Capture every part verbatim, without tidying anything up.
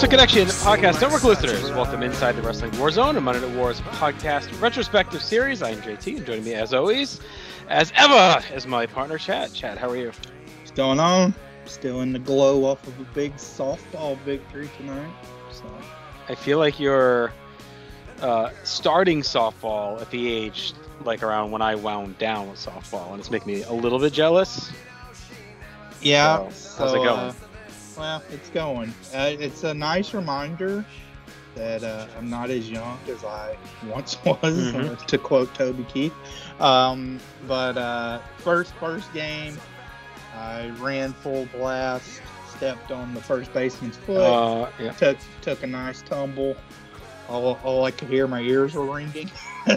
Wrestling Connection Podcast Network listeners, welcome inside the Wrestling Warzone, a Monday Night Wars podcast retrospective series. I am J T, and joining me as always, as ever, is my partner, Chad. Chad, how are you? What's going on? Still in the glow off of a big softball victory tonight. So I feel like you're uh, starting softball at the age, like around when I wound down with softball, and it's making me a little bit jealous. Yeah. So, how's so, it going? Uh, Well, it's going. Uh, it's a nice reminder that uh, I'm not as young as I once was, mm-hmm. uh, to quote Toby Keith. Um, but uh, first, first game, I ran full blast, stepped on the first baseman's foot, uh, yeah. took took a nice tumble. All, all I could hear, my ears were ringing.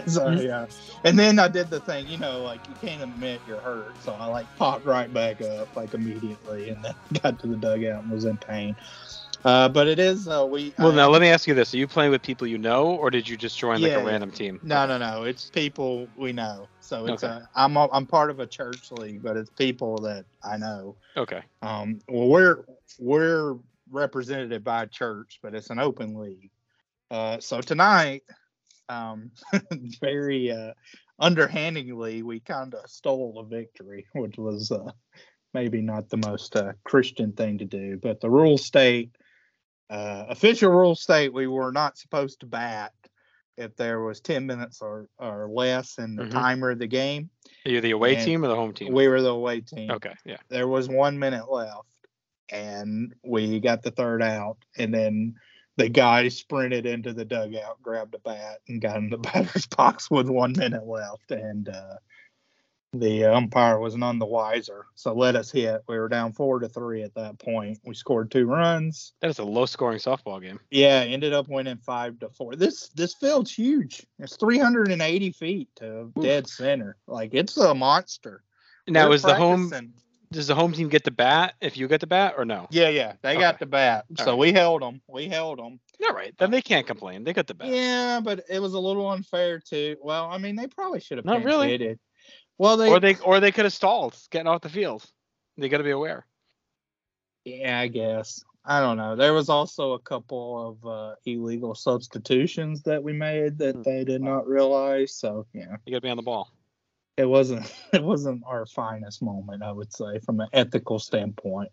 So, yeah. And then I did the thing, you know, like you can't admit you're hurt. So I like popped right back up like immediately and then got to the dugout and was in pain. Uh, but it is uh, we. Well, I, now let me ask you this: are you playing with people you know, or did you just join like yeah, a random team? No, no, no. It's people we know. So it's okay. a, I'm a, I'm part of a church league, but it's people that I know. Okay. Um. Well, we're we're represented by a church, but it's an open league. Uh, so tonight, um, very uh, underhandedly, we kind of stole a victory, which was uh, maybe not the most uh, Christian thing to do. But the rule state, uh, official rule state, we were not supposed to bat if there was ten minutes or, or less in the mm-hmm. timer of the game. Are you the away and team or the home team? We were the away team. Okay, yeah. There was one minute left, and we got the third out, and then the guy sprinted into the dugout, grabbed a bat, and got in the batter's box with one minute left. And uh, the umpire was none the wiser, so let us hit. We were down four to three at that point. We scored two runs. That is a low-scoring softball game. Yeah, ended up winning five to four. This this field's huge. It's three hundred eighty feet to Ooh. dead center. Like it's a monster. Now we're is practicing. the home. Does the home team get the bat if you get the bat or no? Yeah, yeah. They okay. got the bat. All so right. we held them. We held them. All right. Then they can't complain. They got the bat. Yeah, but it was a little unfair, too. Well, I mean, they probably should have not really. It. Well, they or they or they could have stalled getting off the field. They got to be aware. Yeah, I guess. I don't know. There was also a couple of uh, illegal substitutions that we made that mm-hmm. they did not realize. So, yeah. You got to be on the ball. It wasn't it wasn't our finest moment, I would say, from an ethical standpoint.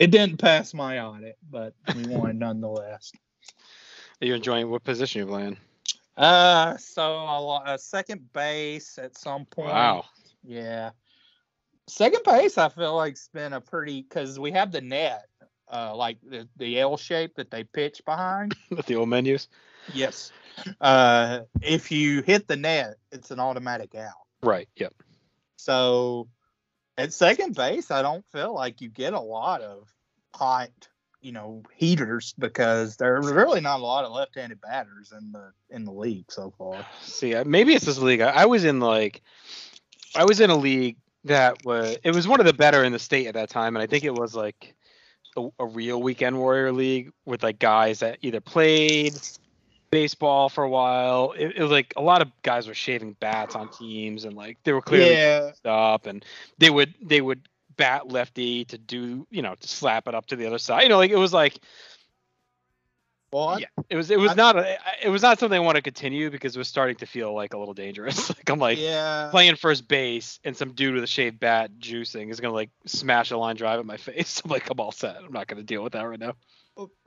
It didn't pass my audit, but we won nonetheless. Are you enjoying what position you're playing? Uh, so a, a second base at some point. Wow. Yeah. Second base, I feel like it's been a pretty – because we have the net, uh, like the, the L shape that they pitch behind. With the old menus? Yes. Uh, if you hit the net, it's an automatic out. Right, yep. So, at second base, I don't feel like you get a lot of hot, you know, heaters because there's really not a lot of left-handed batters in the in the league so far. See, maybe it's this league. I, I was in, like, I was in a league that was, it was one of the better in the state at that time, and I think it was, like, a, a real weekend warrior league with, like, guys that either played baseball for a while. It, it was like a lot of guys were shaving bats on teams, and like they were clearly yeah. up, and they would they would bat lefty to do you know to slap it up to the other side. You know, like it was like, well, I, yeah, it was it was I, not a, it was not something I want to continue because it was starting to feel like a little dangerous. Like I'm like yeah. playing first base and some dude with a shaved bat juicing is gonna like smash a line drive at my face. I'm like I'm all set. I'm not gonna deal with that right now.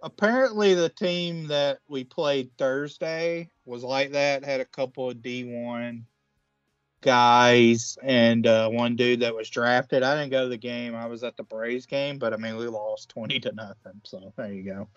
Apparently the team that we played Thursday was like that, had a couple of D one guys and uh, one dude that was drafted. I didn't go to the game. I was at the Braves game, but, I mean, we lost twenty to nothing. So, there you go.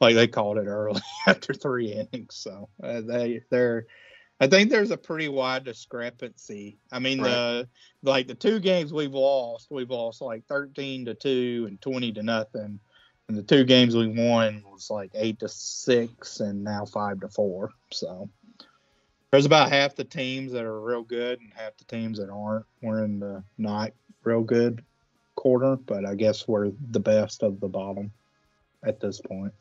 Like, they called it early after three innings. So, uh, they, they're – I think there's a pretty wide discrepancy. I mean, right. the like, the two games we've lost, we've lost, like, thirteen to two and twenty to nothing. And the two games we won was like eight to six, and now five to four. So there's about half the teams that are real good, and half the teams that aren't. We're in the not real good quarter, but I guess we're the best of the bottom at this point.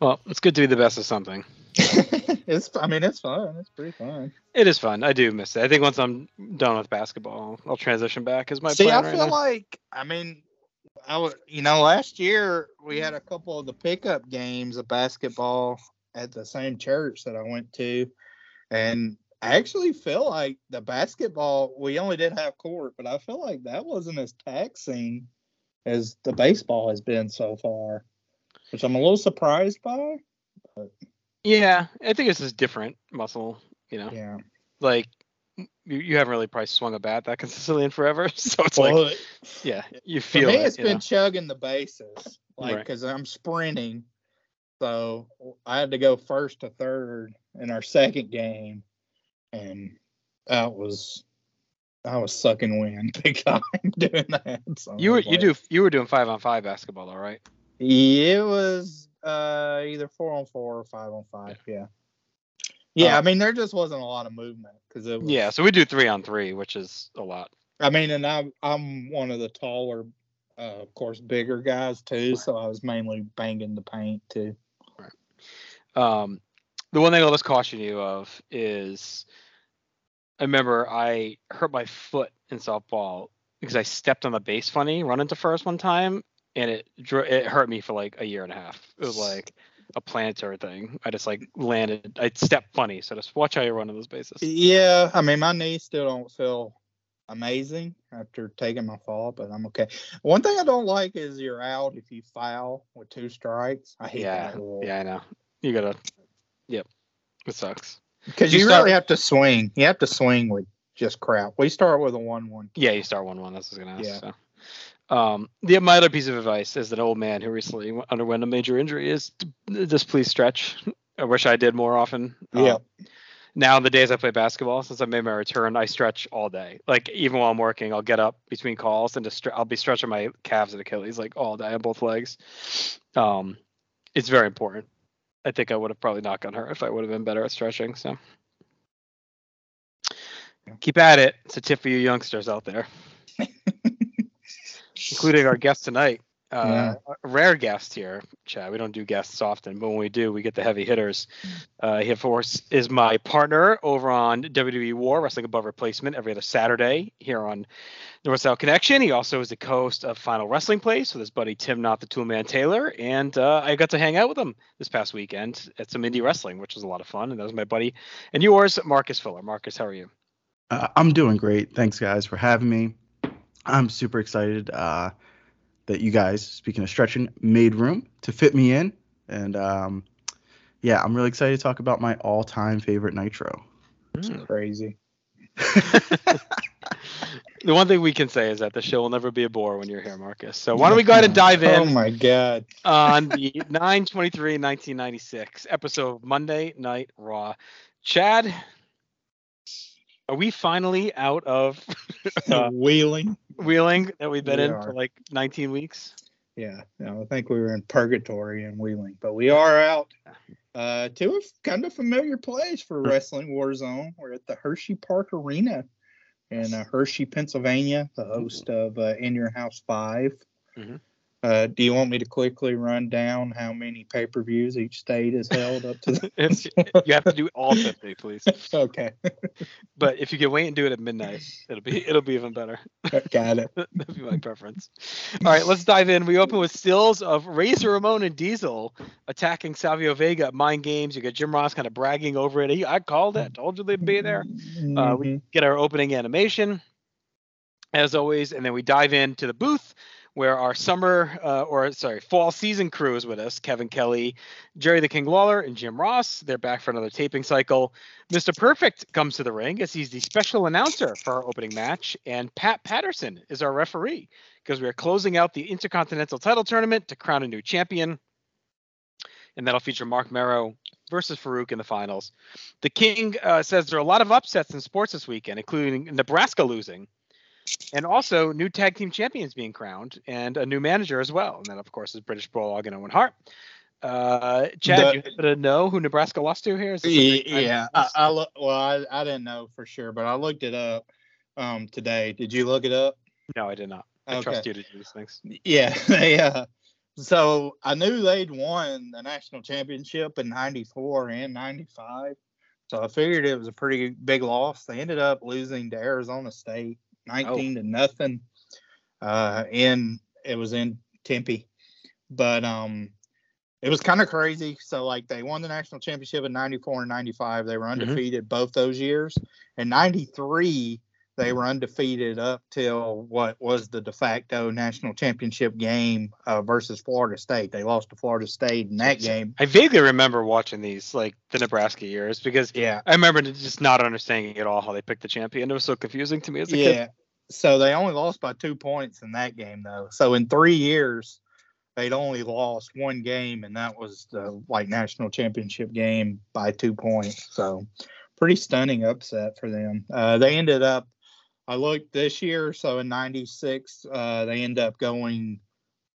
Well, it's good to be the best of something. It's, I mean, it's fun. It's pretty fun. It is fun. I do miss it. I think once I'm done with basketball, I'll transition back as my. See, plan I right feel now. like I mean. I was, you know, last year we had a couple of the pickup games of basketball at the same church that I went to, and I actually feel like the basketball, we only did have court, but I feel like that wasn't as taxing as the baseball has been so far, which I'm a little surprised by. But. Yeah, I think it's just different muscle, you know. Yeah. Like, you, you haven't really probably swung a bat that consistently in forever, so it's well, like, yeah, you feel it. For me, it, it's been know? chugging the bases, like, because right. I'm sprinting, so I had to go first to third in our second game, and that was... I was sucking wind big time doing that. So you were like, you do you were doing five on five basketball, all right? It was uh, either four on four or five on five. Yeah, yeah. Um, I mean, there just wasn't a lot of movement because it was, yeah. So we do three on three, which is a lot. I mean, and I'm I'm one of the taller, uh, of course, bigger guys too. Right. So I was mainly banging the paint too. Right. Um, the one thing I'll just caution you of is. I remember I hurt my foot in softball because I stepped on the base funny, running to first one time, and it drew, it hurt me for like a year and a half. It was like a plantar thing. I just like landed. I stepped funny, so just watch how you run on those bases. Yeah, I mean my knees still don't feel amazing after taking my fall, but I'm okay. One thing I don't like is you're out if you foul with two strikes. I hate yeah, that rule. Yeah, I know. You gotta. Yep, it sucks. Because you, you start, really have to swing. You have to swing with just crap. We start with a one one. Yeah, you start one one. That's what I was going to ask. Yeah. So. Um, the, my other piece of advice is that old man who recently underwent a major injury is to, just please stretch. I wish I did more often. Yeah. Um, now, the days I play basketball, since I made my return, I stretch all day. Like, even while I'm working, I'll get up between calls and just stre- I'll be stretching my calves and Achilles, like, all day on both legs. Um, it's very important. I think I would have probably not gotten hurt if I would have been better at stretching. So keep at it. It's a tip for you youngsters out there, including our guest tonight. Uh, yeah. A rare guest here, Chad. We don't do guests often, but when we do, we get the heavy hitters. Uh, here for us is my partner over on W W E War, Wrestling Above Replacement, every other Saturday here on North South Connection. He also is the co-host of Final Wrestling Place with his buddy Tim, not the Tool Man Taylor, and uh, I got to hang out with him this past weekend at some indie wrestling, which was a lot of fun. And that was my buddy and yours, Marcus Fuller. Marcus, how are you? Uh, I'm doing great. Thanks, guys, for having me. I'm super excited. Uh, that you guys, speaking of stretching, made room to fit me in. And, um, yeah, I'm really excited to talk about my all-time favorite Nitro. Mm. Crazy. The one thing we can say is that the show will never be a bore when you're here, Marcus. So why don't we go ahead and dive in. Oh, my God. On the nine twenty-three nineteen ninety-six episode of Monday Night Raw. Chad, are we finally out of... uh, wheeling? Wheeling that we've been we in are. for like nineteen weeks. Yeah, no, I think we were in purgatory and Wheeling, but we are out uh, to a kind of familiar place for Wrestling Warzone. We're at the Hershey Park Arena in uh, Hershey, Pennsylvania, the host of uh, In Your House five. Mm-hmm. Uh, do you want me to quickly run down how many pay-per-views each state has held up to this? You have to do all fifty, please. Okay. But if you can wait and do it at midnight, it'll be it'll be even better. Got it. That'd be my preference. All right, let's dive in. We open with stills of Razor Ramon and Diesel attacking Savio Vega at Mind Games. You got Jim Ross kind of bragging over it. He, I called it. Told you they'd be there. Mm-hmm. Uh, we get our opening animation, as always, and then we dive into the booth, where our summer, uh, or sorry, fall season crew is with us. Kevin Kelly, Jerry the King Lawler, and Jim Ross. They're back for another taping cycle. Mister Perfect comes to the ring as he's the special announcer for our opening match. And Pat Patterson is our referee because we are closing out the Intercontinental Title Tournament to crown a new champion. And that'll feature Mark Merrow versus Farouk in the finals. The King uh, says there are a lot of upsets in sports this weekend, including Nebraska losing. And also, new tag team champions being crowned, and a new manager as well. And that, of course, is British Bulldog and Owen Hart. Uh, Chad, the, you happen to know who Nebraska lost to here? Is yeah, I, I lo- well, I, I didn't know for sure, but I looked it up um, today. Did you look it up? No, I did not. I okay. trust you to do these things. Yeah, yeah. So I knew they'd won the national championship in ninety-four and ninety-five. So I figured it was a pretty big loss. They ended up losing to Arizona State. nineteen oh. to nothing uh, in It was in Tempe, but um, it was kind of crazy. So like they won the national championship in ninety-four and ninety-five. They were undefeated mm-hmm. both those years. In ninety-three, they were undefeated up till what was the de facto national championship game uh, versus Florida State. They lost to Florida State in that game. I vaguely remember watching these, like the Nebraska years, because yeah, I remember just not understanding at all how they picked the champion. It was so confusing to me as a yeah. kid. Yeah, so they only lost by two points in that game, though. So in three years, they'd only lost one game, and that was the like national championship game by two points. So pretty stunning upset for them. Uh, they ended up. I looked this year, so in ninety-six, uh, they end up going,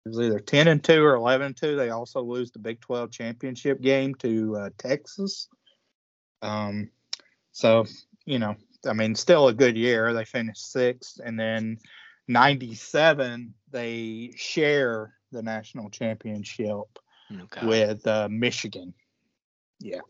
it was either ten and two or eleven and two. They also lose the Big twelve championship game to uh, Texas. Um, so, you know, I mean, still a good year. They finished sixth, and then ninety-seven, they share the national championship okay. with uh, Michigan. Yeah.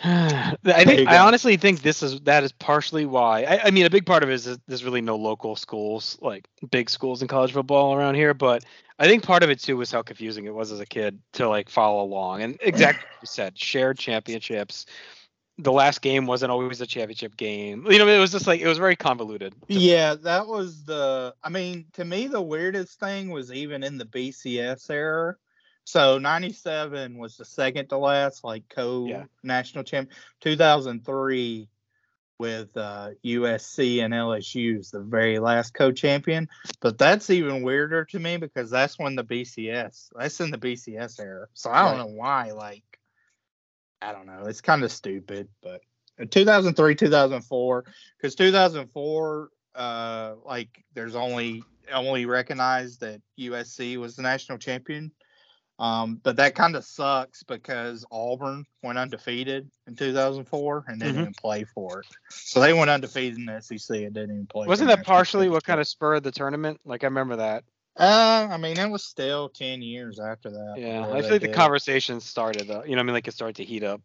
I think I honestly think this is that is partially why. I, I mean, a big part of it is, is there's really no local schools, like big schools in college football around here. But I think part of it too was how confusing it was as a kid to like follow along. And exactly what you said, shared championships. The last game wasn't always a championship game. You know, it was just like it was very convoluted. Yeah, that was the. I mean, to me, the weirdest thing was even in the B C S era. So ninety-seven was the second to last, like co-national yeah. champ. two thousand three with uh, U S C and L S U is the very last co-champion. But that's even weirder to me because that's when the B C S, that's in the B C S era. So I don't right. know why, like, I don't know. It's kind of stupid. But two thousand three, two thousand four, because two thousand four, uh, like, there's only, only recognized that U S C was the national champion. Um, but that kind of sucks because Auburn went undefeated in two thousand four and didn't mm-hmm. even play for it. So they went undefeated in the S E C and didn't even play. Wasn't that partially what kind of spurred the tournament? Like, I remember that. Uh, I mean, it was still ten years after that. Yeah, I feel like the conversation started, uh, you know, I mean, like it started to heat up.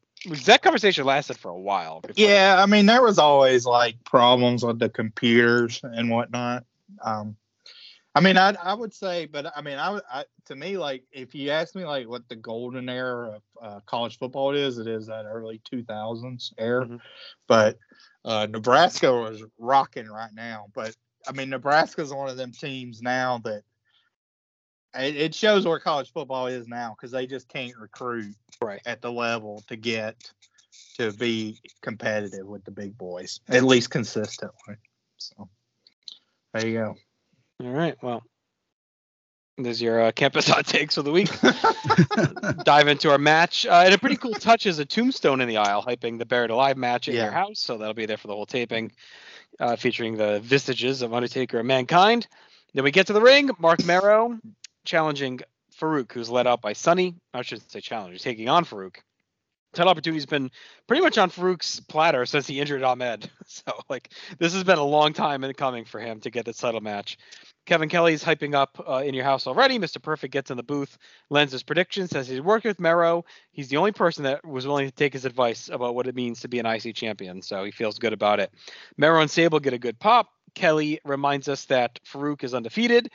That conversation lasted for a while. Yeah, I mean, there was always like problems with the computers and whatnot. Um, I mean, I I would say, but I mean, I, I to me, like, if you ask me, like, what the golden era of uh, college football is, it is that early two thousands era. Mm-hmm. But uh, Nebraska was rocking right now. But, I mean, Nebraska's one of them teams now that it, it shows where college football is now because they just can't recruit right. at the level to get to be competitive with the big boys, at least consistently. So, there you go. All right, well, there's your uh, campus hot takes of the week. Dive into our match. Uh, and a pretty cool touch is a tombstone in the aisle hyping the Buried Alive match in yeah. your house. So that'll be there for the whole taping, uh, featuring the visages of Undertaker and Mankind. Then we get to the ring. Mark Marrow challenging Farouk, who's led out by Sonny. I shouldn't say challenge, taking on Farouk. Title opportunity's been pretty much on Farouk's platter since he injured Ahmed. So, like, this has been a long time in the coming for him to get this title match. Kevin Kelly's hyping up uh, in your house already. Mister Perfect gets in the booth, lends his predictions, says he's working with Marrow. He's the only person that was willing to take his advice about what it means to be an I C champion, so he feels good about it. Marrow and Sable get a good pop. Kelly reminds us that Farouk is undefeated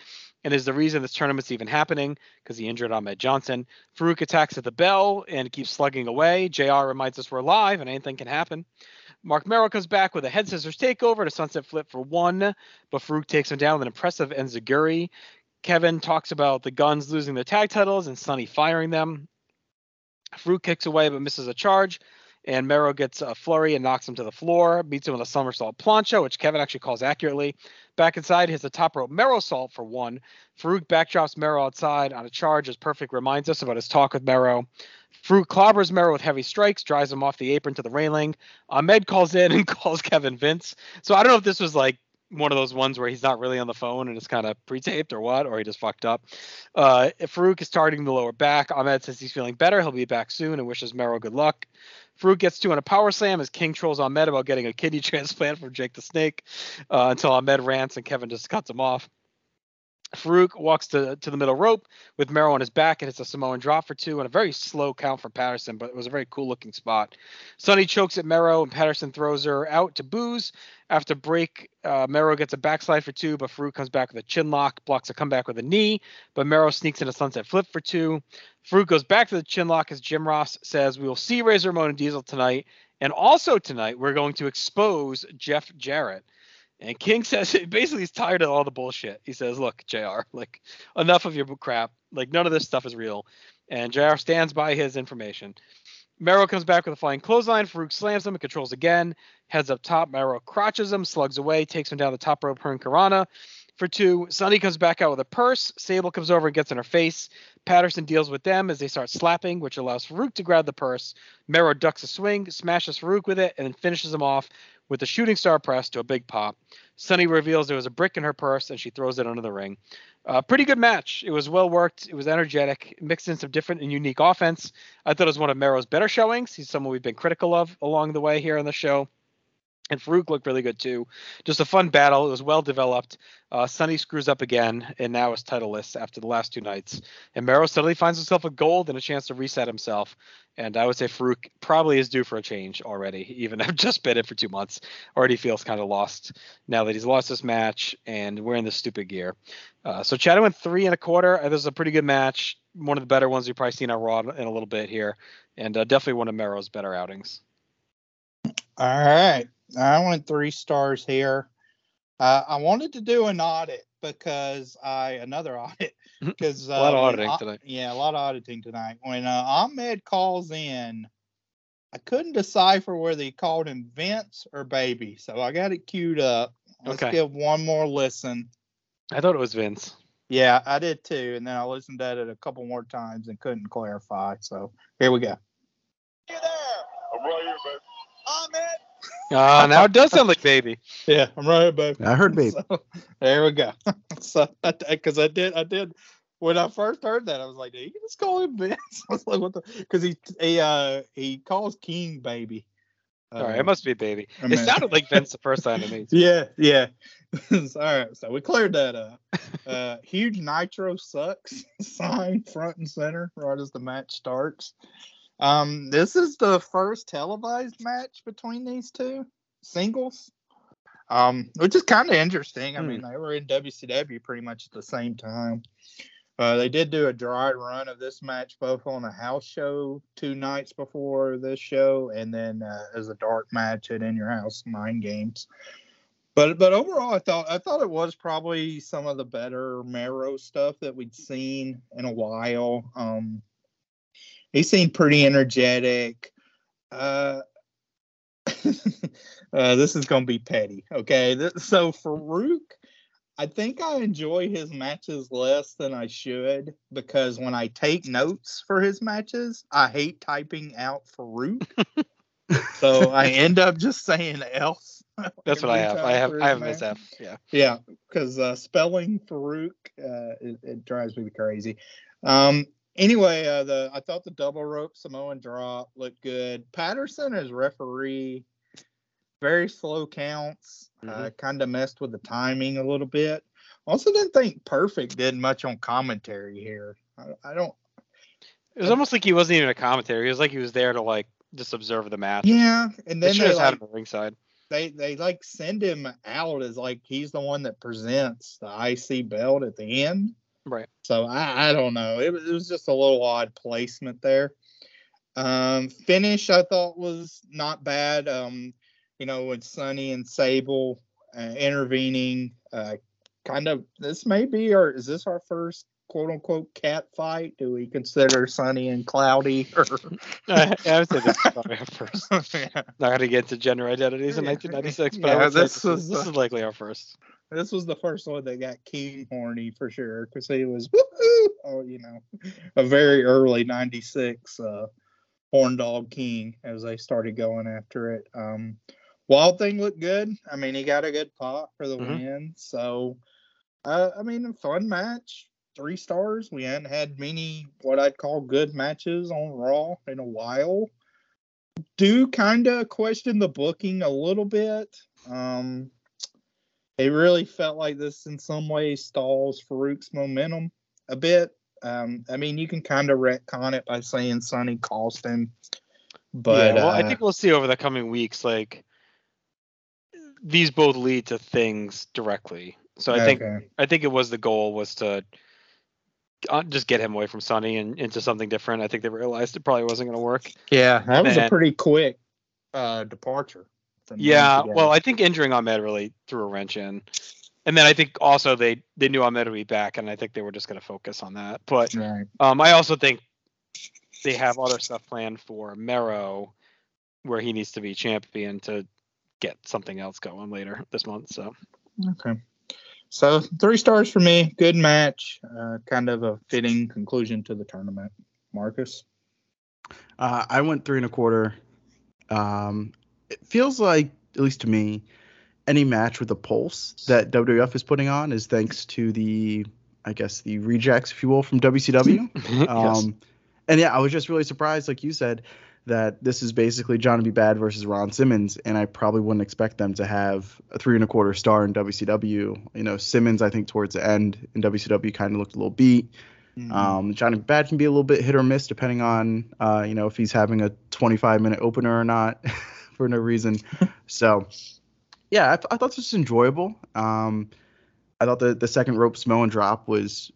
and is the reason this tournament's even happening because he injured Ahmed Johnson. Farouk attacks at the bell and keeps slugging away. J R reminds us we're live and anything can happen. Mark Merrill comes back with a head scissors takeover to sunset flip for one, but Farouk takes him down with an impressive enziguri. Kevin talks about the Guns losing their tag titles and Sonny firing them. Farouk kicks away but misses a charge. And Merrow gets a flurry and knocks him to the floor, beats him with a somersault plancha, which Kevin actually calls accurately. Back inside, hits a top rope Merrow salt for one. Farouk backdrops Merrow outside on a charge as Perfect reminds us about his talk with Merrow. Farouk clobbers Merrow with heavy strikes, drives him off the apron to the railing. Ahmed calls in and calls Kevin Vince. So I don't know if this was like one of those ones where he's not really on the phone and it's kind of pre-taped or what, or he just fucked up. Uh, Farouk is targeting the lower back. Ahmed says he's feeling better. He'll be back soon and wishes Merrow good luck. Farouk gets two on a power slam as King trolls Ahmed about getting a kidney transplant from Jake the Snake uh, until Ahmed rants and Kevin just cuts him off. Farouk walks to, to the middle rope with Merrill on his back and hits a Samoan drop for two and a very slow count for Patterson, but it was a very cool-looking spot. Sonny chokes at Merrill, and Patterson throws her out to Booze. After break, uh, Merrill gets a backslide for two, but Farouk comes back with a chin lock, blocks a comeback with a knee, but Merrill sneaks in a sunset flip for two. Farouk goes back to the chin lock as Jim Ross says, we will see Razor Ramon and Diesel tonight, and also tonight we're going to expose Jeff Jarrett. And King says, basically, he's tired of all the bullshit. He says, look, J R, like, enough of your crap. Like, none of this stuff is real. And J R stands by his information. Merrill comes back with a flying clothesline. Farouk slams him and controls again. Heads up top. Merrill crotches him, slugs away, takes him down the top rope, Hurricanrana for two. Sonny comes back out with a purse. Sable comes over and gets in her face. Patterson deals with them as they start slapping, which allows Farouk to grab the purse. Merrill ducks a swing, smashes Farouk with it, and then finishes him off with the shooting star press to a big pop. Sonny reveals there was a brick in her purse, and she throws it under the ring. Uh, pretty good match. It was well worked. It was energetic. Mixed in some different and unique offense. I thought it was one of Merrill's better showings. He's someone we've been critical of along the way here on the show. And Farouk looked really good, too. Just a fun battle. It was well-developed. Uh, Sonny screws up again, and now is titleless after the last two nights. And Merrill suddenly finds himself a gold and a chance to reset himself. And I would say Farouk probably is due for a change already, even I've just been in for two months. Already feels kind of lost now that he's lost this match, and we're in this stupid gear. Uh, so Chad went three and a quarter. This is a pretty good match. One of the better ones we've probably seen on Raw in a little bit here. And uh, definitely one of Merrill's better outings. All right. I went three stars here. Uh, I wanted to do an audit because I another audit because uh, a lot of auditing when, tonight. Yeah, a lot of auditing tonight. When uh, Ahmed calls in, I couldn't decipher whether he called in Vince or Baby, so I got it queued up. Let's okay. give one more listen. I thought it was Vince. Yeah, I did too, and then I listened at it a couple more times and couldn't clarify. So here we go. You there? I'm right here, baby. Ahmed. Uh, now it does sound like Baby. Yeah, I'm right here, baby. I heard Baby. So, there we go. So, because I, I did, I did. When I first heard that, I was like, "Did you just call him Vince?" I was like, "What the?" Because he he uh he calls King Baby. All right, um, it must be Baby. I mean, it sounded like Vince the first time to me. Yeah, yeah. All right, so we cleared that up. Uh, huge Nitro sucks sign front and center right as the match starts. Um, this is the first televised match between these two singles, um, which is kind of interesting. I mm. mean, they were in W C W pretty much at the same time. Uh, they did do a dry run of this match, both on a house show two nights before this show, and then uh, as a dark match at In Your House Mind Games. But but overall, I thought I thought it was probably some of the better Marrow stuff that we'd seen in a while. Um. He seemed pretty energetic. Uh, uh, this is going to be petty, okay? Th- so, Farouk, I think I enjoy his matches less than I should because when I take notes for his matches, I hate typing out Farouk. So, I end up just saying F. That's what I have. I have I have his F. Yeah. Yeah, because uh, spelling Farouk, uh, it, it drives me crazy. Um Anyway, uh, the I thought the double rope Samoan drop looked good. Patterson as referee, very slow counts, mm-hmm. uh, kind of messed with the timing a little bit. Also didn't think Perfect did much on commentary here. I, I don't. It was I, almost like he wasn't even a commentator. It was like he was there to like just observe the match. Yeah, and then they, they like, had him at ringside. They they like send him out as like he's the one that presents the I C belt at the end. Right. So I, I don't know. It was, it was just a little odd placement there. Um, finish I thought was not bad. Um, you know, with Sonny and Sable uh, intervening, uh, kind of this may be or is this our first quote unquote cat fight? Do we consider Sonny and Cloudy? Or I, I would say this is probably our first. Yeah. Not going to get to gender identities in nineteen ninety-six, but yeah, I would this, say this, is, this is likely our first. This was the first one that got King horny for sure because he was, woo-hoo, oh, you know, a very early ninety-six uh, horn dog King as they started going after it. Um, Wild Thing looked good. I mean, he got a good pop for the mm-hmm. win. So, uh, I mean, a fun match. Three stars. We hadn't had many what I'd call good matches on Raw in a while. Do kind of question the booking a little bit. Um It really felt like this in some ways stalls Farouk's momentum a bit. Um, I mean, you can kind of retcon it by saying Sonny cost him. But yeah, well, uh, I think we'll see over the coming weeks, like, these both lead to things directly. So I okay. think I think it was the goal was to just get him away from Sonny and into something different. I think they realized it probably wasn't going to work. Yeah, that was and, a pretty quick uh, departure. From yeah, well, I think injuring Ahmed really threw a wrench in. And then I think also they, they knew Ahmed would be back, and I think they were just going to focus on that. But right. um, I also think they have other stuff planned for Mero where he needs to be champion to get something else going later this month. So okay. So three stars for me. Good match. Uh, kind of a fitting conclusion to the tournament. Marcus? Uh, I went three and a quarter. Um, it feels like, at least to me, any match with a pulse that W W F is putting on is thanks to the, I guess, the rejects, if you will, from W C W. yes. Um, and yeah, I was just really surprised, like you said, that this is basically Johnny B. Badd versus Ron Simmons, and I probably wouldn't expect them to have a three and a quarter star in W C W. You know, Simmons, I think, towards the end in W C W kind of looked a little beat. Mm-hmm. Um, Johnny B. Badd can be a little bit hit or miss depending on, uh, you know, if he's having a twenty-five minute opener or not for no reason. So, yeah, I, th- I thought this was enjoyable. Um, I thought the, the second rope Samoan drop was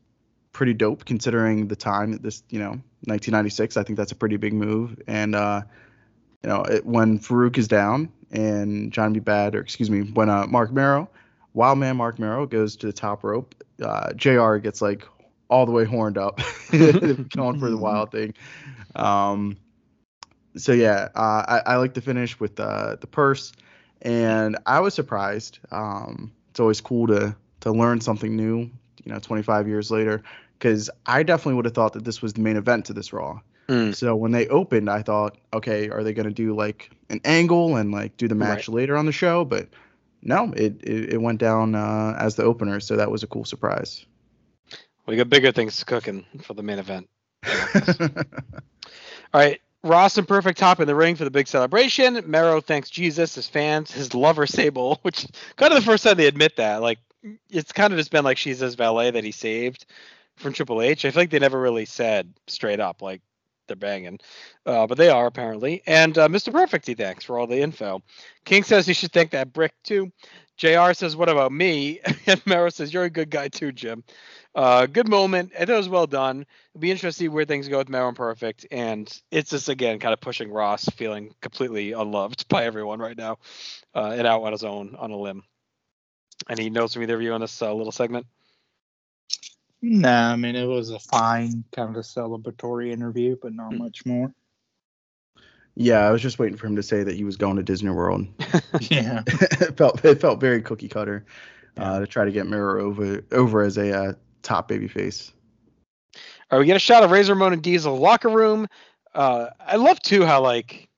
pretty dope considering the time that this, you know, nineteen ninety-six. I think that's a pretty big move. And, uh, you know, it, when Farouk is down and Johnny B. Badd, or excuse me, when uh, Mark Mero, Wild Man Mark Mero goes to the top rope, uh, J R gets like all the way horned up going for the wild thing. Um, so, yeah, uh, I, I like to finish with uh, the purse. And I was surprised. Um, it's always cool to to learn something new, you know, twenty-five years later, because I definitely would have thought that this was the main event to this Raw. Mm. So when they opened, I thought, okay, are they going to do like an angle and like do the match right. later on the show? But no, it it, it went down uh, as the opener. So that was a cool surprise. We got bigger things cooking for the main event. All right. Ross and Perfect top in the ring for the big celebration. Mero thanks Jesus, his fans, his lover Sable, which kind of the first time they admit that. Like, it's kind of just been like she's his valet that he saved from Triple H. I feel like they never really said straight up, like, they're banging. Uh, but they are, apparently. And uh, Mister Perfect, he thanks for all the info. King says he should thank that brick, too. J R says, what about me? And Mero says, you're a good guy, too, Jim. Uh, good moment. I thought it was well done. It'll be interesting to see where things go with Mero and Perfect. And it's just, again, kind of pushing Ross, feeling completely unloved by everyone right now. Uh, and out on his own, on a limb. Any notes from either of you on this uh, little segment? Nah, I mean, it was a fine kind of a celebratory interview, but not mm. much more. Yeah, I was just waiting for him to say that he was going to Disney World. yeah. it, felt, it felt very cookie cutter uh, yeah. to try to get Mero over, over as a uh, top babyface. All right, we get a shot of Razor Ramon and Diesel locker room. Uh, I love, too, how, like,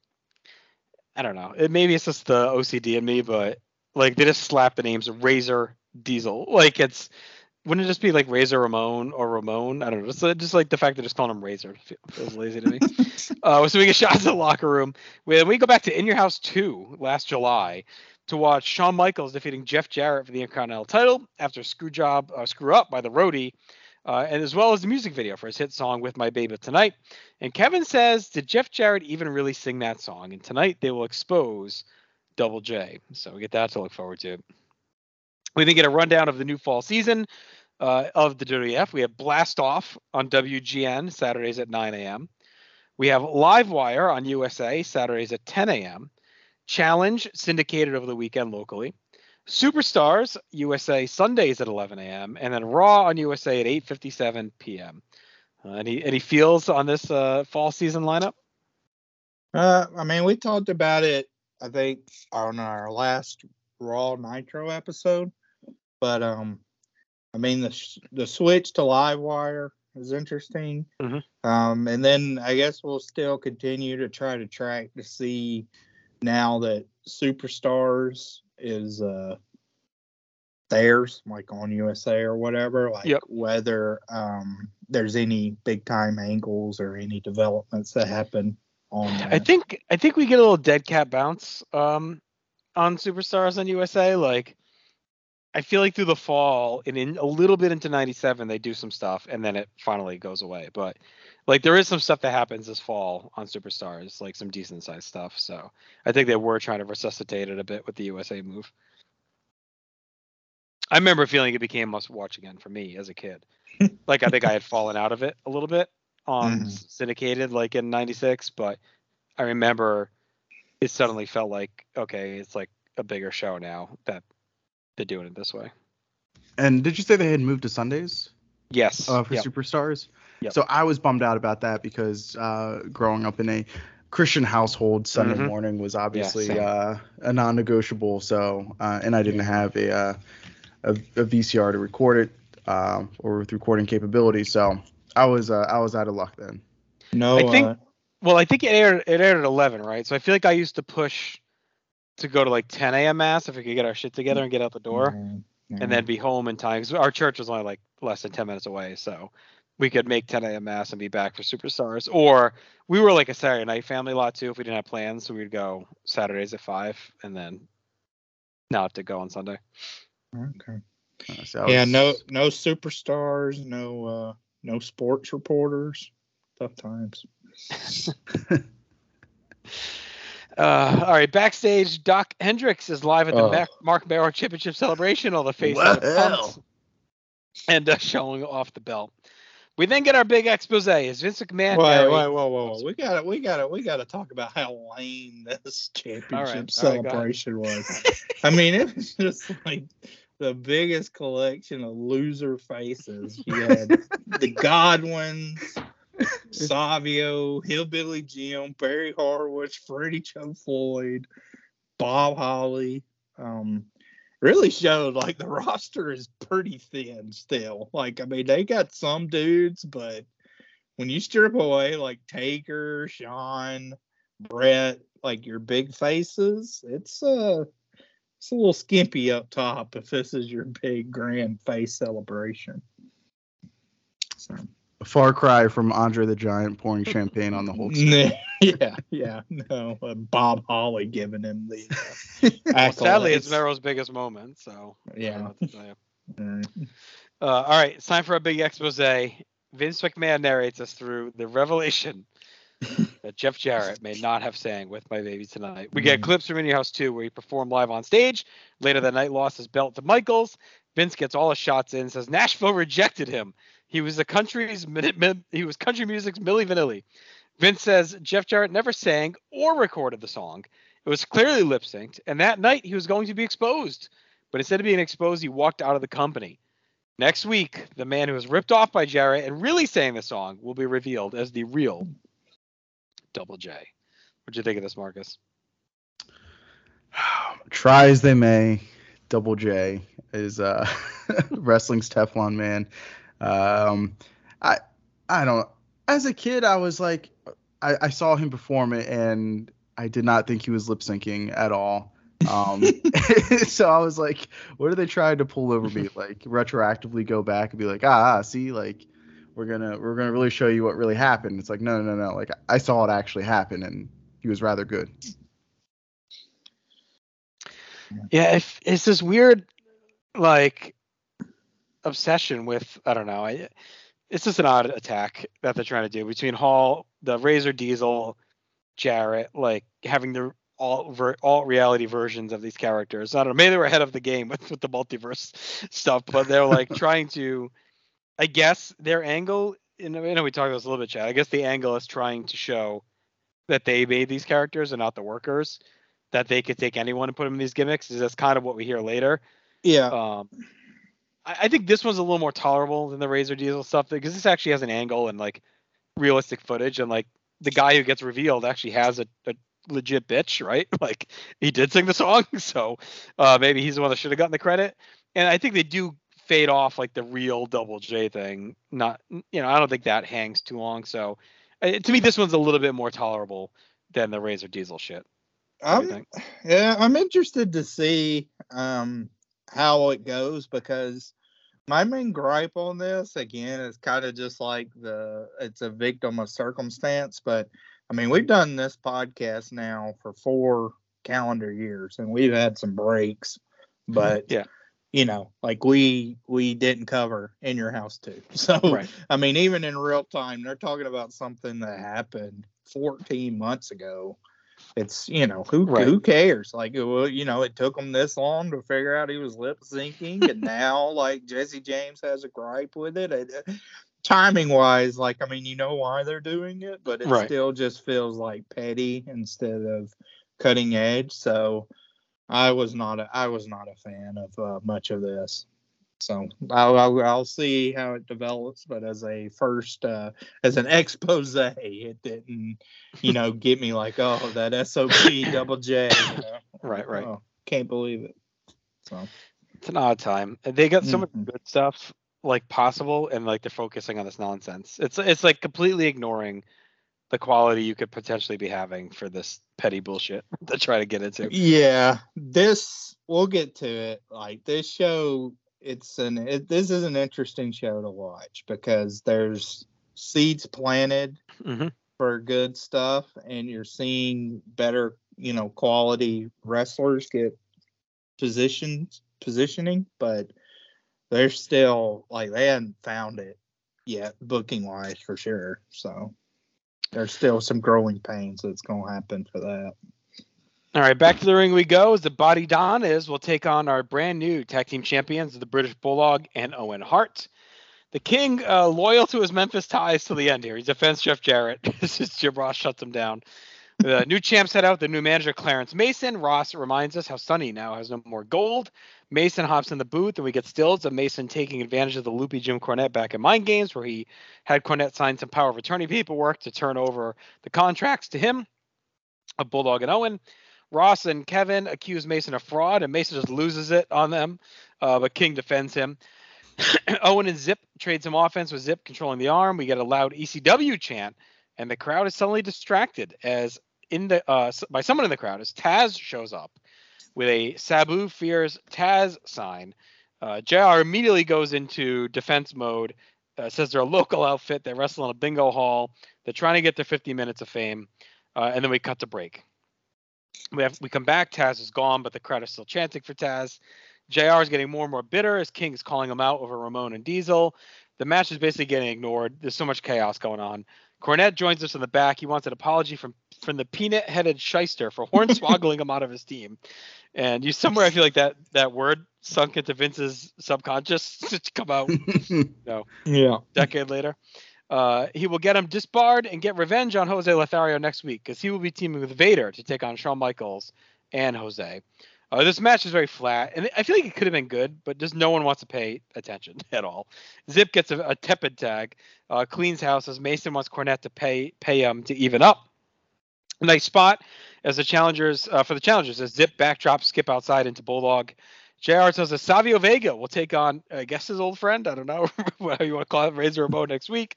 I don't know. It, maybe it's just the O C D in me, but like, they just slap the names Razor, Diesel. Like, it's, wouldn't it just be like Razor Ramon or Ramon? I don't know. Just, just like the fact that just calling him Razor feels lazy to me. uh, so we get shots in the locker room. We, we go back to In Your House two last July to watch Shawn Michaels defeating Jeff Jarrett for the Intercontinental title after a screw job, uh, screw up by the Roadie, uh, and as well as the music video for his hit song With My Baby Tonight. And Kevin says, did Jeff Jarrett even really sing that song? And tonight they will expose Double J. So we get that to look forward to. We then get a rundown of the new fall season uh, of the W W F. We have Blast Off on W G N Saturdays at nine a.m. We have Livewire on U S A Saturdays at ten a.m. Challenge syndicated over the weekend locally. Superstars U S A Sundays at eleven a.m. and then Raw on U S A at eight fifty-seven p.m. Uh, any any feels on this uh, fall season lineup? Uh, I mean, we talked about it. I think on our last Raw Nitro episode, but um, I mean the sh- the switch to Livewire is interesting. Mm-hmm. Um, and then I guess we'll still continue to try to track to see now that Superstars is uh theirs, like on U S A or whatever, like yep. whether um there's any big time angles or any developments that happen. I think I think we get a little dead cat bounce um, on Superstars on U S A. Like, I feel like through the fall and in a little bit into ninety-seven, they do some stuff and then it finally goes away. But like there is some stuff that happens this fall on Superstars, like some decent sized stuff. So I think they were trying to resuscitate it a bit with the U S A move. I remember feeling it became must watch again for me as a kid. Like I think I had fallen out of it a little bit on mm-hmm. syndicated like in ninety-six, but I remember it suddenly felt like, okay, it's like a bigger show now that they're doing it this way. And did you say they had moved to Sundays? Yes. Uh, for yep. Superstars? Yep. So I was bummed out about that because uh, growing up in a Christian household, Sunday mm-hmm. morning was obviously yeah, uh, a non-negotiable. So uh, and I didn't have a, uh, a, a V C R to record it uh, or with recording capability. So I was uh, I was out of luck then. No, I think. Uh, well, I think it aired it aired at eleven, right? So I feel like I used to push to go to like ten a.m. mass if we could get our shit together and get out the door mm-hmm. Mm-hmm. and then be home in time. Because our church was only like less than ten minutes away. So we could make ten a.m. mass and be back for Superstars. Or we were like a Saturday night family lot too if we didn't have plans. So we'd go Saturdays at five and then not to go on Sunday. Okay. Uh, so yeah, was, no no Superstars, no uh, no sports reporters. Tough times. Uh, all right, backstage, Doc Hendricks is live at the oh. Mac- Mark Merrill Championship Celebration on the face of the pumps and uh, showing off the belt. We then get our big expose. Is Vince McMahon? Wait, wait, whoa, whoa, whoa! We got it. We got it. We got to talk about how lame this championship right, celebration right, was. I mean, it was just like the biggest collection of loser faces. You had the Godwins, Savio, Hillbilly Jim, Barry Horowitz, Freddie Joe Floyd, Bob Holly. Um, really showed like the roster is pretty thin still. Like, I mean, they got some dudes, but when you strip away like Taker, Sean, Brett, like your big faces, it's uh it's a little skimpy up top if this is your big grand face celebration. So. Far cry from Andre the Giant pouring champagne on the whole team. yeah, yeah, no. Uh, Bob Holly giving him the. Uh, well, sadly, it's Merrill's biggest moment, so. Yeah. Uh, all right, it's time for a big expose. Vince McMahon narrates us through the revelation that Jeff Jarrett may not have sang "With My Baby Tonight." We get clips from House two where he performed live on stage. Later that night, lost his belt to Michaels. Vince gets all his shots in. Says Nashville rejected him. He was the country's he was country music's Milli Vanilli. Vince says Jeff Jarrett never sang or recorded the song. It was clearly lip synced, and that night he was going to be exposed. But instead of being exposed, he walked out of the company. Next week, the man who was ripped off by Jarrett and really sang the song will be revealed as the real Double J. What'd you think of this, Marcus? Try as they may, Double J is uh, wrestling's Teflon man. Um, I, I don't, as a kid, I was like, I, I saw him perform it and I did not think he was lip syncing at all. Um, so I was like, what are they trying to pull over me? Like retroactively go back and be like, ah, see, like we're going to, we're going to really show you what really happened. It's like, no, no, no, no. Like I saw it actually happen and he was rather good. Yeah. If, it's this weird, like, obsession with I don't know I, it's just an odd attack that they're trying to do between Hall, the Razor Diesel, Jarrett, like having the all ver, all reality versions of these characters. I don't know, maybe they were ahead of the game with, with the multiverse stuff, but they're like trying to, I guess their angle, you know, we talked about this a little bit, Chad, I guess the angle is trying to show that they made these characters and not the workers, that they could take anyone and put them in these gimmicks. That's kind of what we hear later. Yeah. um I think this one's a little more tolerable than the Razor Diesel stuff because this actually has an angle and like realistic footage, and like the guy who gets revealed actually has a, a legit bitch, right? Like he did sing the song, so uh, maybe he's the one that should have gotten the credit. And I think they do fade off like the real Double J thing. Not, you know, I don't think that hangs too long. So uh, to me, this one's a little bit more tolerable than the Razor Diesel shit. I'm, yeah, I'm interested to see. Um... how it goes, because my main gripe on this again is kind of just like the it's a victim of circumstance. But I mean, we've done this podcast now for four calendar years and we've had some breaks, but yeah, you know, like we we didn't cover In Your House Too. So, right. I mean, even in real time, they're talking about something that happened fourteen months ago. It's, you know, who right. who cares? Like, well, you know, it took them this long to figure out he was lip syncing. And now, like, Jesse James has a gripe with it. it, it timing wise, like, I mean, you know why they're doing it, but it right. still just feels like petty instead of cutting edge. So, I was not a, I was not a fan of uh, much of this, so I'll, I'll I'll see how it develops. But as a first uh, as an expose, it didn't, you know, get me like, oh, that S O B double J, you know? right, right. Oh, can't believe it. So it's an odd time. They got so much mm-hmm. good stuff like possible, and like they're focusing on this nonsense. It's it's like completely ignoring the quality you could potentially be having for this petty bullshit to try to get into. Yeah, this, we'll get to it. Like this show, it's an, it, this is an interesting show to watch because there's seeds planted mm-hmm. for good stuff, and you're seeing better, you know, quality wrestlers get positions, positioning, but they're still like, they haven't found it yet booking wise for sure. So there's still some growing pains that's going to happen for that. All right, back to the ring we go as the Body Donnas will take on our brand new tag team champions, the British Bulldog and Owen Hart. The King, uh, loyal to his Memphis ties to the end here. He defends Jeff Jarrett. This is Jim Ross shuts him down. The new champs head out, the new manager, Clarence Mason. Ross reminds us how Sonny now has no more gold. Mason hops in the booth, and we get stills of Mason taking advantage of the loopy Jim Cornette back in Mind Games, where he had Cornette sign some power of attorney paperwork to turn over the contracts to him of Bulldog and Owen. Ross and Kevin accuse Mason of fraud, and Mason just loses it on them, uh, but King defends him. Owen and Zip trade some offense with Zip controlling the arm. We get a loud E C W chant, and the crowd is suddenly distracted as in the uh, by someone in the crowd as Taz shows up with a Sabu fears Taz sign. Uh, J R immediately goes into defense mode, uh, says they're a local outfit, they wrestle in a bingo hall, they're trying to get their fifty minutes of fame, uh, and then we cut to break. We have we come back, Taz is gone, but the crowd is still chanting for Taz. J R is getting more and more bitter as King's calling him out over Ramon and Diesel. The match is basically getting ignored. There's so much chaos going on. Cornette joins us in the back. He wants an apology from, from the peanut-headed shyster for hornswoggling him out of his team. And you somewhere, I feel like that that word sunk into Vince's subconscious to come out you know, yeah. a decade later. Uh, he will get him disbarred and get revenge on Jose Lothario next week because he will be teaming with Vader to take on Shawn Michaels and Jose. Uh, this match is very flat, and I feel like it could have been good, but just no one wants to pay attention at all. Zip gets a, a tepid tag, uh, cleans house as Mason wants Cornette to pay pay him to even up. A nice spot as the challengers uh, for the challengers as Zip backdrops Skip outside into Bulldog. J R tells us Savio Vega will take on, I guess, his old friend. I don't know what you want to call it, Razor Ramon next week.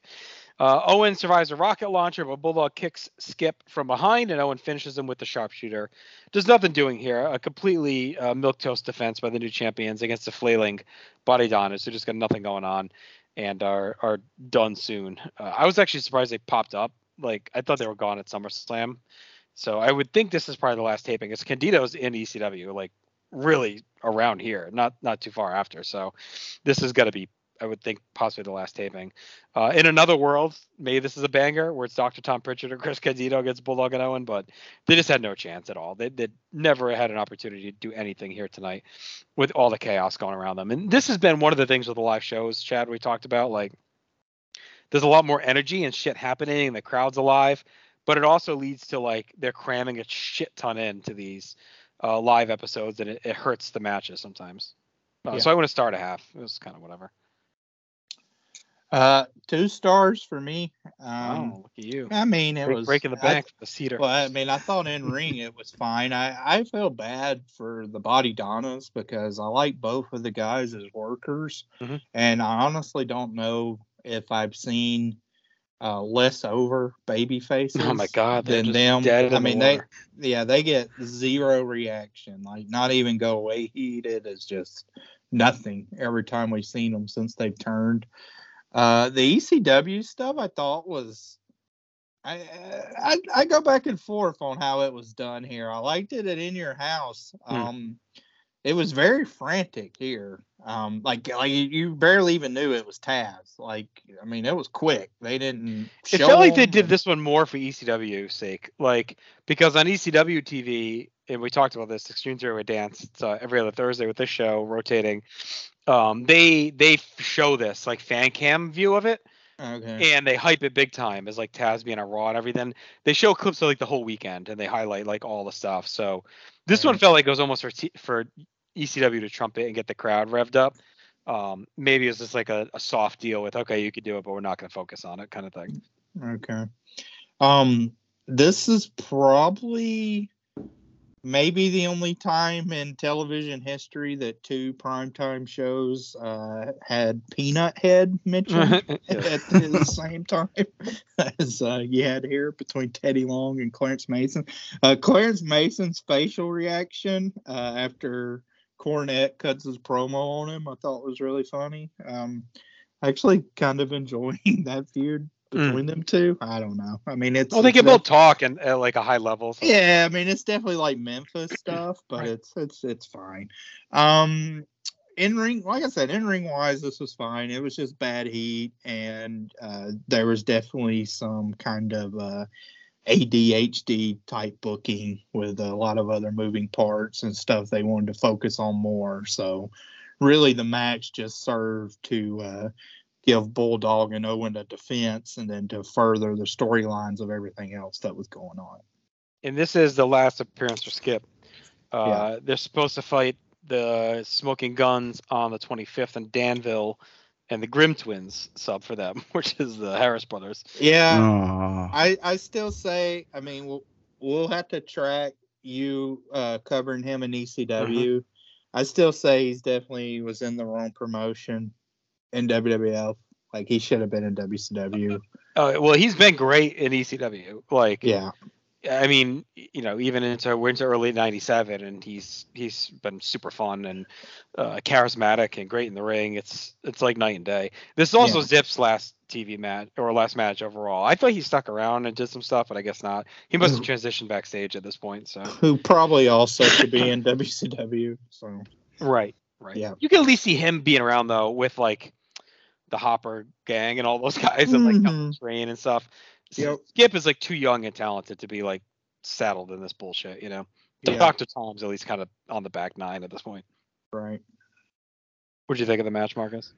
Uh, Owen survives a rocket launcher, but Bulldog kicks Skip from behind, and Owen finishes him with the sharpshooter. There's nothing doing here. A completely uh, milquetoast defense by the new champions against the flailing Body Donnas, who just got nothing going on and are are done soon. Uh, I was actually surprised they popped up. Like, I thought they were gone at SummerSlam. So I would think this is probably the last taping. It's Candido's in E C W, like, really around here, not not too far after. So this is going to be, I would think, possibly the last taping. Uh, in another world, maybe this is a banger where it's Doctor Tom Pritchard or Chris Candido against Bulldog and Owen, but they just had no chance at all. They they never had an opportunity to do anything here tonight with all the chaos going around them. And this has been one of the things with the live shows, Chad, we talked about. Like, there's a lot more energy and shit happening, and the crowd's alive, but it also leads to, like, they're cramming a shit ton into these uh, live episodes, and it, it hurts the matches sometimes. Uh, yeah. So I want to start a half. It was kind of whatever. Uh, two stars for me. Um, oh, look at you! I mean, it Break, was breaking the bank for the Cedar. Well, I mean, I thought in ring it was fine. I I feel bad for the Body Donnas because I like both of the guys as workers, mm-hmm. and I honestly don't know if I've seen uh less over baby faces. Oh my God! Than them. Dead I mean, the they yeah they get zero reaction. Like, not even go away heated. It's just nothing every time we've seen them since they've turned. Uh, the E C W stuff I thought was, I, I I go back and forth on how it was done here. I liked it at In Your House. Um, mm. It was very frantic here. Um, like, like you barely even knew it was Taz. Like, I mean, it was quick. They didn't show It felt like they did this one more for E C W's sake. Like, because on E C W T V, and we talked about this, Extreme Three Way Dance, it's uh, every other Thursday with this show rotating. Um, they they show this, like, fan cam view of it. Okay. And they hype it big time as, like, Taz being a Raw and everything. They show clips of, like, the whole weekend, and they highlight, like, all the stuff. So this right. one felt like it was almost for... T- for E C W to trumpet and get the crowd revved up. Um, maybe it was just like a, a soft deal with, okay, you could do it, but we're not going to focus on it kind of thing. Okay. Um, this is probably maybe the only time in television history that two primetime shows uh, had Peanut Head mentioned at the same time as uh, you had here between Teddy Long and Clarence Mason. Uh, Clarence Mason's facial reaction uh, after Cornette cuts his promo on him, I thought was really funny. Um, actually kind of enjoying that feud between mm. them two. I don't know. I mean, it's... Well, they can both talk and, at, like, a high level. So. Yeah, I mean, it's definitely, like, Memphis stuff, but right. it's it's it's fine. Um, in-ring, like I said, in-ring-wise, this was fine. It was just bad heat, and uh, there was definitely some kind of... Uh, A D H D type booking with a lot of other moving parts and stuff they wanted to focus on more. So really the match just served to uh, give Bulldog and Owen a defense and then to further the storylines of everything else that was going on. And this is the last appearance for Skip. Uh, yeah. They're supposed to fight the Smoking Guns on the twenty-fifth in Danville. And the Grimm Twins sub for them, which is the Harris Brothers. Yeah, Aww. I I still say, I mean, we'll, we'll have to track you uh, covering him in E C W. Mm-hmm. I still say he's definitely was in the wrong promotion in W W F. Like, he should have been in W C W. Uh, well, he's been great in E C W. Like, yeah. I mean, you know, even into we're into early ninety-seven, and he's he's been super fun and uh, charismatic and great in the ring. It's it's like night and day. This is also yeah. Zip's last T V match or last match overall. I thought he stuck around and did some stuff, but I guess not. He must have transitioned backstage at this point. So who probably also should be in W C W. So right, right. Yeah, you can at least see him being around though with like the Hopper gang and all those guys and mm-hmm. like on the train and stuff. Yep. Skip is like too young and talented to be like saddled in this bullshit, you know. Yeah. Doctor Tom's at least kind of on the back nine at this point. Right. What'd you think of the match, Marcus?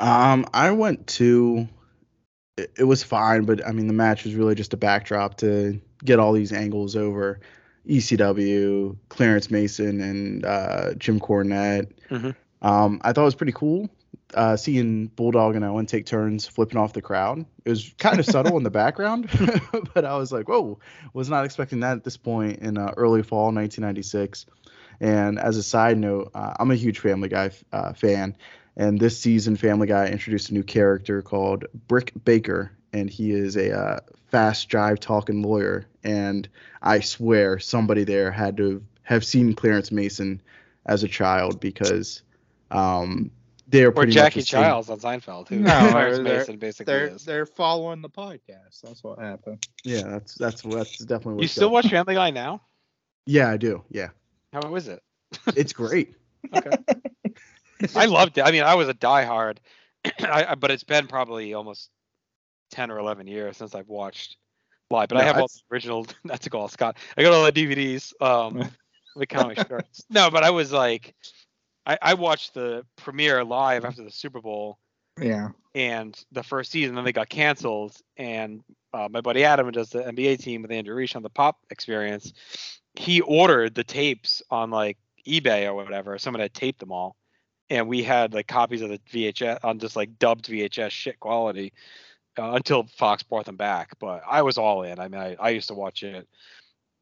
Um, I went to. It, it was fine, but I mean the match was really just a backdrop to get all these angles over. E C W, Clarence Mason, and uh, Jim Cornette. Mm-hmm. Um, I thought it was pretty cool. Uh, seeing Bulldog and Owen take turns flipping off the crowd. It was kind of subtle in the background, but I was like, whoa, was not expecting that at this point in uh, early fall nineteen ninety-six. And as a side note, uh, I'm a huge Family Guy f- uh, fan. And this season, Family Guy introduced a new character called Brick Baker. And he is a uh, fast jive talking lawyer. And I swear somebody there had to have seen Clarence Mason as a child because... Um, They are or Jackie Childs on Seinfeld. Who no, they're, Mason basically they're, is. They're following the podcast. That's what happened. Yeah, that's that's that's definitely. What you still watch Family Guy now? Yeah, I do. Yeah. How is it? It's great. Okay. I loved it. I mean, I was a diehard, I, I, but it's been probably almost ten or eleven years since I've watched live. But no, I have I, all the original. Not to call Scott. I got all the D V Ds. Um, the comic shorts. No, but I was like. I, I watched the premiere live after the Super Bowl. Yeah. And the first season, then they got canceled. And uh, my buddy Adam, who does the N B A team with Andrew Reach on the Pop Experience, he ordered the tapes on like eBay or whatever. Someone had taped them all, and we had like copies of the V H S on just like dubbed V H S shit quality uh, until Fox brought them back. But I was all in. I mean, I, I used to watch it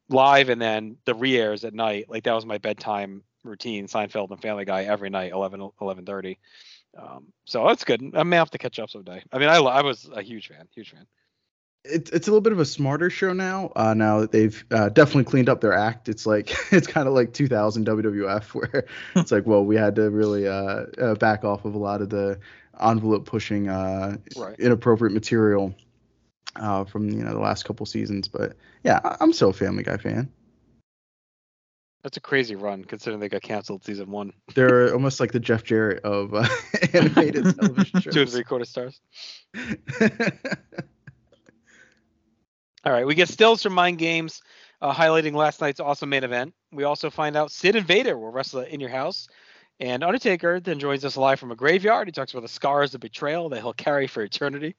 live, and then the re-airs at night. Like that was my bedtime routine, Seinfeld and Family Guy every night, eleven, eleven thirty. Um, so that's good. I may have to catch up someday. I mean, I, I was a huge fan, huge fan. It's it's a little bit of a smarter show now. Uh, now that they've uh, definitely cleaned up their act. It's like it's kind of like two thousand W W F, where it's like, well, we had to really uh, uh, back off of a lot of the envelope pushing, uh, right. inappropriate material uh, from you know the last couple seasons. But yeah, I'm still a Family Guy fan. That's a crazy run, considering they got canceled season one. They're almost like the Jeff Jarrett of uh, animated television shows. Two and three quarter stars. All right, we get stills from Mind Games uh, highlighting last night's awesome main event. We also find out Sid and Vader will wrestle in your house. And Undertaker then joins us live from a graveyard. He talks about the scars of betrayal that he'll carry for eternity.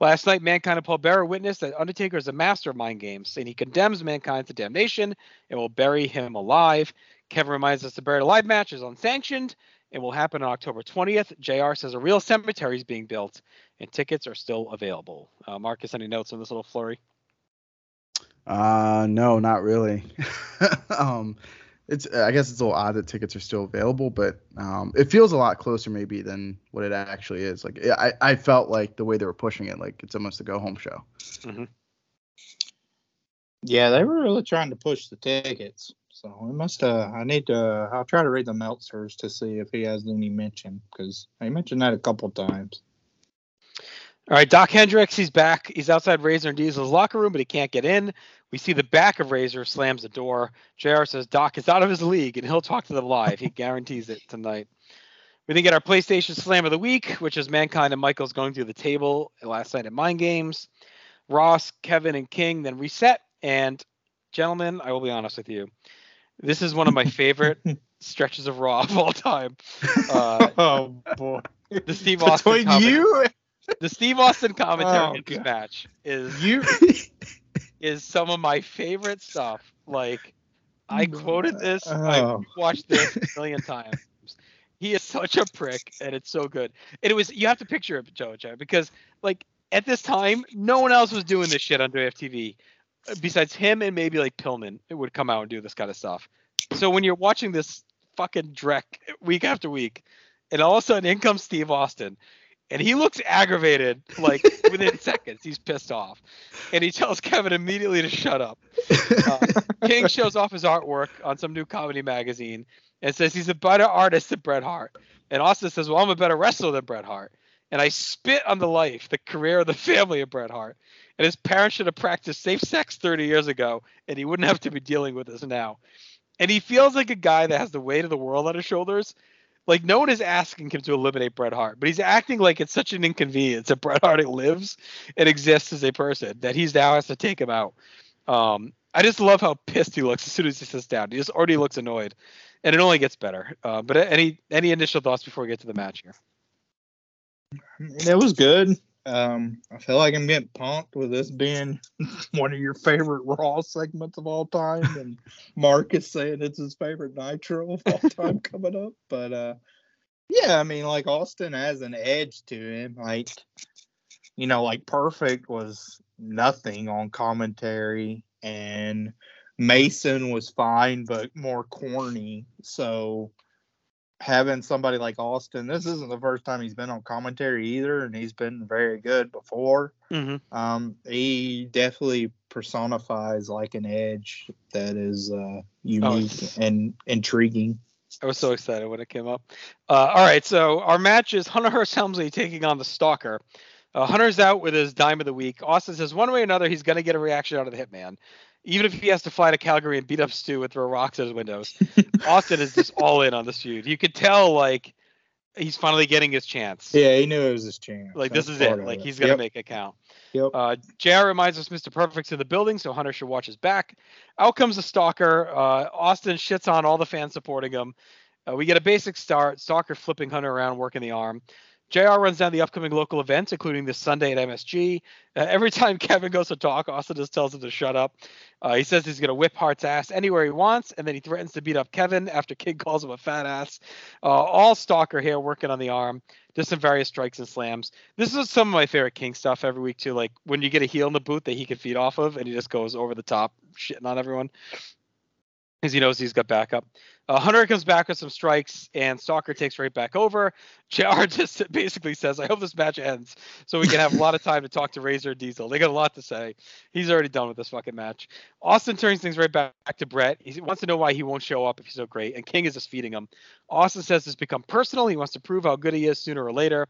Last night, Mankind and Paul Bearer witnessed that Undertaker is a master of mind games, and he condemns Mankind to damnation and will bury him alive. Kevin reminds us the Buried Alive match is unsanctioned and will happen on October twentieth. J R says a real cemetery is being built, and tickets are still available. Uh, Marcus, any notes on this little flurry? Uh, no, not really. um It's I guess it's a little odd that tickets are still available, but um, it feels a lot closer maybe than what it actually is. Like I, I felt like the way they were pushing it, like it's almost a go home show. Mm-hmm. Yeah, they were really trying to push the tickets. So we must. Uh, I need to. I'll try to read the Meltzers to see if he has any mention, because I mentioned that a couple times. All right, Doc Hendricks, he's back. He's outside Razor and Diesel's locker room, but he can't get in. We see the back of Razor slams the door. J R says Doc is out of his league, and he'll talk to them live. He guarantees it tonight. We then get our PlayStation Slam of the Week, which is Mankind and Michaels going through the table last night at Mind Games. Ross, Kevin, and King then reset. And, gentlemen, I will be honest with you. This is one of my favorite stretches of Raw of all time. Uh, oh, boy. The Steve Austin comment. You... The Steve Austin commentary oh, in this God. match is you is some of my favorite stuff. Like, I quoted this, oh. I watched this a million times. He is such a prick, and it's so good. And it was you have to picture it, Jojo, because like at this time, no one else was doing this shit on W F T V besides him and maybe like Pillman. It would come out and do this kind of stuff. So when you're watching this fucking dreck week after week, and all of a sudden in comes Steve Austin. And he looks aggravated, like, within seconds. He's pissed off. And he tells Kevin immediately to shut up. Uh, King shows off his artwork on some new comedy magazine and says he's a better artist than Bret Hart. And Austin says, well, I'm a better wrestler than Bret Hart. And I spit on the life, the career, the family of Bret Hart. And his parents should have practiced safe sex thirty years ago, and he wouldn't have to be dealing with this now. And he feels like a guy that has the weight of the world on his shoulders. Like, no one is asking him to eliminate Bret Hart, but he's acting like it's such an inconvenience that Bret Hart lives and exists as a person that he's now has to take him out. Um, I just love how pissed he looks as soon as he sits down. He just already looks annoyed, and it only gets better. Uh, but any any initial thoughts before we get to the match here? It was good. Um, I feel like I'm getting punked with this being one of your favorite Raw segments of all time, and Mark is saying it's his favorite Nitro of all time coming up. But uh, yeah, I mean, like Austin has an edge to him. Like, you know, like Perfect was nothing on commentary, and Mason was fine, but more corny. So having somebody like Austin, this isn't the first time he's been on commentary either, and he's been very good before. Mm-hmm. Um, he definitely personifies like an edge that is uh, unique oh, and intriguing. I was so excited when it came up. Uh, all right, so our match is Hunter Hearst Helmsley taking on the Stalker. Uh, Hunter's out with his dime of the week. Austin says one way or another he's going to get a reaction out of the Hitman. Even if he has to fly to Calgary and beat up Stu and throw rocks at his windows, Austin is just all in on this feud. You could tell, like, he's finally getting his chance. Yeah, he knew it was his chance. Like, That's this is it. Like, it. he's going to yep. make it count. Yep. Uh, J R reminds us Mister Perfect's in the building, so Hunter should watch his back. Out comes the Stalker. Uh, Austin shits on all the fans supporting him. Uh, we get a basic start. Stalker flipping Hunter around, working the arm. J R runs down the upcoming local events, including this Sunday at M S G. Uh, every time Kevin goes to talk, Austin just tells him to shut up. Uh, he says he's going to whip Hart's ass anywhere he wants, and then he threatens to beat up Kevin after King calls him a fat ass. Uh, all Stalker here working on the arm, just some various strikes and slams. This is some of my favorite King stuff every week, too. Like, when you get a heel in the boot that he can feed off of, and he just goes over the top, shitting on everyone, because he knows he's got backup. Uh, Hunter comes back with some strikes, and Stalker takes right back over. J R just basically says, I hope this match ends so we can have a lot of time to talk to Razor and Diesel. They got a lot to say. He's already done with this fucking match. Austin turns things right back to Brett. He wants to know why he won't show up if he's so great, and King is just feeding him. Austin says it's become personal. He wants to prove how good he is sooner or later.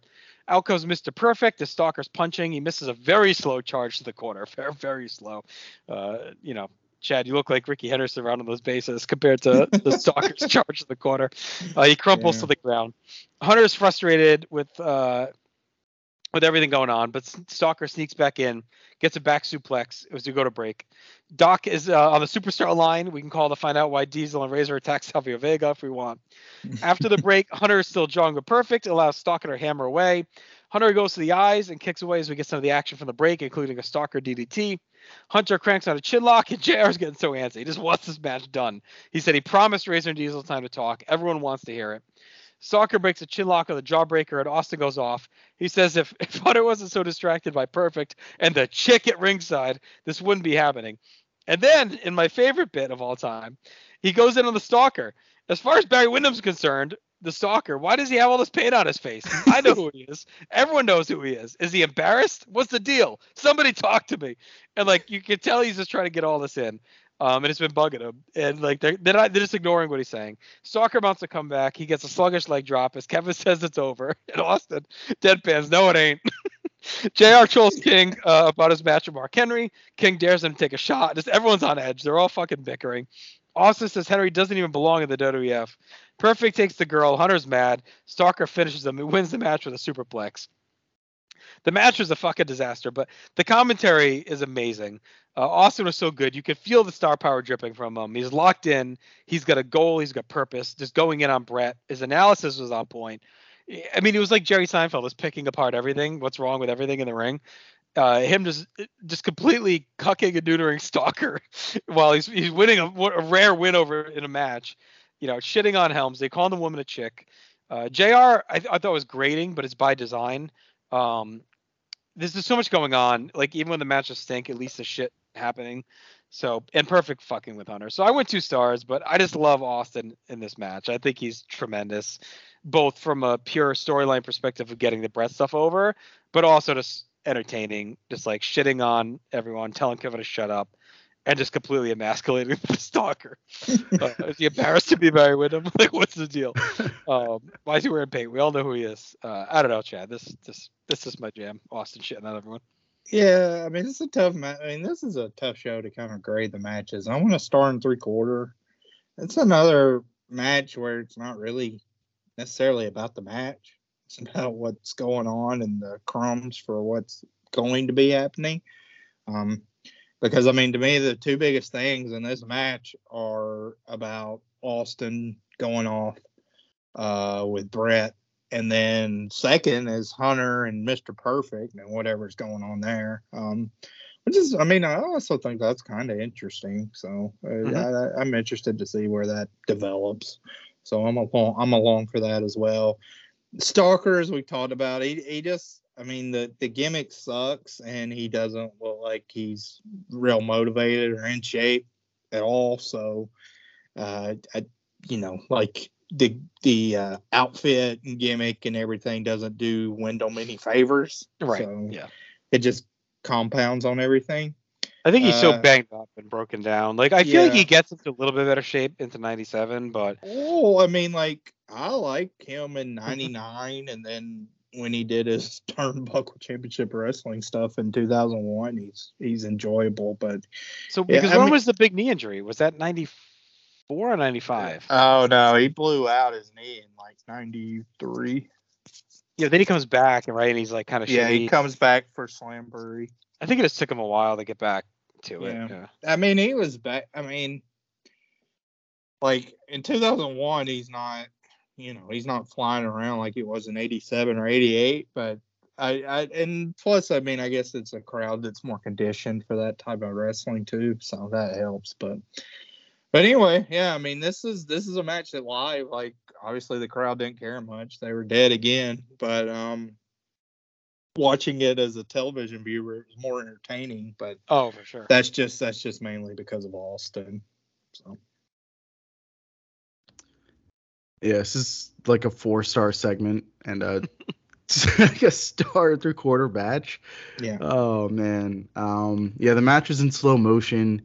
Out comes Mister Perfect. The Stalker's punching. He misses a very slow charge to the corner. Very, very slow. Uh, you know, Chad, you look like Rickey Henderson rounding those bases compared to the Stalker's charge in the corner. Uh, he crumples yeah. to the ground. Hunter's frustrated with uh, with everything going on, but Stalker sneaks back in, gets a back suplex as we go to break. Doc is uh, on the superstar line. We can call to find out why Diesel and Razor attack Savio Vega if we want. After the break, Hunter is still drawing the perfect, allows Stalker to hammer away. Hunter goes to the eyes and kicks away as we get some of the action from the break, including a Stalker D D T. Hunter cranks out a chin lock, and J R's getting so antsy. He just wants this match done. He said he promised Razor and Diesel time to talk. Everyone wants to hear it. Stalker breaks a chin lock on the jawbreaker, and Austin goes off. He says if, if Hunter wasn't so distracted by Perfect and the chick at ringside, this wouldn't be happening. And then, in my favorite bit of all time, he goes in on the Stalker. As far as Barry Windham's concerned, the Stalker, why does he have all this paint on his face? I know who he is. Everyone knows who he is. Is he embarrassed? What's the deal? Somebody talk to me. And, like, you can tell he's just trying to get all this in. Um, and it's been bugging him. And, like, they're, they're, not, they're just ignoring what he's saying. Stalker mounts a comeback. He gets a sluggish leg drop as Kevin says it's over. And Austin deadpans, no, it ain't. J R trolls King uh, about his match with Mark Henry. King dares him to take a shot. Just everyone's on edge. They're all fucking bickering. Austin says Henry doesn't even belong in the W W F. Perfect takes the girl. Hunter's mad. Stalker finishes him. He wins the match with a superplex. The match was a fucking disaster, but the commentary is amazing. Uh, Austin was so good. You could feel the star power dripping from him. He's locked in. He's got a goal. He's got purpose. Just going in on Brett. His analysis was on point. I mean, it was like Jerry Seinfeld was picking apart everything, what's wrong with everything in the ring. Uh, him just just completely cucking and neutering Stalker while he's he's winning a, a rare win over in a match. You know, shitting on Helms. They call the woman a chick. Uh, J R, I, th- I thought was grating, but it's by design. Um, there's so much going on. Like, even when the matches stink, at least the shit happening. So, and Perfect fucking with Hunter. So I went two stars, but I just love Austin in this match. I think he's tremendous, both from a pure storyline perspective of getting the Brett stuff over, but also just entertaining, just like shitting on everyone, telling Kevin to shut up, and just completely emasculating the Stalker. Uh, is he embarrassed to be Barry Windham? Like, what's the deal? Um, why is he wearing paint? We all know who he is. Uh, I don't know, Chad. This, this, this is my jam. Austin shitting on everyone. Yeah, I mean, it's a tough match. I mean, this is a tough show to kind of grade the matches. I want to star in three quarter. It's another match where it's not really necessarily about the match. It's about what's going on and the crumbs for what's going to be happening. Um, because, I mean, to me, the two biggest things in this match are about Austin going off uh, with Brett. And then second is Hunter and Mister Perfect and whatever's going on there. Um, which is, I mean, I also think that's kind of interesting. So uh, mm-hmm. I, I'm interested to see where that develops. So I'm along, I'm along for that as well. Stalker, as we talked about, he, he just, I mean, the, the gimmick sucks and he doesn't look like he's real motivated or in shape at all. So, uh, I, you know, like, the the uh, outfit and gimmick and everything doesn't do Windham any favors. Right. So yeah. It just compounds on everything. I think he's uh, so banged up and broken down. Like, I feel yeah. like he gets into a little bit better shape into ninety-seven, but. Oh, I mean, like, I like him in ninety-nine. And then when he did his Turnbuckle Championship Wrestling stuff in two thousand one, he's, he's enjoyable. But. So, because yeah, when mean, was the big knee injury? Was that ninety-four? Four or ninety-five? Oh, no. He blew out his knee in, like, ninety-three. Yeah, then he comes back, right? And he's, like, kind of Yeah, shitty. He comes back for Slamboree. I think it just took him a while to get back to yeah. it. Yeah. I mean, he was back. I mean, like, in two thousand one, he's not, you know, he's not flying around like he was in eighty-seven or eighty-eight. But I, I and plus, I mean, I guess it's a crowd that's more conditioned for that type of wrestling, too. So that helps, but... But anyway, yeah, I mean, this is this is a match that live, like, obviously the crowd didn't care much. They were dead again. But um, watching it as a television viewer, it was more entertaining. But oh, for sure, that's just that's just mainly because of Austin. So yeah, this is like a four star segment and a like a star three quarter match. Yeah. Oh man. Um. Yeah, the match is in slow motion.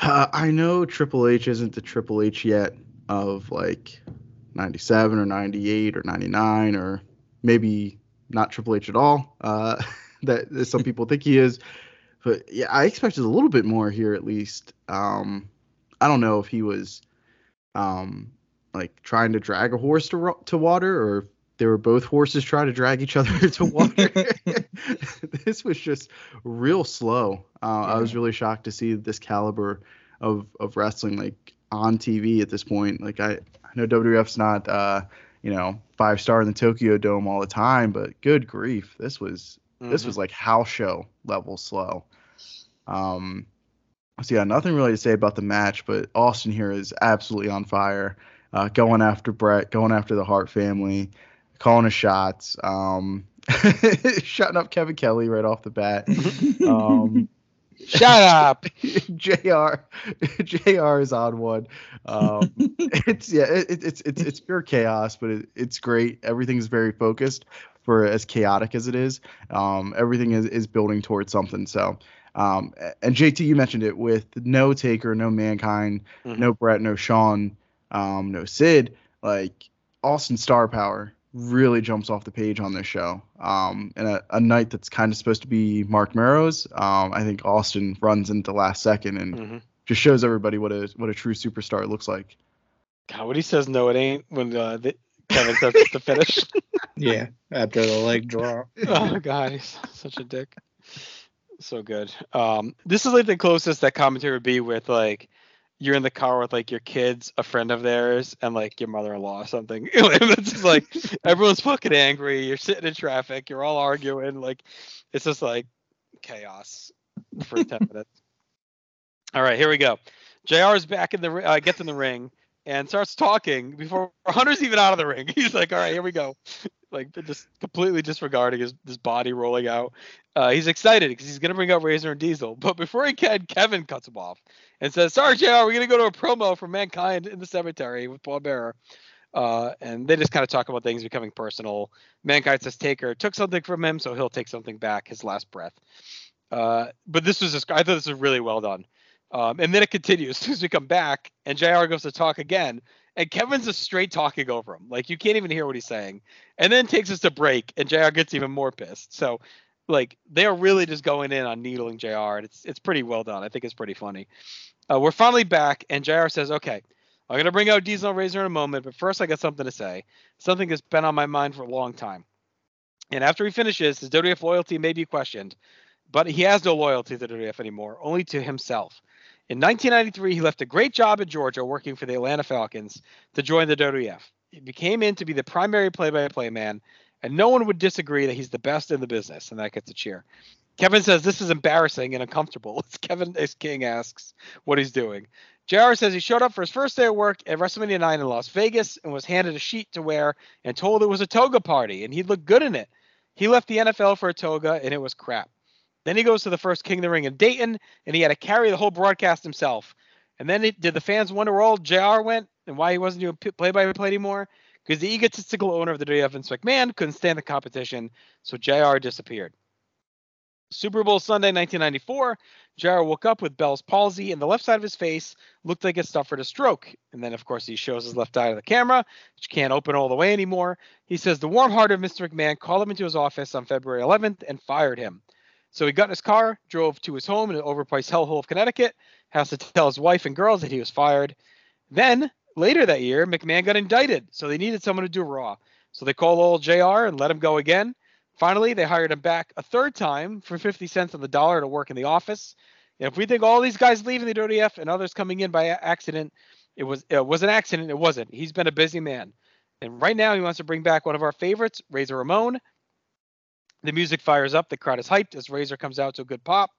Uh, I know Triple H isn't the Triple H yet of like ninety-seven or ninety-eight or ninety-nine or maybe not Triple H at all. Uh, that some people think he is, But yeah, I expected a little bit more here at least. Um, I don't know if he was um, like trying to drag a horse to ro- to water, or if they were both horses trying to drag each other to water. This was just real slow. Uh, yeah. I was really shocked to see this caliber of of wrestling like on T V at this point. Like I, I know W W F's not uh, you know five star in the Tokyo Dome all the time, but good grief, this was. This was like house show level slow. Um, so yeah, nothing really to say about the match, but Austin here is absolutely on fire, uh, going after Brett, going after the Hart family, calling his shots, um, shutting up Kevin Kelly right off the bat. Um, Shut up, J R. J R is on one. Um, it's yeah, it, it's it's it's pure chaos, but it, it's great. Everything's very focused. For as chaotic as it is, um, everything is, is building towards something. So, um, and J T, you mentioned it with no Taker, no Mankind, mm-hmm. no Brett, no Sean, um, no Sid. Like Austin star power really jumps off the page on this show. Um, and a, a night that's kind of supposed to be Mark Merrow's. Um, I think Austin runs into the last second and mm-hmm. just shows everybody what a what a true superstar looks like. God, when he says no, it ain't when uh, the, Kevin says it's the finish. Yeah, after the leg drop. Oh, God, he's such a dick. So good. Um, this is like the closest that commentary would be with, like, you're in the car with, like, your kids, a friend of theirs, and, like, your mother-in-law or something. It's just, like, everyone's fucking angry. You're sitting in traffic. You're all arguing. Like, it's just, like, chaos for ten minutes. All right, here we go. J R is back in the uh, gets in the ring. And starts talking before Hunter's even out of the ring. He's like, all right, here we go. Like, just completely disregarding his, his body rolling out. Uh, he's excited because he's going to bring up Razor and Diesel. But before he can, Kevin cuts him off and says, sorry, J R, we're going to go to a promo for Mankind in the Cemetery with Paul Bearer. Uh, and they just kind of talk about things becoming personal. Mankind says Taker took something from him, so he'll take something back, his last breath. Uh, but this was, just, I thought this was really well done. Um, and then it continues. As soon as we come back, and J R goes to talk again, and Kevin's just straight talking over him. Like, you can't even hear what he's saying. And then takes us to break, and J R gets even more pissed. So, like, they're really just going in on needling J R, and it's it's pretty well done. I think it's pretty funny. Uh, we're finally back, and J R says, okay, I'm going to bring out Diesel Razor in a moment, but first I got something to say. Something that's been on my mind for a long time. And after he finishes, his W W F loyalty may be questioned, but he has no loyalty to W W F anymore, only to himself. In nineteen ninety-three, he left a great job in Georgia working for the Atlanta Falcons to join the W W F. He became in to be the primary play-by-play man, and no one would disagree that he's the best in the business, and that gets a cheer. Kevin says this is embarrassing and uncomfortable. Kevin as King asks what he's doing. J R says he showed up for his first day of work at WrestleMania nine in Las Vegas and was handed a sheet to wear and told it was a toga party, and he looked good in it. He left the N F L for a toga, and it was crap. Then he goes to the first King of the Ring in Dayton, and he had to carry the whole broadcast himself. And then it, did the fans wonder where old J R went and why he wasn't doing play-by-play anymore? Because the egotistical owner of the W W F, Vince McMahon, couldn't stand the competition, so J R disappeared. Super Bowl Sunday, nineteen ninety-four, J R woke up with Bell's palsy, and the left side of his face looked like it suffered a stroke. And then, of course, he shows his left eye to the camera, which can't open all the way anymore. He says the warm heart of Mister McMahon called him into his office on February eleventh and fired him. So he got in his car, drove to his home in an overpriced hellhole of Connecticut, has to tell his wife and girls that he was fired. Then, later that year, McMahon got indicted, so they needed someone to do Raw. So they called old J R and let him go again. Finally, they hired him back a third time for fifty cents on the dollar to work in the office. And if we think all these guys leaving the W W F and others coming in by accident, it was, it was an accident. It wasn't. He's been a busy man. And right now he wants to bring back one of our favorites, Razor Ramon. The music fires up. The crowd is hyped as Razor comes out to a good pop.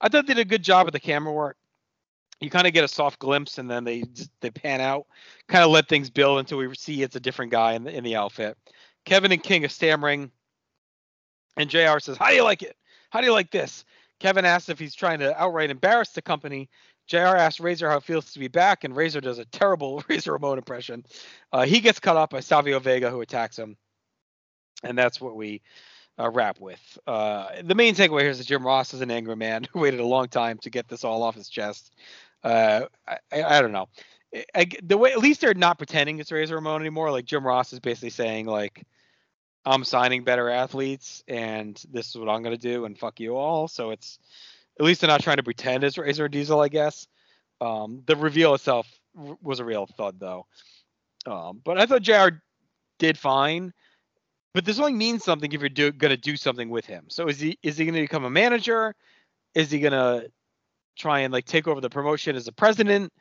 I thought they did a good job with the camera work. You kind of get a soft glimpse, and then they they pan out, kind of let things build until we see it's a different guy in the, in the outfit. Kevin and King are stammering, and J R says, how do you like it? How do you like this? Kevin asks if he's trying to outright embarrass the company. J R asks Razor how it feels to be back, and Razor does a terrible Razor Ramon impression. Uh, he gets cut off by Savio Vega, who attacks him, and that's what we... Uh, wrap with uh the main takeaway here is that Jim Ross is an angry man who waited a long time to get this all off his chest. uh I, I, I don't know I, I, the way at least they're not pretending it's Razor Ramon anymore. Like Jim Ross is basically saying, like, I'm signing better athletes and this is what I'm gonna do and fuck you all. So it's at least they're not trying to pretend it's Razor Diesel, I guess. Um, the reveal itself was a real thud, though. Um, but I thought J R did fine. But this only means something if you're do, going to do something with him. So is he is he going to become a manager? Is he going to try and like take over the promotion as a president?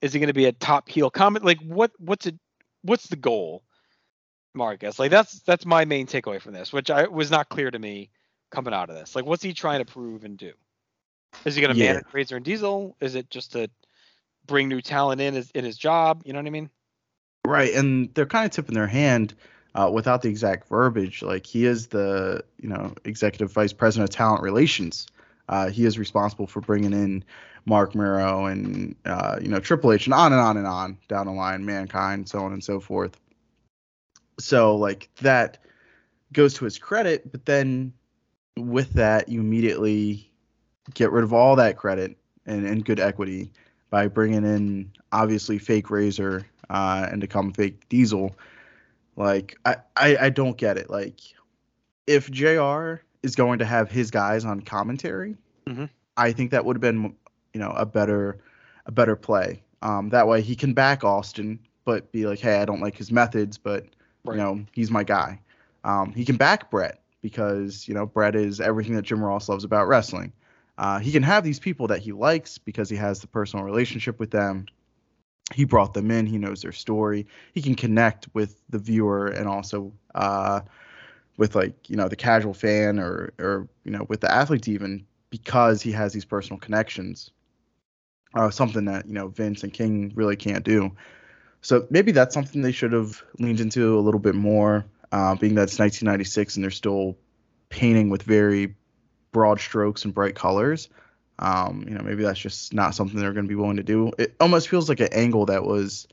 Is he going to be a top heel comment? Like what what's it what's the goal, Marcus? Like that's that's my main takeaway from this, which I was not clear to me coming out of this. Like what's he trying to prove and do? Is he going to yeah. manage Razor and Diesel? Is it just to bring new talent in his, in his job? You know what I mean? Right, and they're kind of tipping their hand. Uh, without the exact verbiage, like he is the, you know, executive vice president of talent relations. Uh, he is responsible for bringing in Mark Miro and, uh, you know, Triple H and on and on and on down the line, Mankind, so on and so forth. So like that goes to his credit, but then with that, you immediately get rid of all that credit and, and good equity by bringing in obviously fake Razor uh, and to come fake Diesel. Like, I, I, I don't get it. Like, if J R is going to have his guys on commentary, mm-hmm. I think that would have been, you know, a better a better play. Um, that way he can back Austin, but be like, hey, I don't like his methods, but, right. you know, he's my guy. Um, he can back Brett because, you know, Brett is everything that Jim Ross loves about wrestling. Uh, he can have these people that he likes because he has the personal relationship with them. He brought them in. He knows their story. He can connect with the viewer and also uh, with, like, you know, the casual fan or, or, you know, with the athlete even because he has these personal connections. Uh, something that, you know, Vince and King really can't do. So maybe that's something they should have leaned into a little bit more, uh, being that it's nineteen ninety-six and they're still painting with very broad strokes and bright colors. Um, you know, maybe that's just not something they're going to be willing to do. It almost feels like an angle that was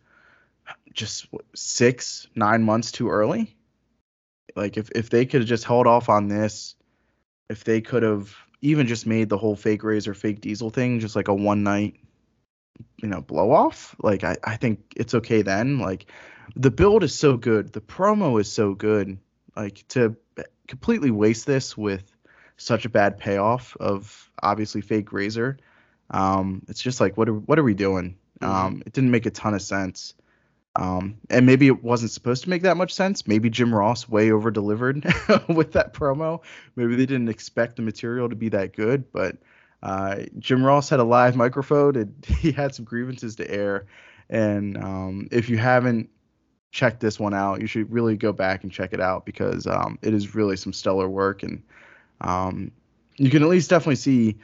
just what, six, nine months too early. Like if, if they could have just held off on this, if they could have even just made the whole fake Razor, fake Diesel thing, just like a one night, you know, blow off. Like, I, I think it's okay then. Like the build is so good. The promo is so good. Like to completely waste this with such a bad payoff of obviously fake Razor. Um, it's just like, what are, what are we doing? Um, it didn't make a ton of sense. Um, and maybe it wasn't supposed to make that much sense. Maybe Jim Ross way over delivered with that promo. Maybe they didn't expect the material to be that good, but uh, Jim Ross had a live microphone and he had some grievances to air. And um, if you haven't checked this one out, you should really go back and check it out because um, it is really some stellar work. And, Um, you can at least definitely see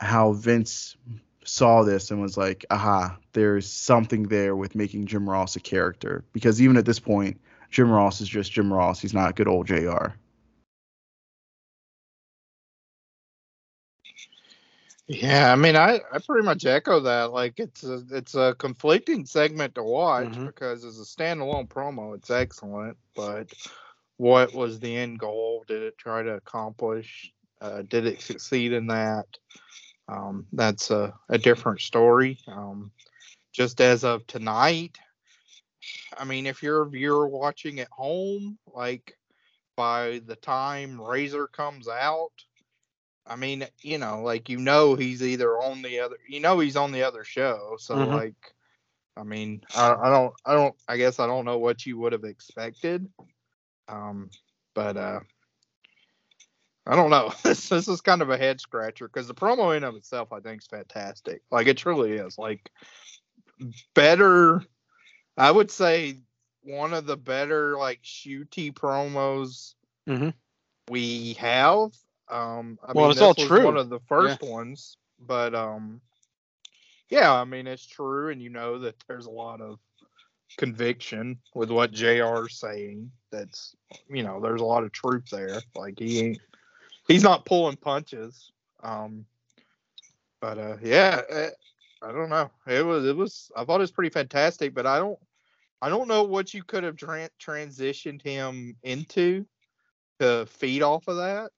how Vince saw this and was like, aha, there's something there with making Jim Ross a character. Because even at this point, Jim Ross is just Jim Ross. He's not good old J R. Yeah, I mean, I, I pretty much echo that. Like, it's a, it's a conflicting segment to watch mm-hmm. because as a standalone promo, it's excellent, but... what was the end goal? Did it try to accomplish? Uh, did it succeed in that? Um, that's a, a different story. Um, just as of tonight, I mean, if you're a viewer watching at home, like by the time Razor comes out, I mean, you know, like, you know, he's either on the other, you know, he's on the other show. So mm-hmm. like, I mean, I, I don't, I don't, I guess I don't know what you would have expected. Um, but, uh, I don't know. This, this is kind of a head scratcher because the promo in of itself, I think, is fantastic. Like, it truly is. Like, better, I would say one of the better, like, shooty promos mm-hmm. we have. Um, I well, mean, it's all true. One of the first yeah. ones, but, um, yeah, I mean, it's true. And you know that there's a lot of conviction with what J R is saying. That's, you know, there's a lot of truth there. Like, he ain't, he's not pulling punches. Um, but uh, yeah, it, I don't know. It was, it was, I thought it was pretty fantastic, but I don't, I don't know what you could have tra- transitioned him into to feed off of that.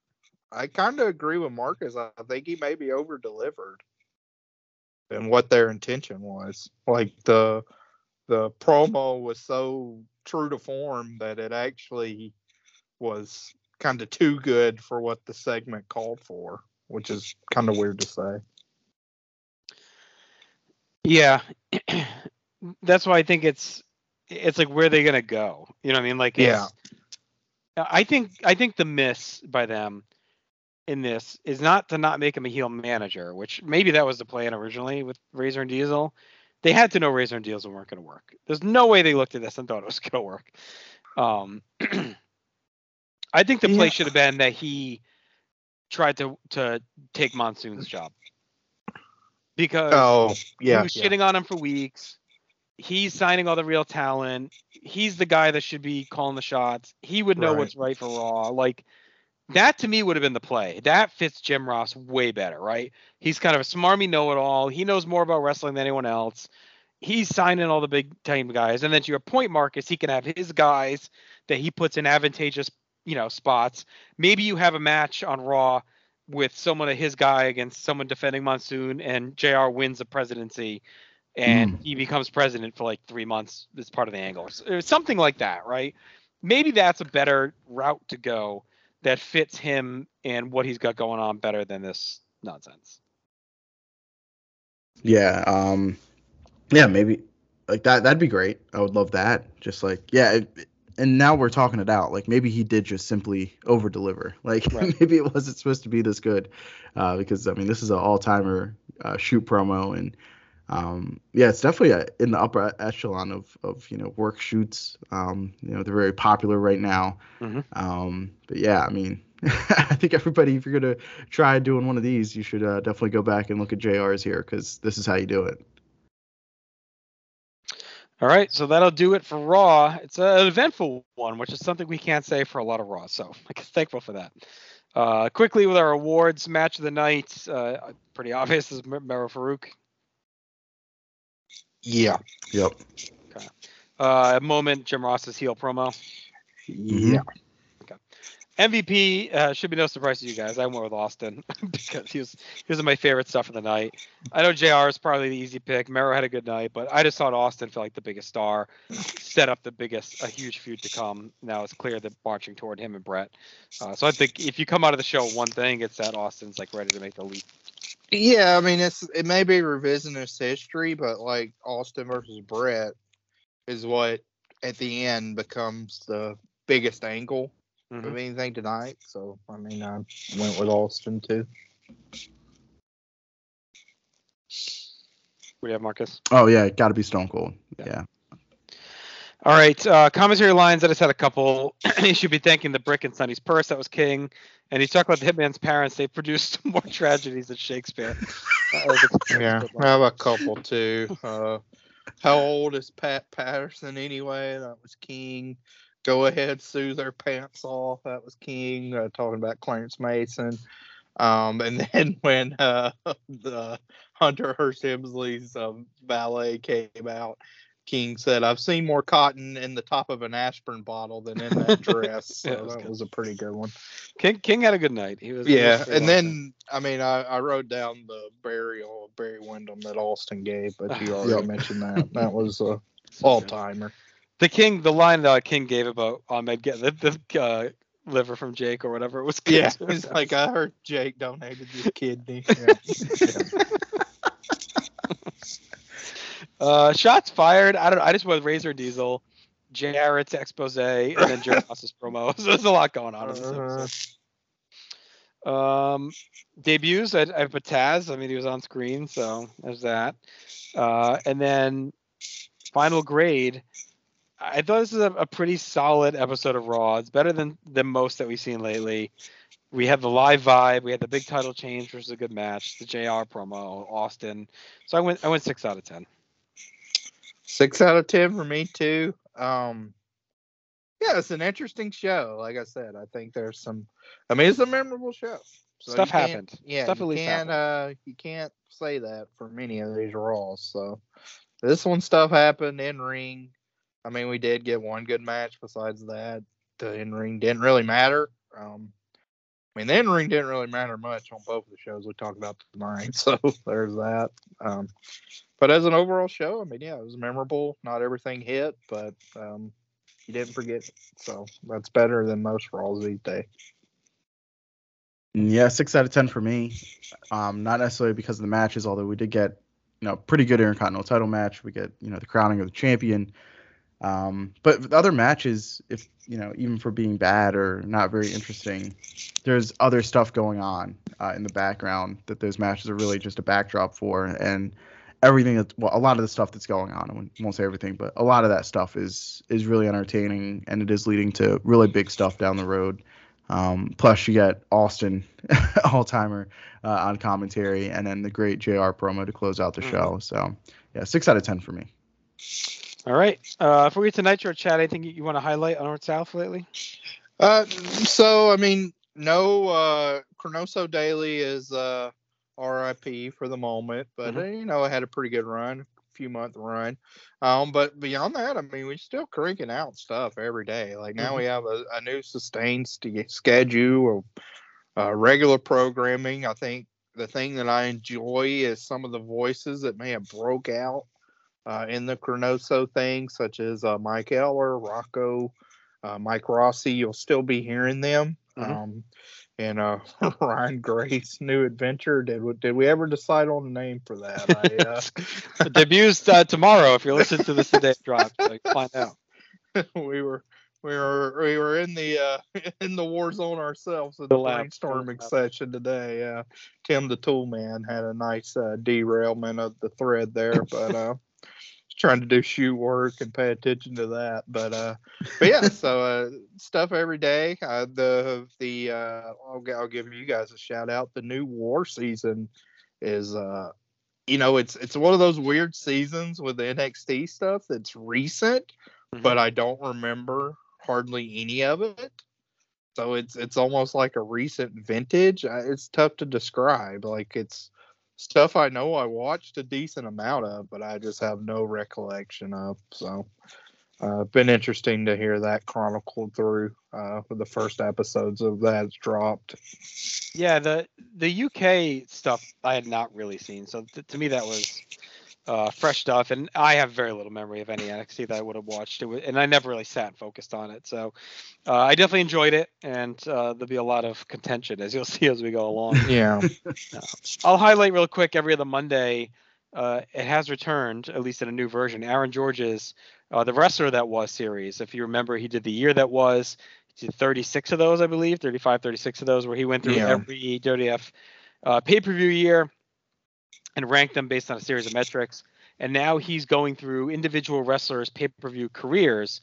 I kind of agree with Marcus. I think he may be over delivered and what their intention was. Like, the, the promo was so true to form that it actually was kind of too good for what the segment called for. which is kind of weird to say. Yeah. That's why I think it's it's like, where are they going to go? You know what I mean? Like, yeah, I think I think the miss by them in this is not to not make him a heel manager, which maybe that was the plan originally with Razor and Diesel. They had to know Razor and Diesel weren't going to work. There's no way they looked at this and thought it was going to work. Um, I think the play yeah. should have been that he tried to to take Monsoon's job, because oh, yeah, he was yeah. shitting on him for weeks. He's signing all the real talent. He's the guy that should be calling the shots. He would know right. what's right for Raw. Like, that to me would have been the play. That fits Jim Ross way better, right? He's kind of a smarmy know-it-all. He knows more about wrestling than anyone else. He's signing all the big time guys. And then to your point, Marcus, he can have his guys that he puts in advantageous, you know, spots. Maybe you have a match on Raw with someone of his guy against someone defending Monsoon, and J R wins the presidency. And he becomes president for like three months as part of the angle. Something like that, right? Maybe that's a better route to go that fits him and what he's got going on better than this nonsense. Yeah. Um, yeah, maybe. Like, that, that'd be great. I would love that. Just like, yeah. It, and now we're talking it out. Like, maybe he did just simply over-deliver. Like, right. maybe it wasn't supposed to be this good. Uh, because, I mean, this is an all-timer uh, shoot promo, and Um, yeah, it's definitely a, in the upper echelon of, of, you know, work shoots. Um, you know, they're very popular right now. Mm-hmm. Um, but yeah, I mean, I think everybody, if you're going to try doing one of these, you should uh, definitely go back and look at J R's here, because this is how you do it. All right. So that'll do it for Raw. It's an eventful one, which is something we can't say for a lot of Raw. So I'm thankful for that. Uh, quickly with our awards, match of the night, uh, pretty obvious is Mero Farouk. Yeah. Yep. Okay. Uh, moment, Jim Ross's heel promo. Yeah. Okay. M V P uh, should be no surprise to you guys. I went with Austin because he was he was my favorite stuff of the night. I know J R is probably the easy pick. Mero had a good night, but I just thought Austin felt like the biggest star, set up the biggest, a huge feud to come. Now it's clear that marching toward him and Brett. Uh, so I think if you come out of the show one thing, it's that Austin's like ready to make the leap. Yeah, I mean, it's it may be revisionist history, but like Austin versus Brett is what at the end becomes the biggest angle mm-hmm. of anything tonight. So, I mean, I went with Austin too. What do you have, Marcus? Oh, yeah, got to be Stone Cold. Yeah. yeah. All right, uh, commentary lines. I just had a couple. You should be thanking the brick in Sonny's purse. That was king. And he's talking about the Hitman's parents. They produced more tragedies than Shakespeare. yeah, I have a couple too. Uh, how old is Pat Patterson anyway? That was king. Go ahead, sue their pants off. That was king. Uh, talking about Clarence Mason. Um, and then when uh, the Hunter Hearst Hemsley's um, valet came out, king said, "I've seen more cotton in the top of an aspirin bottle than in that dress." So yeah, that was, that was a pretty good one. King King had a good night. He was yeah. And then that. I mean, I, I wrote down the burial of Barry Windham that Austin gave, but you already mentioned that. That was a uh, all timer. The King, the line that King gave about Ahmed getting the, the uh, liver from Jake or whatever it was. Yeah, it was like, "I heard Jake donated his kidney." Yeah. yeah. Uh, shots fired. I don't know. I just went with Razor Diesel, Jarrett's expose, and then Jim Ross's promo. So there's a lot going on in this episode. Um, debuts. I, I put Taz. I mean, he was on screen, so there's that. Uh, and then final grade. I thought this is a, a pretty solid episode of Raw. It's better than, than most that we've seen lately. We had the live vibe. We had the big title change, which is a good match. The J R promo, Austin. So I went. I went six out of ten. Six out of ten for me too. Um, yeah, it's an interesting show. Like I said, I think there's some. I mean, it's a memorable show. So Stuff happened. Yeah, Stuff you at least can't. Uh, you can't say that for many of these Raws. So this one, stuff happened in ring. I mean, we did get one good match. Besides that, the in ring didn't really matter. Um, I mean, the in-ring didn't really matter much on both of the shows we talked about tonight, so there's that. Um, but as an overall show, I mean, yeah, it was memorable. Not everything hit, but um, you didn't forget it. So that's better than most Raws these days. Yeah, six out of ten for me. Um, not necessarily because of the matches, although we did get, you know, pretty good Intercontinental title match. We get, you know, the crowning of the champion. Um, but other matches, if you know, even for being bad or not very interesting, there's other stuff going on uh, in the background that those matches are really just a backdrop for, and everything that's well, a lot of the stuff that's going on. I won't say everything, but a lot of that stuff is is really entertaining, and it is leading to really big stuff down the road. Um, plus, you got Austin all-timer uh, on commentary, and then the great J R promo to close out the mm-hmm. show. So, yeah, six out of ten for me. All right. Uh, if we get to Nitro, Chad, anything you want to highlight on North South lately? Uh, so, I mean, no, uh, Cronoso Daily is uh, R I P for the moment, but, mm-hmm. uh, you know, it had a pretty good run, a few month run. Um, but beyond that, I mean, we're still cranking out stuff every day. Like now mm-hmm. we have a, a new sustained st- schedule of uh, regular programming. I think the thing that I enjoy is some of the voices that may have broke out Uh, in the Cronoso thing, such as uh, Mike Eller, Rocco, uh, Mike Rossi. You'll still be hearing them. Mm-hmm. Um, and uh, Ryan Grace, New Adventure. Did we, did we ever decide on a name for that? I, uh... it debuts uh, tomorrow. If you're listening to this today, drop. Like, find out. we were we were we were in the uh, in the war zone ourselves in the, the brainstorming lab. session today. Uh, Tim the Tool Man had a nice uh, derailment of the thread there, but. Uh, trying to do shoe work and pay attention to that, but uh but yeah so uh stuff every day. uh the the uh I'll, I'll give you guys a shout out. The new war season is uh you know it's it's one of those weird seasons with the N X T stuff that's recent, mm-hmm. but I don't remember hardly any of it, so it's it's almost like a recent vintage. It's tough to describe. Like, it's stuff I know I watched a decent amount of, but I just have no recollection of. So uh been interesting to hear that chronicled through uh for the first episodes of that's dropped. Yeah, the the U K stuff I had not really seen. So th- to me that was uh fresh stuff, and I have very little memory of any N X T that I would have watched. It was, and I never really sat and focused on it. So uh, I definitely enjoyed it, and uh, there'll be a lot of contention, as you'll see as we go along. Yeah. uh, I'll highlight real quick, every other Monday, uh, it has returned, at least in a new version, Aaron George's uh, The Wrestler That Was series. If you remember, he did The Year That Was. He did thirty-six of those, I believe, thirty-five, thirty-six of those, where he went through yeah. every W W F uh, pay-per-view year and ranked them based on a series of metrics. And now he's going through individual wrestlers' pay-per-view careers